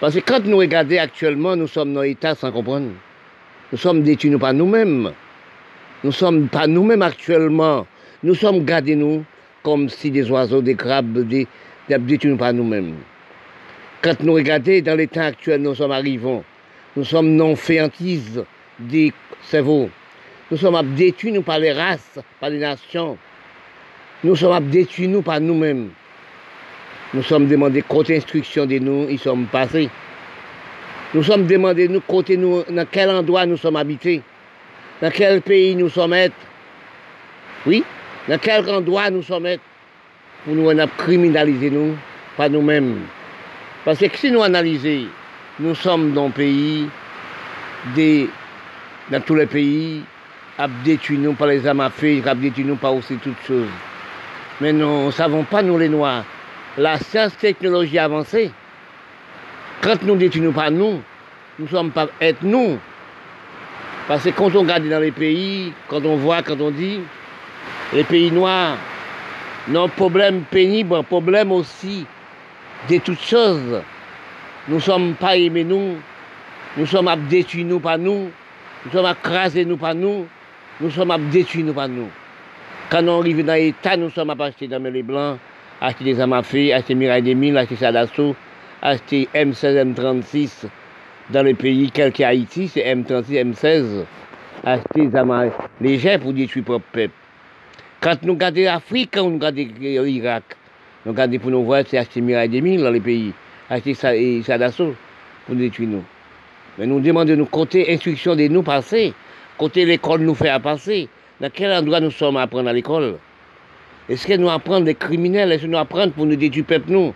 Parce que quand nous regardons actuellement, nous sommes dans l'état sans comprendre. Nous sommes détenus par nous-mêmes. Nous sommes pas nous-mêmes actuellement. Nous sommes gardés, nous, comme si des oiseaux, des crabes, détenus par nous-mêmes. Quand nous regardons dans l'état actuel, nous sommes arrivés. Nous sommes non-féantises des cerveaux. Nous sommes détruits nous par les races, par les nations. Nous sommes détruits nous par nous-mêmes. Nous sommes demandés côté instruction de nous, ils sommes passés. Nous sommes demandés nous côté nous, dans quel endroit nous sommes habités, dans quel pays nous sommes êtres. Oui, dans quel endroit nous sommes êtres. Pour nous, on a criminalisé nous, par nous-mêmes. Parce que si nous analysons, nous sommes dans un pays des dans tous les pays, abdétui nous par les amafés, abdétui nous par aussi toutes choses. Mais nous ne savons pas, nous les Noirs, la science technologie avancée. Quand nous détruisons pas nous, nous ne sommes pas être nous. Parce que quand on regarde dans les pays, quand on voit, quand on dit, les pays noirs n'ont problème pénible, problème aussi de toutes choses. Nous ne sommes pas aimés nous, nous sommes abdétui nous par nous. Nous sommes écrasés, nous, par nous. Nous sommes détruits, nous, par nous. Quand on arrive dans l'État, nous sommes achetés dans les Blancs, achetés des Amafés, achetés Mirail des Mille, achetés Sadasso, achetés M16, M36 dans le pays, quelques Haïti, c'est M36, M16. Achetés des Amafés légers pour détruire propre peuple. Quand nous regardons l'Afrique, quand nous regardons l'Irak, nous regardons pour nous voir, c'est achetés Mirail des Mille dans les pays, achetés Sadasso pour détruire nous. Mais nous demandons nous côté instruction de nous passer, côté l'école nous fait à passer, dans quel endroit nous sommes à apprendre à l'école. Est-ce que nous apprendre les criminels? Est-ce que nous apprendre pour nous détruire peuple nous?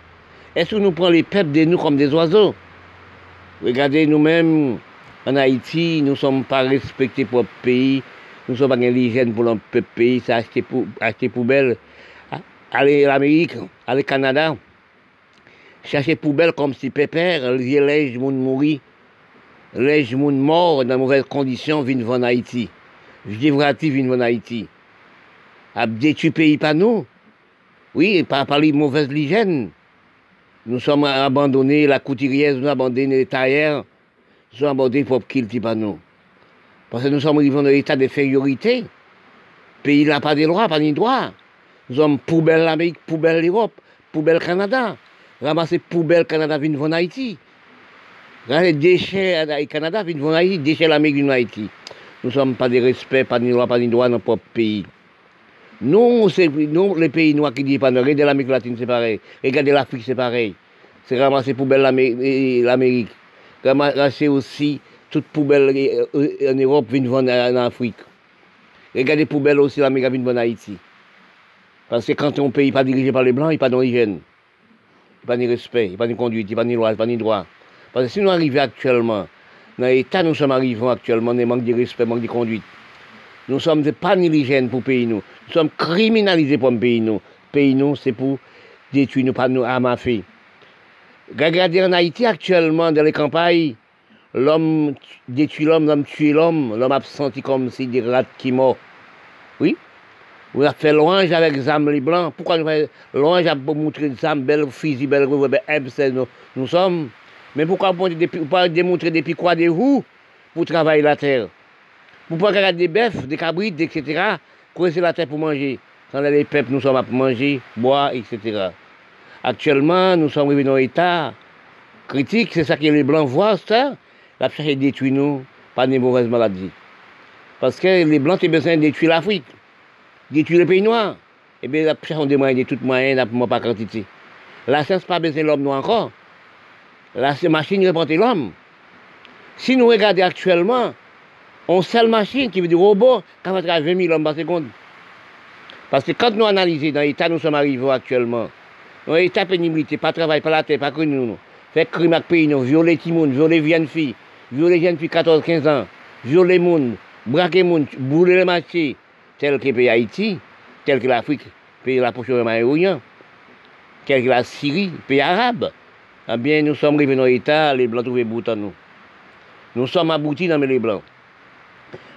Est-ce que nous prenons les peuples de nous comme des oiseaux? Regardez, nous-mêmes, en Haïti, nous ne sommes pas respectés pour le pays. Nous ne sommes pas intelligents pour le pays. C'est acheter poubelle. Allez à l'Amérique, allez au Canada. Chercher poubelle comme si pépère, les gens mourir. Les gens morts dans de mauvaises conditions viennent en Haïti. Je dis vrai, ils viennent en Haïti. À détruire le pays par nous. Oui, par les mauvaises hygiènes. Nous sommes abandonnés, la couturière, nous abandonnons les tailleurs, nous sommes abandonnés pour qu'ils ne pas nous. Parce que nous sommes arrivés dans l'état d'infériorité. Le pays n'a pas de droit, pas de droit. Nous sommes poubelle l'Amérique, poubelle l'Europe, poubelle Canada. Ramasser poubelle Canada, viennent en Haïti. Les déchets Canada, viennent en Haïti, déchets l'Amérique, viennent en Haïti. Nous ne sommes pas de respect, pas de droit, pas de droit dans notre propre pays. Nous, les pays noirs qui disent pas nous, regardez l'Amérique latine, c'est pareil. Regardez l'Afrique, c'est pareil. C'est ramasser poubelle l'Amérique. Ramasser aussi toute poubelle en Europe vient vendre en Afrique. Regardez poubelle aussi l'Amérique vient vendre en Haïti. Parce que quand un pays n'est pas dirigé par les Blancs, il n'est pas d'origine. Il n'y a pas de respect, il n'y a pas de conduite, il n'y a pas de loi, il n'y a pas de droit. Parce que si nous arrivons actuellement, dans l'état nous sommes arrivés actuellement, nous manque de respect, manque de conduite. Nous ne sommes pas indigènes pour le pays. Nous sommes criminalisés pour le pays. Le pays, c'est pour détruire nous, pas nous amasser. Regardez en Haïti actuellement, dans les campagnes, l'homme détruit l'homme, l'homme tue l'homme, l'homme a senti comme si des rats qui morts. Oui, on a fait l'orange avec Zam les Blancs. Pourquoi nous faisons l'orange pour montrer Zam, belle fusil, belle herbe, nous sommes. Mais pourquoi pas démontrer depuis quoi des roues pour travailler la terre? Vous pouvez regarder des bœufs, des cabrites, etc., creuser la terre pour manger. Quand les peuples, nous sommes à manger, boire, etc. Actuellement, nous sommes arrivés dans un état critique, c'est ça que les Blancs voient, ça. La cherche détruit nous par des mauvaises maladies. Parce que les Blancs ont besoin de détruire l'Afrique, détruire les pays noirs. Eh bien, la cherche ont des moyens, de tout moyen, pour moi, pas quantité. La science n'a pas besoin de l'homme, nous encore. La machine représente l'homme. Si nous regardons actuellement, on sait la machine qui veut dire robot qui va travailler 20 000 hommes par seconde. Parce que quand nous analysons dans l'état nous sommes arrivés actuellement, dans l'état pénibilité, pas travail, pas la terre, pas que nous, faire crime avec pays, nous violer les gens, violer les jeunes filles, violer les jeunes filles 14-15 ans, violer les gens, braquer les gens, brûler les marchés, tel que le pays Haïti, tel que l'Afrique, le pays de la Proche-Orient, tel que la Syrie, le pays arabe, eh bien nous sommes arrivés dans l'état, les Blancs trouvent bout à nous. Nous sommes aboutis dans les Blancs.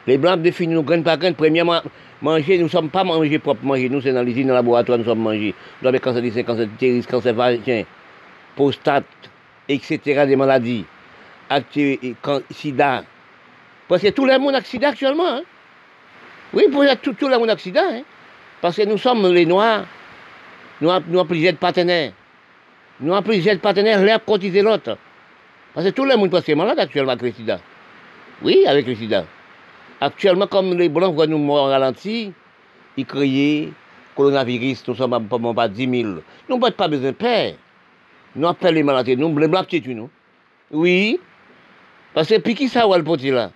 Les Blancs définissent nous graines par graines. Premièrement, manger, nous ne sommes pas mangés propre manger. Nous, c'est dans les usines, dans le laboratoire, nous sommes mangés. Nous avons cancer du sein, cancer du utérus, cancer vagin, prostate, etc. des maladies, sida. Parce que tout le monde a sida actuellement. Hein? Oui, tout le monde a sida. Hein? Parce que nous sommes les Noirs. Nous avons plusieurs partenaires. Nous avons plusieurs partenaires, l'un cotisé l'autre. Parce que tout le monde pense que est malade actuellement avec le sida. Oui, avec le sida. Actuellement, comme les Blancs voient nous morts ralentis, ils criaient coronavirus, nous sommes à 10 000. Nous n'avons pas besoin de peur. Nous avons peur les maladies. Nous, les Blancs, tu nous. Oui. Parce que Piki, ça, ou le petit là.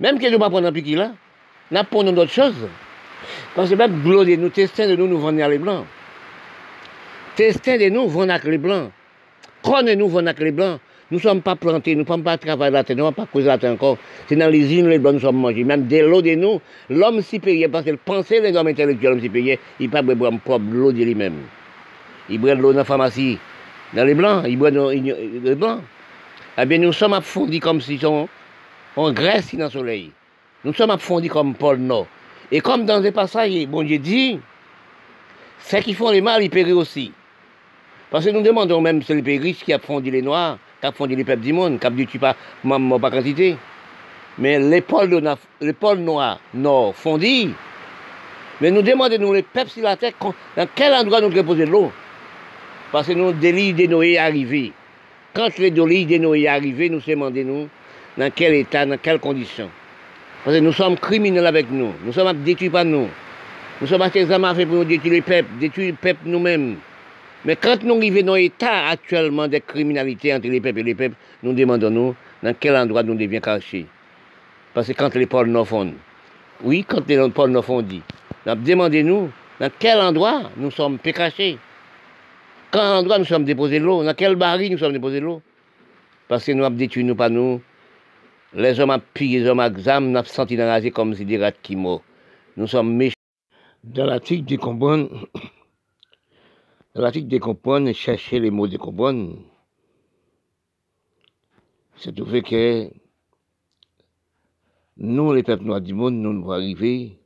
Même que nous ne prenons pas Piki là, nous apprenons d'autres choses. Parce que même blodé, nous testons de nous, nous vendons à les Blancs. Testons de nous, vendons à les Blancs. Connaissons nous, vendons à les Blancs. Nous ne sommes pas plantés, nous ne pouvons pas travailler la terre, nous ne pouvons pas causer la terre encore. C'est dans les îles, les blancs, nous sommes mangés. Même de l'eau de nous, l'homme supérieur, parce que le pensée, les hommes intellectuels, l'homme supérieur, il ne peut pas boire l'eau de lui-même. Il boit de l'eau dans la pharmacie, dans les blancs, il boit de les blancs. Eh bien, nous sommes affondis comme si on graisse dans le soleil. Nous sommes affondis comme Paul Nord. Et comme dans des passages, bon Dieu dit, ceux qui font les mal, ils périssent aussi. Parce que nous demandons même si les pays riches qui a fondé les noirs, qui a fondé les peuples du monde, qui a dit tu pas pas quantité. Mais les pôles noirs, non, fondit. Mais nous demandons, les peuples sur la terre, dans quel endroit nous reposer l'eau? Parce que nous, des livres de Noé arrivés. Quand les livres de Noé arrivés, nous demandons dans quel état, dans quelles conditions. Parce que nous sommes criminels avec nous. Nous sommes détruits par nous. Nous sommes assez amarrés pour nous détruire les peuples nous-mêmes. Mais quand nous arrivons dans l'état actuellement de criminalité entre les peuples et les peuples, nous demandons-nous dans quel endroit nous devons cacher. Parce que quand les pôles nous fondent, oui, quand les pôles nous fondent, nous demandons-nous Dans quel endroit nous sommes pécachés? Quel endroit nous sommes déposés de l'eau? Dans quel baril nous sommes déposés de l'eau? Parce que nous avons détruit nous, pas nous. Les hommes à pillé, les hommes à examen, nous avons senti dans la rase comme si des rats qui morts. Nous sommes méchants. Dans l'article de Compone, chercher les mots de Compone, c'est tout fait que nous, les peuples noirs du monde, nous devons arriver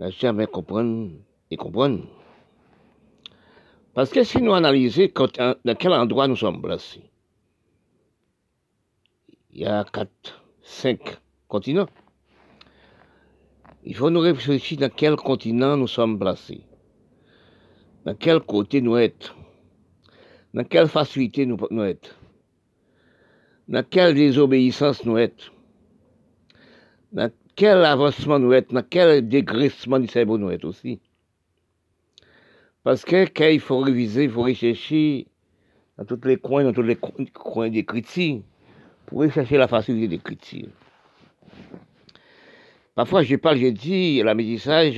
à jamais comprendre et comprendre. Parce que si nous analysons dans quel endroit nous sommes placés, il y a 4, 5 continents. Il faut nous réfléchir dans quel continent nous sommes placés, dans quel côté nous sommes, dans quelle facilité nous sommes, dans quelle désobéissance nous sommes, dans quel avancement nous sommes, dans quel dégraissement du cerveau nous sommes aussi. Parce que quand il faut réviser, il faut rechercher dans tous les coins, des critiques, pour rechercher la facilité des critiques. Parfois, je parle, je dis, l'amérissage,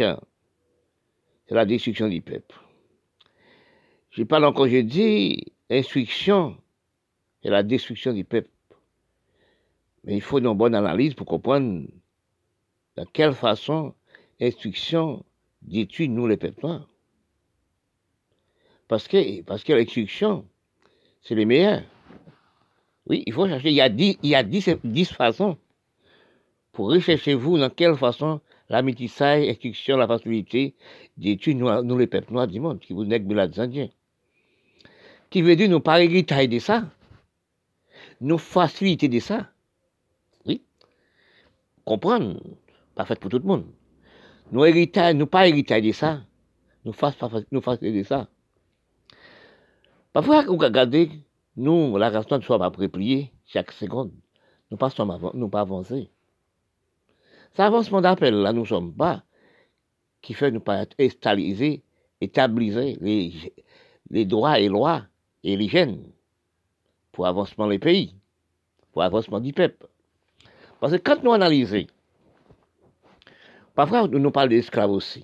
c'est la destruction du peuple. Je parle encore, je dis, l'instruction, c'est la destruction du peuple. Mais il faut une bonne analyse pour comprendre de quelle façon l'instruction détruit nous les peuples noirs. Parce que l'instruction, c'est le meilleur. Oui, il faut chercher, il y a dix façons. Pour recherchez-vous dans quelle façon la métissage, l'instruction, la facilité détruit nous les peuples noirs du monde, qui vous nègrent les Indiens. Qui veut dire nous pas héritage de ça, nous faciliter de ça. Oui, comprendre, pas fait pour tout le monde. Nous héritage, nous pas héritage de ça, nous faciliter de ça. Parfois, vous regardez, nous, la race noire, nous sommes à préplier chaque seconde, nous ne pas avancer. C'est l'avancement d'appel, là, nous ne sommes pas, qui fait nous pas installer, établir les droits et lois et les gènes pour avancement des pays, pour avancement du peuple. Parce que quand nous analysons, parfois nous parlons d'esclaves aussi.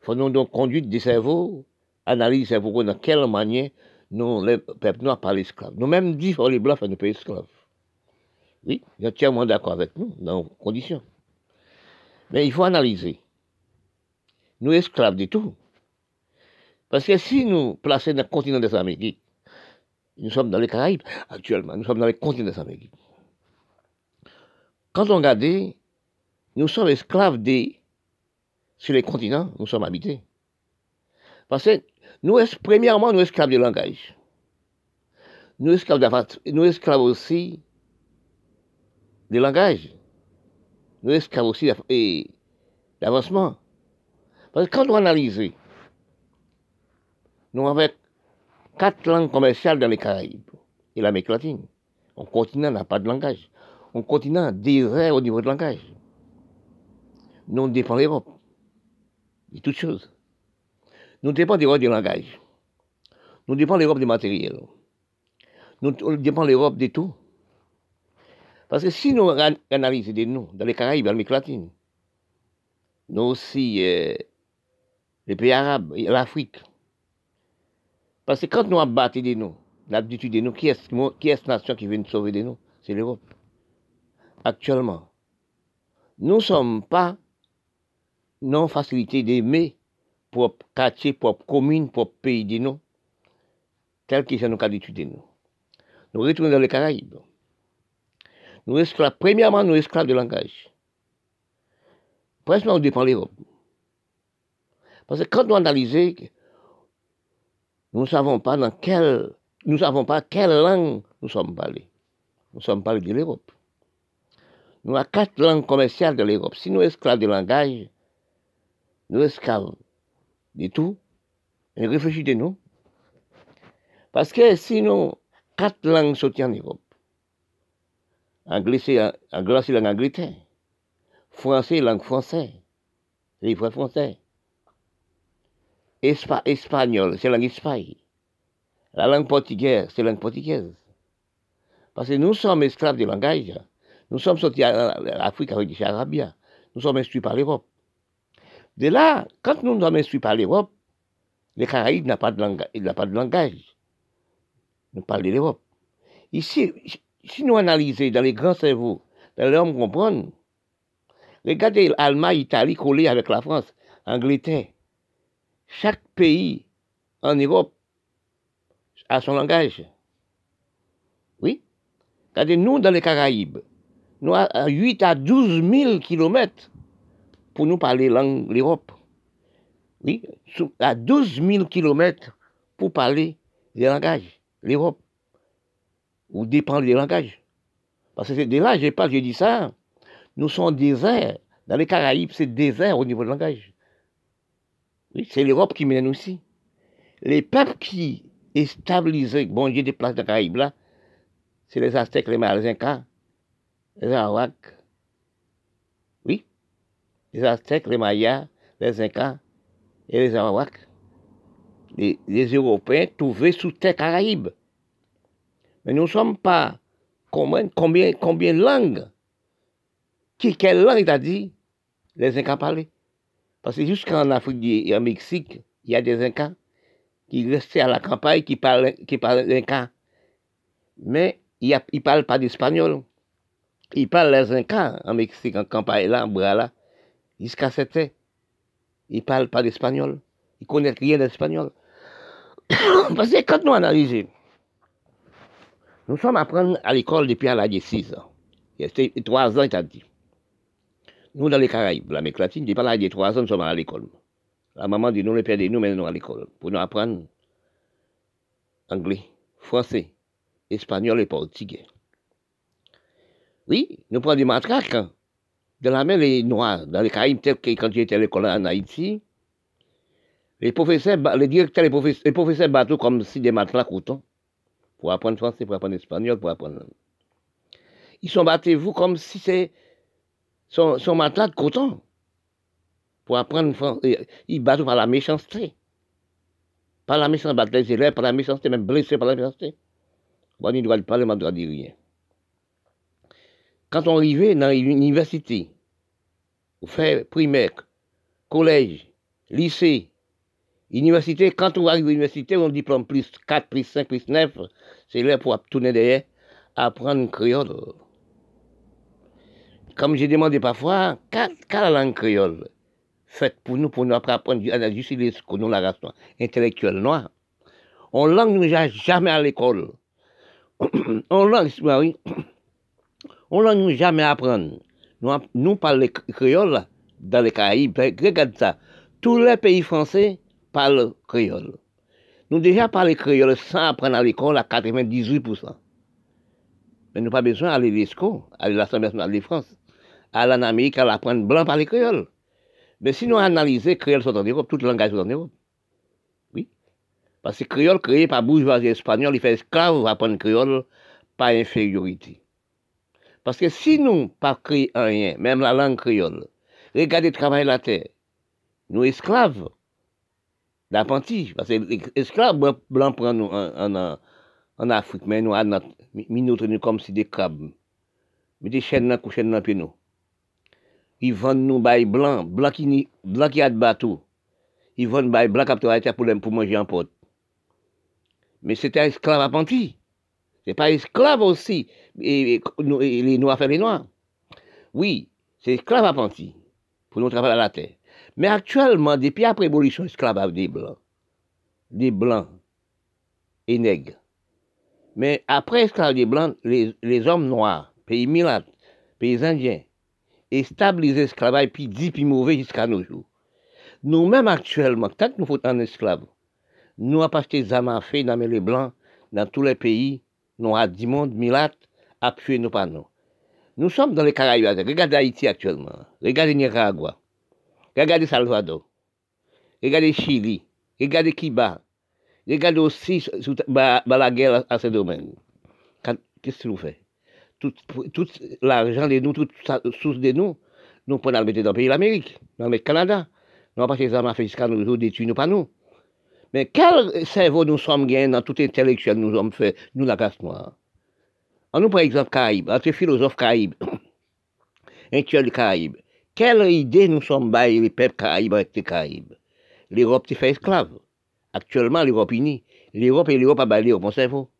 Il faut nous donc conduire des cerveaux, analyser les cerveaux, dans quelle manière nous, les peuples noirs, parlent esclaves. Nous-mêmes disons, les blancs, nous pas esclaves. Oui, je suis entièrement d'accord avec nous, dans nos conditions. Mais il faut analyser. Nous sommes esclaves de tout. Parce que si nous plaçons dans le continent des Amériques, nous sommes dans les Caraïbes actuellement, nous sommes dans le continent des Amériques. Quand on regarde, nous sommes esclaves sur les continents où nous sommes habités. Parce que nous, premièrement, nous sommes esclaves du langage. Nous sommes esclaves aussi des langages, nous esclaves aussi l'avancement. Parce que quand on analyse, nous avons 4 langues commerciales dans les Caraïbes et l'Amérique latine. Un continent n'a pas de langage. Un continent désert au niveau de langage. Nous dépendons de l'Europe, de toutes choses. Nous dépendons de l'Europe du langage. Nous dépendons de l'Europe du matériel. Nous dépendons de l'Europe de tout. Parce que si nous analysons des noms dans les Caraïbes, dans l'Amérique latine, nous aussi, les pays arabes, l'Afrique. Parce que quand nous abattons des noms, l'habitude des noms, qui est nation qui veut nous sauver des noms? C'est l'Europe. Actuellement, nous ne sommes pas non facilités d'aimer propre quartier, propre commune, propre pays des noms, tel que c'est nos habitudes des noms. Nous retournons dans les Caraïbes. Nous esclaves, premièrement, nous esclaves de langage. Presque, on dépend de l'Europe. Parce que quand nous analysons, nous ne savons pas quelle langue nous sommes parlés. Nous sommes parlés de l'Europe. Nous avons 4 langues commerciales de l'Europe. Si nous sommes esclaves de langage, nous sommes esclaves de tout, et réfléchissez-nous. Parce que sinon, 4 langues sont en Europe. Anglais, c'est langue anglaise. Français, langue française. Les vrais français. Espagnol, c'est langue espagnole. La langue portugaise, c'est langue portugaise. Parce que nous sommes esclaves du langage. Nous sommes sortis à l'Afrique avec des charabia. Nous sommes instruits par l'Europe. De là, quand nous sommes instruits par l'Europe, les Caraïbes n'ont pas de langage. Nous parlons de l'Europe. Ici, si nous analysons dans les grands cerveaux, dans l'homme comprendre, regardez l'Allemagne, l'Italie collée avec la France, l'Angleterre. Chaque pays en Europe a son langage. Oui. Regardez, nous, dans les Caraïbes, nous avons 8 à 12 000 kilomètres pour nous parler langue de l'Europe. Oui, à 12 000 kilomètres pour parler des langages, l'Europe, ou dépendre des langages. Parce que c'est de là, je dis ça, nous sommes déserts. Dans les Caraïbes, c'est désert au niveau de langage. Oui, c'est l'Europe qui mène aussi. Les peuples qui stabilisaient, bon Dieu, des places de Caraïbes là, c'est les Aztèques, les Mayas, les Incas, les Arawaks. Oui, les Aztèques, les Mayas, les Incas et les Arawaks. Les Européens trouvaient sous terre Caraïbes. Mais nous ne sommes pas combien de langues. Quelle langue, t'as dit, les Incas parlaient. Parce que jusqu'en Afrique et en Mexique, il y a des Incas qui restaient à la campagne, qui parlent l'Inca. Mais ils ne parlent pas d'espagnol. Ils parlent les Incas en Mexique, en campagne, là, en Brala. Ils se cassaient. Ils ne parlent pas d'espagnol. Ils ne connaissent rien d'espagnol. Parce que quand nous analysons, nous sommes apprentis à l'école depuis à l'âge de 6 ans. C'était 3 ans, il t'a dit. Nous, dans les Caraïbes, l'Amérique latine, depuis à l'âge de 3 ans, nous sommes à l'école. La maman dit, nous, le père dit, nous, mais nous à l'école. Pour nous apprendre anglais, français, espagnol et portugais. Oui, nous prenons des matraques. De la mer, les Noirs, dans les Caraïbes, quand j'étais à l'école en Haïti, les professeurs bateaux comme si des matelas coton pour apprendre français, pour apprendre espagnol, pour apprendre. Ils sont battez-vous comme si c'est son matelas de coton pour apprendre français. Ils battent par la méchanceté. Par la méchanceté, battent les élèves, par la méchanceté, même blessés par la méchanceté. Bon, ils doivent parler, mais on ne doit dire rien. Quand on arrivait dans l'université, au fait primaire, collège, lycée, université, quand on arrive à l'université, on diplôme plus 4, plus 5, plus 9, c'est là pour tourner derrière, apprendre créole. Comme j'ai demandé parfois, quelle langue créole faite pour nous apprendre à analyser les nous, la race noire, intellectuelle noire. On langue nous jamais à l'école. On langue, oui. On ne nous jamais apprendre. Nous parlons les créoles dans les Caraïbes. Regarde ça. Tous les pays français parlent créole. Nous déjà parlons créole sans apprendre à l'école à 98%. Mais nous n'avons pas besoin d'aller à l'ESCO, à l'Assemblée nationale de France, à l'Amérique, à l'apprendre blanc par les créoles. Mais si nous analysons, créole sont en Europe, tout le langage sont en Europe. Oui. Parce que créole créé par bourgeoisie espagnole, il fait esclave apprendre créole par infériorité. Parce que si nous ne parlons rien, même la langue créole, regardez travailler la terre, nous esclaves, d'apprentis, parce que les esclaves blancs prennent nous en Afrique, mais nous nous comme si des crabes, mais des chaînes dans le pied nous. Ils vendent nous bail blanc, blanc qui a de bateau, ils vendent bail blanc pour manger en pot. Mais c'était un esclave apprenti. C'est pas esclave aussi, et les noirs faire les noirs. Oui, c'est esclave apprenti, pour nous travailler à la terre. Mais actuellement, depuis après l'abolition, esclave des blancs et nègres. Mais après esclave des blancs, les hommes noirs, pays milates, pays indiens, établissent l'esclavage, puis dit, puis mauvais jusqu'à nos jours. Nous-mêmes actuellement, tant que nous faut un esclave, nous n'avons pas acheté des amafés dans les blancs, dans tous les pays, nous avons du monde, Milat, appuyé nos panneaux. Nous sommes dans les Caraïbes. Regardez Haïti actuellement. Regardez Nicaragua. Regardez Salvador. Regardez Chili. Regardez Cuba. Regardez aussi Balaguer à ce domaine. Qu'est-ce que nous faisons? Tout l'argent de nous, toute source de nous, nous prenons à le mettre dans le pays de l'Amérique, dans le Canada. Nous n'avons pas ces armes fiscales, nous avons détruit nos panneaux. Mais quel cerveau nous sommes gagnés dans toute intellectuelle nous sommes faits, nous la race noire. En nous, par exemple, Caraïbes, entre philosophes Caraïbes, intellectuels Caraïbes, Quelle idée nous sommes baillés les peuples Caraïbes avec les Caraïbes? L'Europe s'est fait esclave. Actuellement, l'Europe unie. L'Europe et l'Europe a baillé au bon cerveau.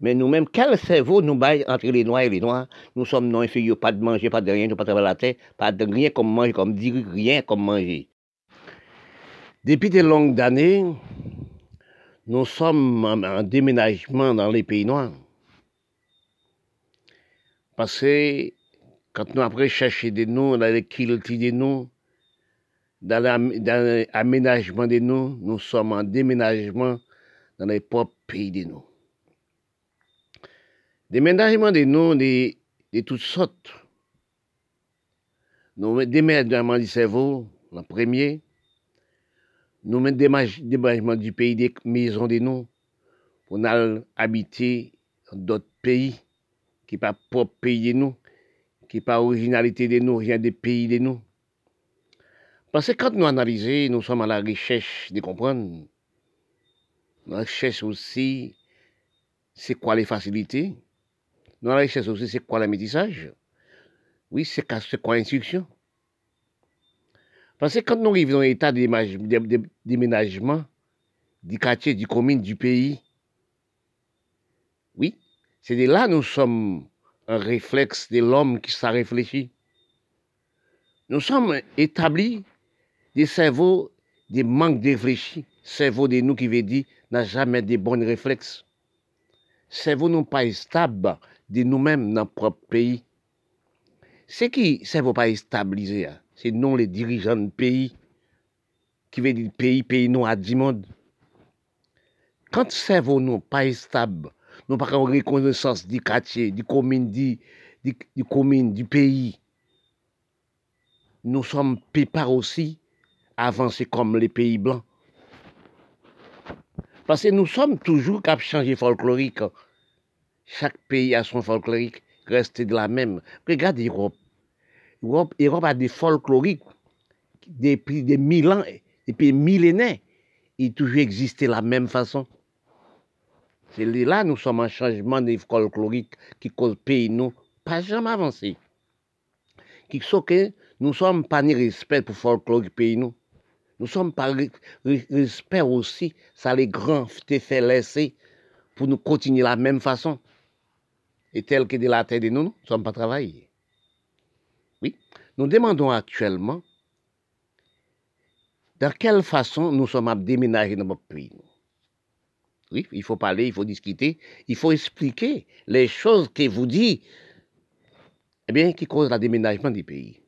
Mais nous-mêmes, quel cerveau nous baille entre les Noirs et les Noirs? Nous sommes non inférieurs, pas de manger, pas de rien, pas de travailler la terre, pas de rien comme manger, comme dire, rien comme manger. Depuis de longues années, nous sommes en déménagement dans les pays noirs. Parce que quand nous après chercher des noms, dans les cultures des noms, dans l'aménagement des noms, nous sommes en déménagement dans les propres pays des noms. Déménagement des noms de toutes sortes. Nous déménagement du cerveau, le premier. Nous mettons déménagement du pays des maisons des noms pour aller habiter d'autres pays qui n'est pas propre pays de nous, qui n'est pas originalité de nous, rien des pays de nous. Parce que quand nous analysons, nous sommes à la recherche de comprendre. Nous recherchons aussi c'est quoi les facilités. Nous recherchons aussi c'est quoi le métissage. Oui, c'est quoi l'instruction. Parce que quand nous arrivons dans l'état de déménagement du quartier, du commune, du pays, oui, c'est de là que nous sommes un réflexe de l'homme qui s'est réfléchi. Nous sommes établis des cerveaux, des manques de réfléchis. Cerveau de nous qui veut dire n'a jamais de bons réflexes. Cerveau non pas stable de nous-mêmes dans notre propre pays. Ce qui cerveau pas stabilisé, c'est non les dirigeants de pays qui veut dire pays non à 10 mondes. Quand cerveau non pas stable, nous n'avons pas une reconnaissance du quartier, du commune, du pays. Nous sommes préparés aussi à avancer comme les pays blancs. Parce que nous sommes toujours qu'à changer folklorique. Chaque pays a son folklorique, reste de la même. Regardez l'Europe. L'Europe a des folkloriques depuis des mille ans, depuis millénaires. Il a toujours existé de la même façon. C'est là nous sommes en changement des folkloriques qui cause pays nous pas jamais avancé. Qui sont que nous sommes pas ni respect pour folklorique pays nous. Nous sommes pas respect aussi ça les grands fait laisser pour nous continuer la même façon. Et tel que de la terre de nous, nous sommes pas travaillés. Oui, nous demandons actuellement de quelle façon nous sommes à déménager dans notre pays. Oui, il faut parler, il faut discuter, il faut expliquer les choses que vous dites, eh bien, qui causent le déménagement du pays.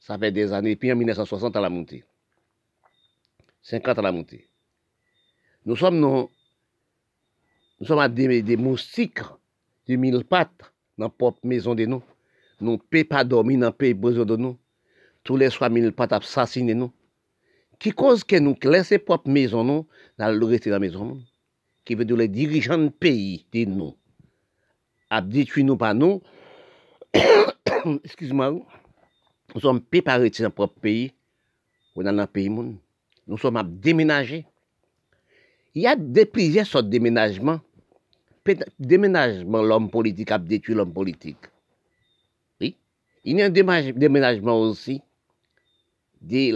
Ça fait des années, puis en 1960 à la montée, 50 à la montée. Nous sommes à des moustiques de 1000 pattes dans notre propre maison de nous. Nous ne pouvons pas dormir dans le pays besoin de nous. Tous les soirs, 1000 pattes assassinent nous. Qui cause que nous laissons notre propre maison nous dans le reste de la maison. Qui veut dire les dirigeants de pays, dit nous. Abdétui-nous par nous. Excuse-moi. Nous sommes préparés dans notre propre pays. Ou dans notre pays. Nous sommes à déménager. Il y a plusieurs sortes de déménagements. Déménagement, l'homme politique abdétui l'homme politique. Oui. Il y a un déménagement aussi des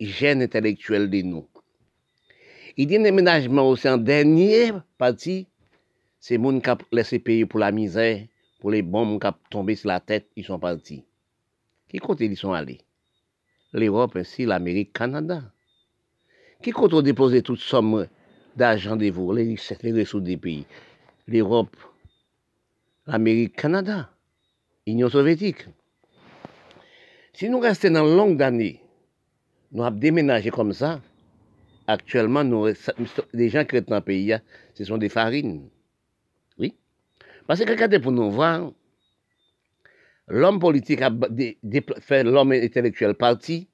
jeunes intellectuels de nous. Il y a un déménagement aussi en dernière partie, c'est les gens qui ont laissé payer pour la misère, pour les bombes qui ont tombé sur la tête, ils sont partis. Qui côté ils sont allés? L'Europe ainsi, l'Amérique, le Canada. Qui côté ont déposé toute somme d'argent de vous, les ressources des pays? L'Europe, l'Amérique, le Canada, l'Union soviétique. Si nous restons dans longues années, nous avons déménagé comme ça. Actuellement, les gens qui sont dans le pays, ce sont des farines. Oui. Parce que regardez pour nous voir, l'homme politique a fait l'homme intellectuel parti,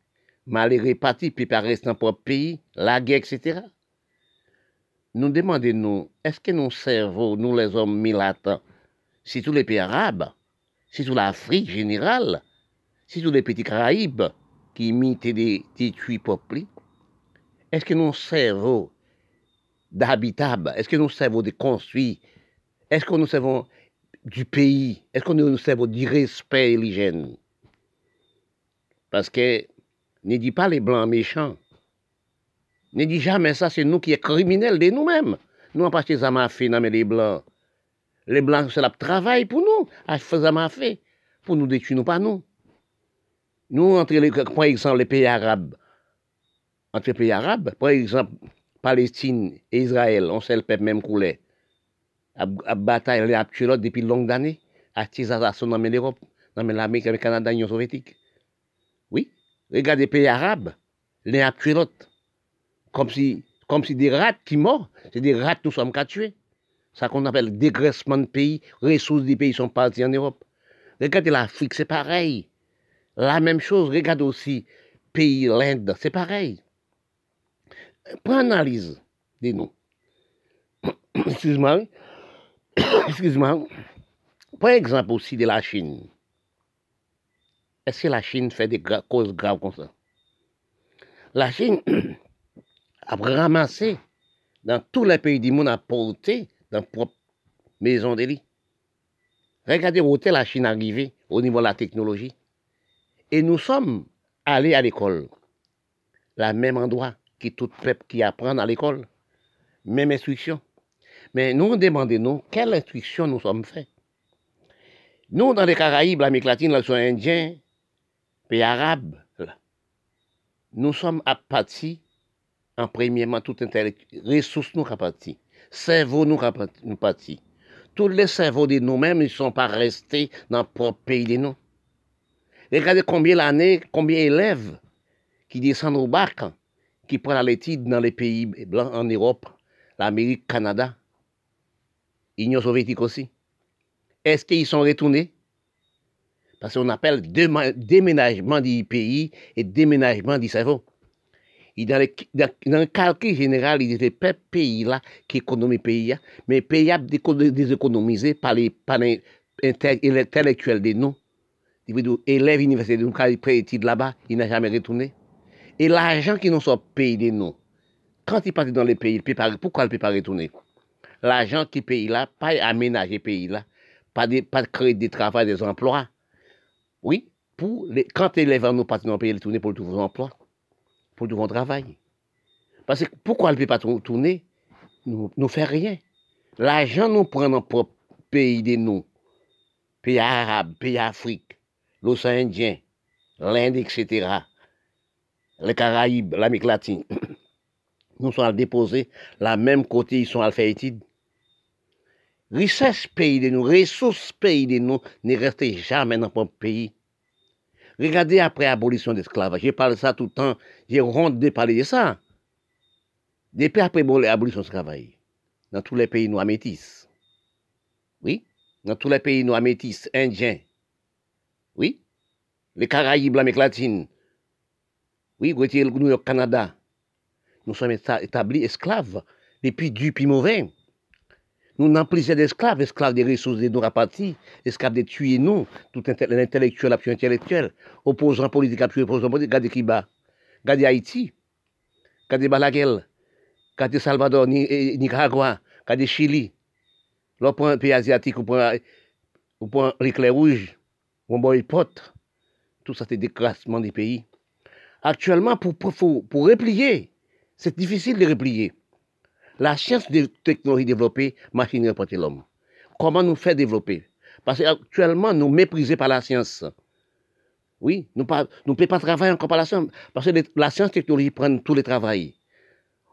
mal réparti, puis pas restant propre pays, la guerre, etc. Nous demandons, est-ce que nos cerveaux, nous les hommes milatins, si tous les pays arabes, si toute l'Afrique générale, si tous les petits Caraïbes qui imitent des tuyaux peuplés, est-ce que nos cerveaux d'habitables, est-ce que nos cerveaux de construits, est-ce que nous servons du pays, est-ce que nous servons du respect et l'hygiène? Parce que ne dis pas les blancs méchants. Ne dis jamais ça, c'est nous qui sommes criminels de nous-mêmes. Nous n'avons pas acheté Zamafé, non mais les blancs. Les blancs, c'est le travail pour nous, à faire Zamafé, pour nous détruire, nous pas nous. Nous, par exemple, les pays arabes, entre les pays arabes, par exemple, Palestine et Israël, on sait le peuple même couleur. À bataille, à tuer l'autre depuis longues années, à tirer à son dans l'Europe, dans l'Amérique, le Canada, l'Union soviétique. Oui, regardez les pays arabes, les à tuer l'autre. Comme si des rats qui morts, c'est des rats nous sommes qu'à tuer. Ça qu'on appelle dégraissement de pays, ressources des pays sont partis en Europe. Regardez l'Afrique, c'est pareil. La même chose, regardez aussi pays, l'Inde, c'est pareil. Prends analyse, dis-nous. Excuse-moi. Excuse-moi. Prends exemple aussi de la Chine. Est-ce que la Chine fait des causes graves comme ça? La Chine a ramassé dans tous les pays du monde, a porté dans propre maison de lit. Regardez où était la Chine arrivée au niveau de la technologie. Et nous sommes allés à l'école. Le même endroit que tout peuple qui apprend à l'école. Même instruction. Mais nous demandons-nous quelle instruction nous sommes faits. Nous, dans les Caraïbes, l'Amérique latine, les Indiens, pays arabes, nous sommes apatis. En premièrement, tout intellect, ressources nous partis, cerveau nous partis. Tous les cerveaux de nous-mêmes ne sont pas restés dans le propre pays de nous. Regardez combien d'années, combien d'élèves qui descendent au bac, qui prennent l'étude dans les pays blancs, en Europe, l'Amérique, le Canada, l'Union soviétique aussi. Est-ce qu'ils sont retournés? Parce qu'on appelle déménagement du pays et déménagement du cerveau. Et dans le calcul général, il était pas pays là qui économise pays là, mais pays là déséconomisé par les intellectuels de nous. Élèves universitaires de nous qui prennent études là-bas, ils n'ont jamais retourné. Et l'argent qui nous sort pays de nous, quand ils partent dans les pays, pourquoi ils ne peuvent pas retourner? L'argent qui paye là, pas aménager pays là, pas créer des travaux, des emplois. Oui, quand les élèves nous partent dans le pays, ils tournent pour trouver un emploi. Pour devant travail. Parce que pourquoi elle ne peut pas tourner? Nous ne faisons rien. L'argent nous prend dans propre pays de nous. Pays arabes, pays africains, l'océan Indien, l'Inde, etc. Les Caraïbes, l'Amérique latine. Nous sommes à déposer la même côté, ils sont à faire études. Richesse pays de nous, ressources pays de nous, ne restent jamais dans propre pays. Regardez après l'abolition de l'esclavage. J'ai parlé de ça tout le temps. J'ai honte de parler de ça. Depuis après l'abolition de l'esclavage, dans tous les pays noirs métis. Oui. Dans tous les pays noirs métis, indiens. Oui. Les Caraïbes, l'Amérique latine. Oui, New York, Canada. Nous sommes établis esclaves. Depuis du puis mauvais. Nous n'emplissons d'esclaves, esclaves des ressources de nos rapatis, esclaves de tuer nous, tout l'intellectuel à plus intellectuel, opposant politique à plus opposant politique, regardez Kiba, regardez Haïti, regardez Balaguel, regardez Salvador, Nicaragua, regardez Chili. Là, pour un pays asiatique, on prend l'éclair rouge, on boycotte. Tout ça, c'est décrassement des pays. Actuellement, pour replier, c'est difficile de replier. La science de technologie développée, machine reporter l'homme. Comment nous faire développer? Parce qu'actuellement, nous méprisons par la science. Oui, nous ne pouvons pas travailler encore par la science. Parce que la science technologie prend tout le travail.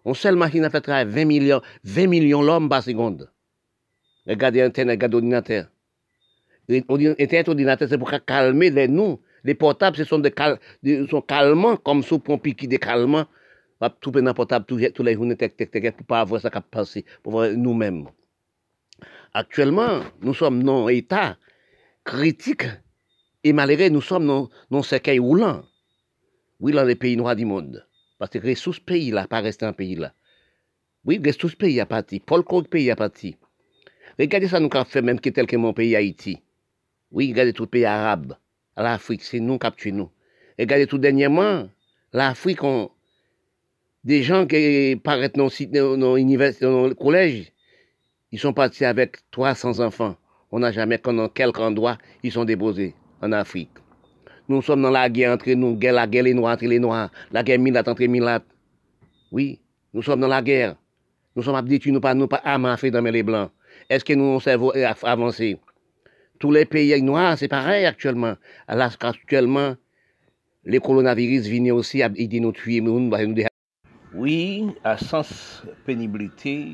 On sait la machine à faire travailler 20 millions l'homme par seconde. Regardez Internet, regardez ordinateur. Internet, ordinateur, c'est pour calmer les nous. Les portables, ce sont des calmants, comme sous pompiers qui des calmants. Tout le portable, tous les journées, pour pas avoir ça qui passe, pour voir nous-mêmes. Actuellement, nous sommes dans un état critique et malgré nous sommes dans un cercueil roulant. Oui, dans les pays noirs du monde. Parce que ressources pays-là, pas rester un pays-là. Oui, ressources pays-là, parti. Paul Coq pays-là, parti. Regardez ça, nous avons fait même que tel que mon pays, Haïti. Oui, regardez tout le pays arabe, l'Afrique, c'est nous qui avons tué nous. Regardez tout dernièrement, l'Afrique, on. Des gens qui paraissent dans le collège, ils sont partis avec 300 enfants. On n'a jamais qu'en quelque endroit, ils sont déposés en Afrique. Nous sommes dans la guerre entre nous, la guerre les noirs entre les noirs, la guerre milate entre milates. Oui, nous sommes dans la guerre. Nous sommes habitués, nous pas amassés dans les blancs. Est-ce que nous cerveau avancé? Tous les pays noirs, c'est pareil actuellement. Alors actuellement, les coronavirus viennent aussi à nous tuer, nous déranger. Oui, à sens pénibilité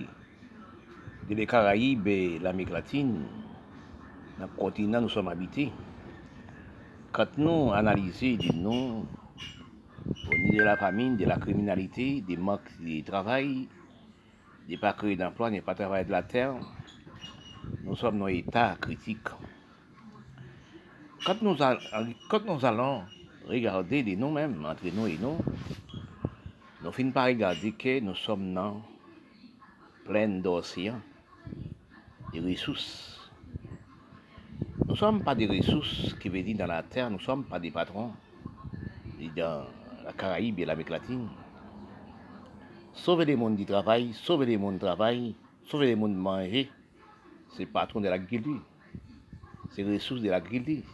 de les Caraïbes et l'Amérique latine, dans le continent nous sommes habités. Quand nous analysons des noms au niveau de la famine, de la criminalité, des manques de travail, des pas créés d'emploi, des pas travail de la terre, nous sommes dans un état critique. Quand nous allons regarder des noms même, entre nous et nous, nous ne finissons pas regarder que nous sommes dans plein d'océans, des ressources. Nous ne sommes pas des ressources qui veut dire dans la terre, nous ne sommes pas des patrons dans la Caraïbe et l'Amérique latine. Sauver les mondes du travail, sauver les mondes du travail, sauver les mondes manger, c'est patron de l'agriculture, c'est ressources de l'agriculture.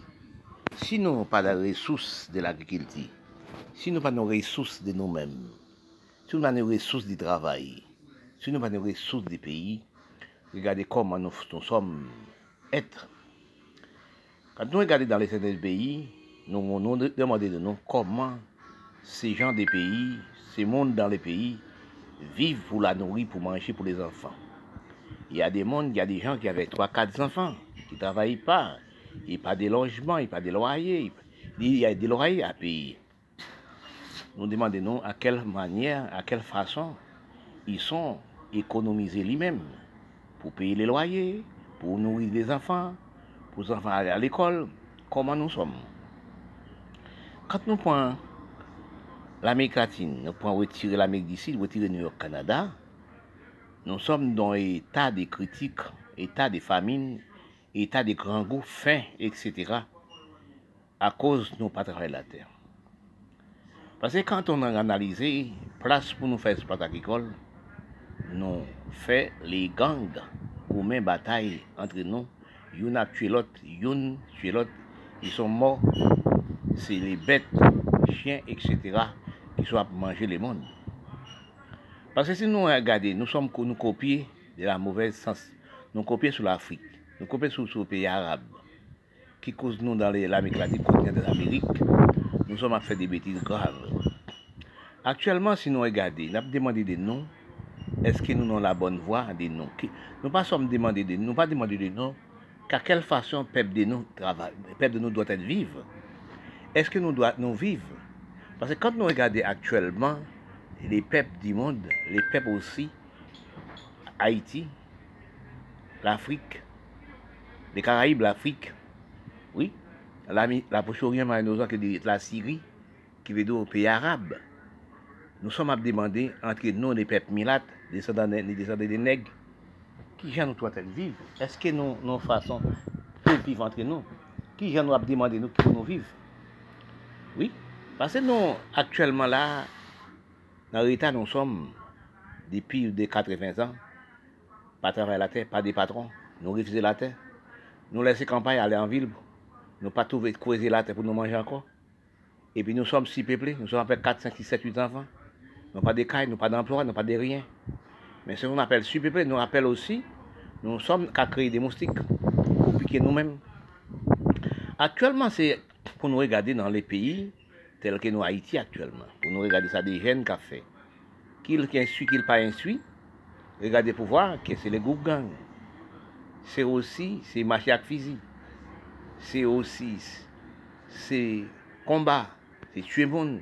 Si nous n'avons pas de ressources de l'agriculture, si nous n'avons pas nos ressources de nous-mêmes, si nous n'avons pas nos ressources du travail, si nous n'avons pas nos ressources du pays, regardez comment nous sommes êtres. Quand nous regardons dans les certains pays, nous demandons de nous comment ces gens des pays, ces mondes dans les pays, vivent pour la nourriture, pour manger, pour les enfants. Il y a des gens qui avaient 3-4 enfants, qui ne travaillent pas, il n'y a pas de logement, il n'y a pas de loyer, il y a des loyers à payer. Nous demandons à quelle manière, à quelle façon ils sont économisés lui-même pour payer les loyers, pour nourrir les enfants, pour enfants aller à l'école, comment nous sommes. Quand nous prenons l'Amérique latine, nous prenons retirer l'Amérique d'ici, retirer New York, Canada, nous sommes dans l'état des critiques, état des famines, état des grands goûts, faim, etc. à cause de nos patrons de la terre. Parce que quand on a analysé, place pour nous faire ce sport agricole, nous faisons les gangs ou même batailles entre nous. Ils a tué l'autre, ils sont morts. C'est les bêtes, chiens, etc. qui sont à manger le monde. Parce que si nous regardons, nous copions de la mauvaise sens. Nous copions sur l'Afrique, nous copions sur le pays arabe, qui cause nous dans l'Amérique latine, continent de l'Amérique. Nous sommes à faire des bêtises graves. Actuellement, si nous regardons, nous avons demandé des noms. Est-ce que nous avons la bonne voie des noms? Nous ne sommes pas demandés des noms. Qu'à quelle façon le peuple de nous doit être vivre? Est-ce que nous devons nous vivre? Parce que quand nous regardons actuellement les peuples du monde, les peuples aussi, Haïti, l'Afrique, les Caraïbes, l'Afrique, oui, la Poche-Orient, la Syrie, qui veut dire au pays arabe, nous sommes à demander entre nous, les peuples milates, les descendants des nègres, qui gens nous doivent vivre? Est-ce que nos façons de vivre entre nous? Qui gens nous a demandé nous pour nous vivre? Oui, parce que nous, actuellement là, dans l'État, nous sommes, depuis 80 ans, pas travailler la terre, pas des patrons, nous refusons la terre, nous laissons campagne aller en ville, nous pas trouver creuser la terre pour nous manger encore. Et puis nous sommes si peuplés, nous sommes à peu près 4, 5, 6, 7, 8 enfants, nous pas de caille, nous pas d'emploi, nous pas de rien. Mais ce qu'on appelle super-peuplé, nous rappelle aussi, nous sommes qu'à créer des moustiques pour piquer nous-mêmes. Actuellement, c'est pour nous regarder dans les pays tels que nous Haïti actuellement. Pour nous regarder ça des jeunes qu'a fait. Qui insuit, qui pas insuit. Regardez pour voir que c'est les groupes gangs. C'est aussi, c'est machiac physique. C'est aussi, c'est combat. C'est tuer monde.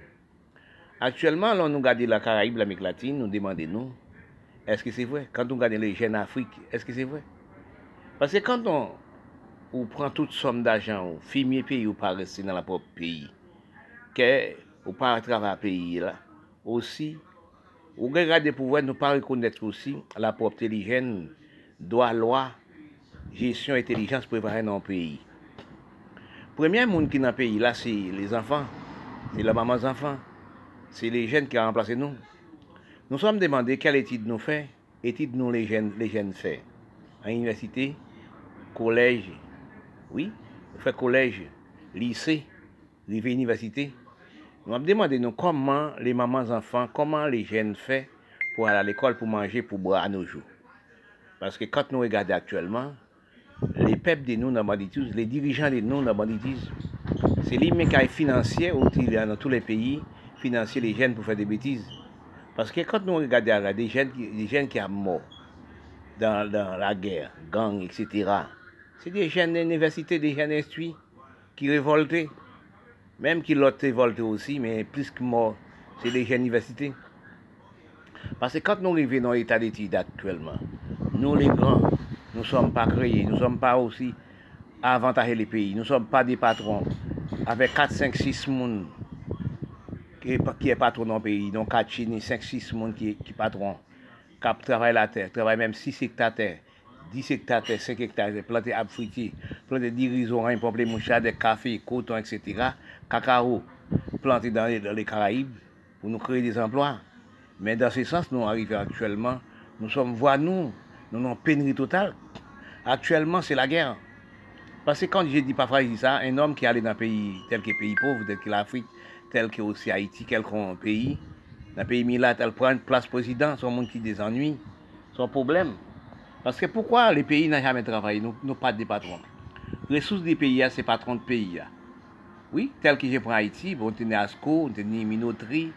Actuellement, là, nous regardons la Caraïbe, l'Amérique latine, nous demandons nous. Est-ce que c'est vrai? Quand on regarde les jeunes Afrique, est-ce que c'est vrai? Parce que quand on prend toute somme d'argent, on filme les pays, on ne pas rester dans le propre pays, on ne pas travailler pays là, aussi, on regarde pour voir, nous ne pas reconnaître aussi la propre intelligence, droit, loi, gestion, intelligence préparée dans le pays. Premier monde qui est dans le pays là, c'est les enfants, c'est la maman des enfants, c'est les jeunes qui ont remplacé nous. Nous sommes demandés quelle étude nous fait, étude nous les jeunes fait. En université, collège, oui, on fait collège, lycée, arrivé à l'université, nous avons demandé comment les mamans enfants, comment les jeunes font pour aller à l'école, pour manger, pour boire à nos jours. Parce que quand nous regardons actuellement, les peuples de nous dans le banditisme, les dirigeants de nous dans le banditisme, c'est les mécanismes financiers dans tous les pays, financer les jeunes pour faire des bêtises. Parce que quand nous regardons là, des jeunes qui sont morts dans la guerre, gang, etc., c'est des jeunes d'université, des jeunes instruits qui révoltaient. Même qui l'ont révolté aussi, mais plus que mort, c'est des jeunes d'université. Parce que quand nous arrivons dans l'état d'études actuellement, nous les grands, nous ne sommes pas créés, nous ne sommes pas aussi avantagés les pays, nous ne sommes pas des patrons. Avec 4, 5, 6 personnes qui est patron dans le pays, donc 4 Chine, 5, 6 personnes qui est patron, qui travaillent la terre, travaillent même 6 hectares, 10 hectares, 5 hectares, planter arbres fruitiers, planter des rizorains, planter des cafés, coton, etc., cacao, planter dans les Caraïbes pour nous créer des emplois. Mais dans ce sens, nous arrivons actuellement, nous sommes voisins. Nous sommes en pénurie totale. Actuellement, c'est la guerre. Parce que quand je dis parfois, je dis ça, un homme qui est allé dans un pays tel que pays pauvre, tel que l'Afrique, tel que aussi Haïti, quelconque pays, dans un pays milat, elle prend une place président, son monde qui désennuie, son problème. Parce que pourquoi les pays n'ont jamais travaillé, nous n'avons pas de patrons. Les ressources des pays, c'est patrons de pays. Oui, tel que je prends Haïti, on tenait Asco, on tenait Minoterie,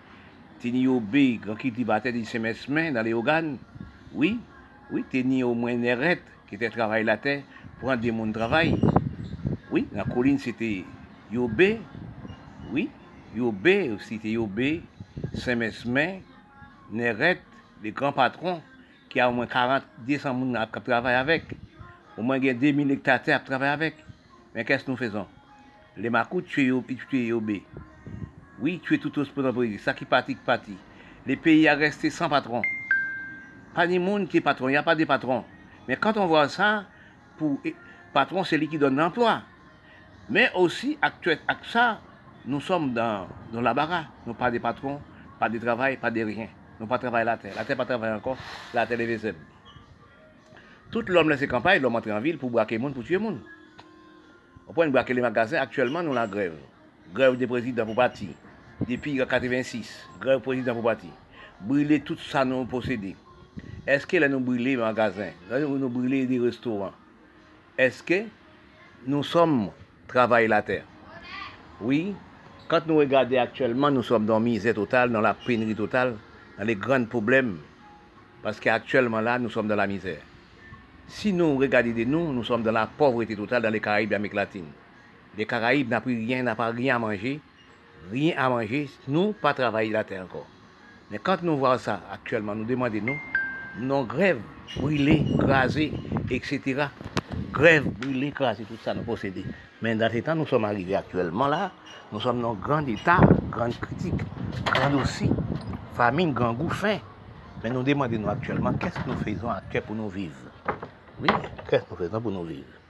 on tenait Obé, quand il battait des SMS dans les organes. Oui. Oui, tenir au moins une rette qui était travail la terre, prendre des mondes de travail. Oui, la colline c'était Yobé, oui, Yobé aussi c'était Yobé, Saint-Mesmin, Nerette, les grands patrons qui ont au moins 40, 200 personnes à travailler avec, au moins 2000 hectares à travailler avec. Mais qu'est-ce que nous faisons? Les Makou tuent Yobé. Oui, tuent tout autre entreprise, ça qui partit, les pays ont resté sans patron. Pas de monde qui est patron, il n'y a pas de patron. Mais quand on voit ça, pour patron, c'est lui qui donne l'emploi. Mais aussi, avec ça, nous sommes dans la barra. Nous pas de patron, pas de travail, pas de rien. Nous pas de travail la terre. La terre pas travaillé encore, la terre est vaisselle. Tout l'homme laisse campagne, l'homme entre en ville pour braquer les gens, pour tuer les gens. On peut braquer les magasins. Actuellement, nous la grève. Grève des présidents pour partir. Depuis 1986, grève des présidents pour partir. Brûler tout ça, nous possédons. Est-ce que là nous brûlons les magasins, là nous brûlons des restaurants? Est-ce que nous sommes travail la terre? Oui, quand nous regardons actuellement, nous sommes dans la misère totale, dans la pénurie totale, dans les grands problèmes. Parce qu'actuellement là, nous sommes dans la misère. Si nous regardons de nous, nous sommes dans la pauvreté totale dans les Caraïbes et l'Amérique latine. Les Caraïbes n'ont plus rien, n'ont pas rien à manger, nous pas travailler la terre encore. Mais quand nous voyons ça actuellement, nous demandons-nous, non, grève, brûler, craser, etc. Grève, brûler, craser, tout ça, nous possédons. Mais dans ce temps, nous sommes arrivés actuellement là, nous sommes dans un grand état, grande critique, grande aussi, famine, grand goût, faim. Mais nous demandons actuellement, qu'est-ce que nous faisons actuellement pour nous vivre? Oui, qu'est-ce que nous faisons pour nous vivre?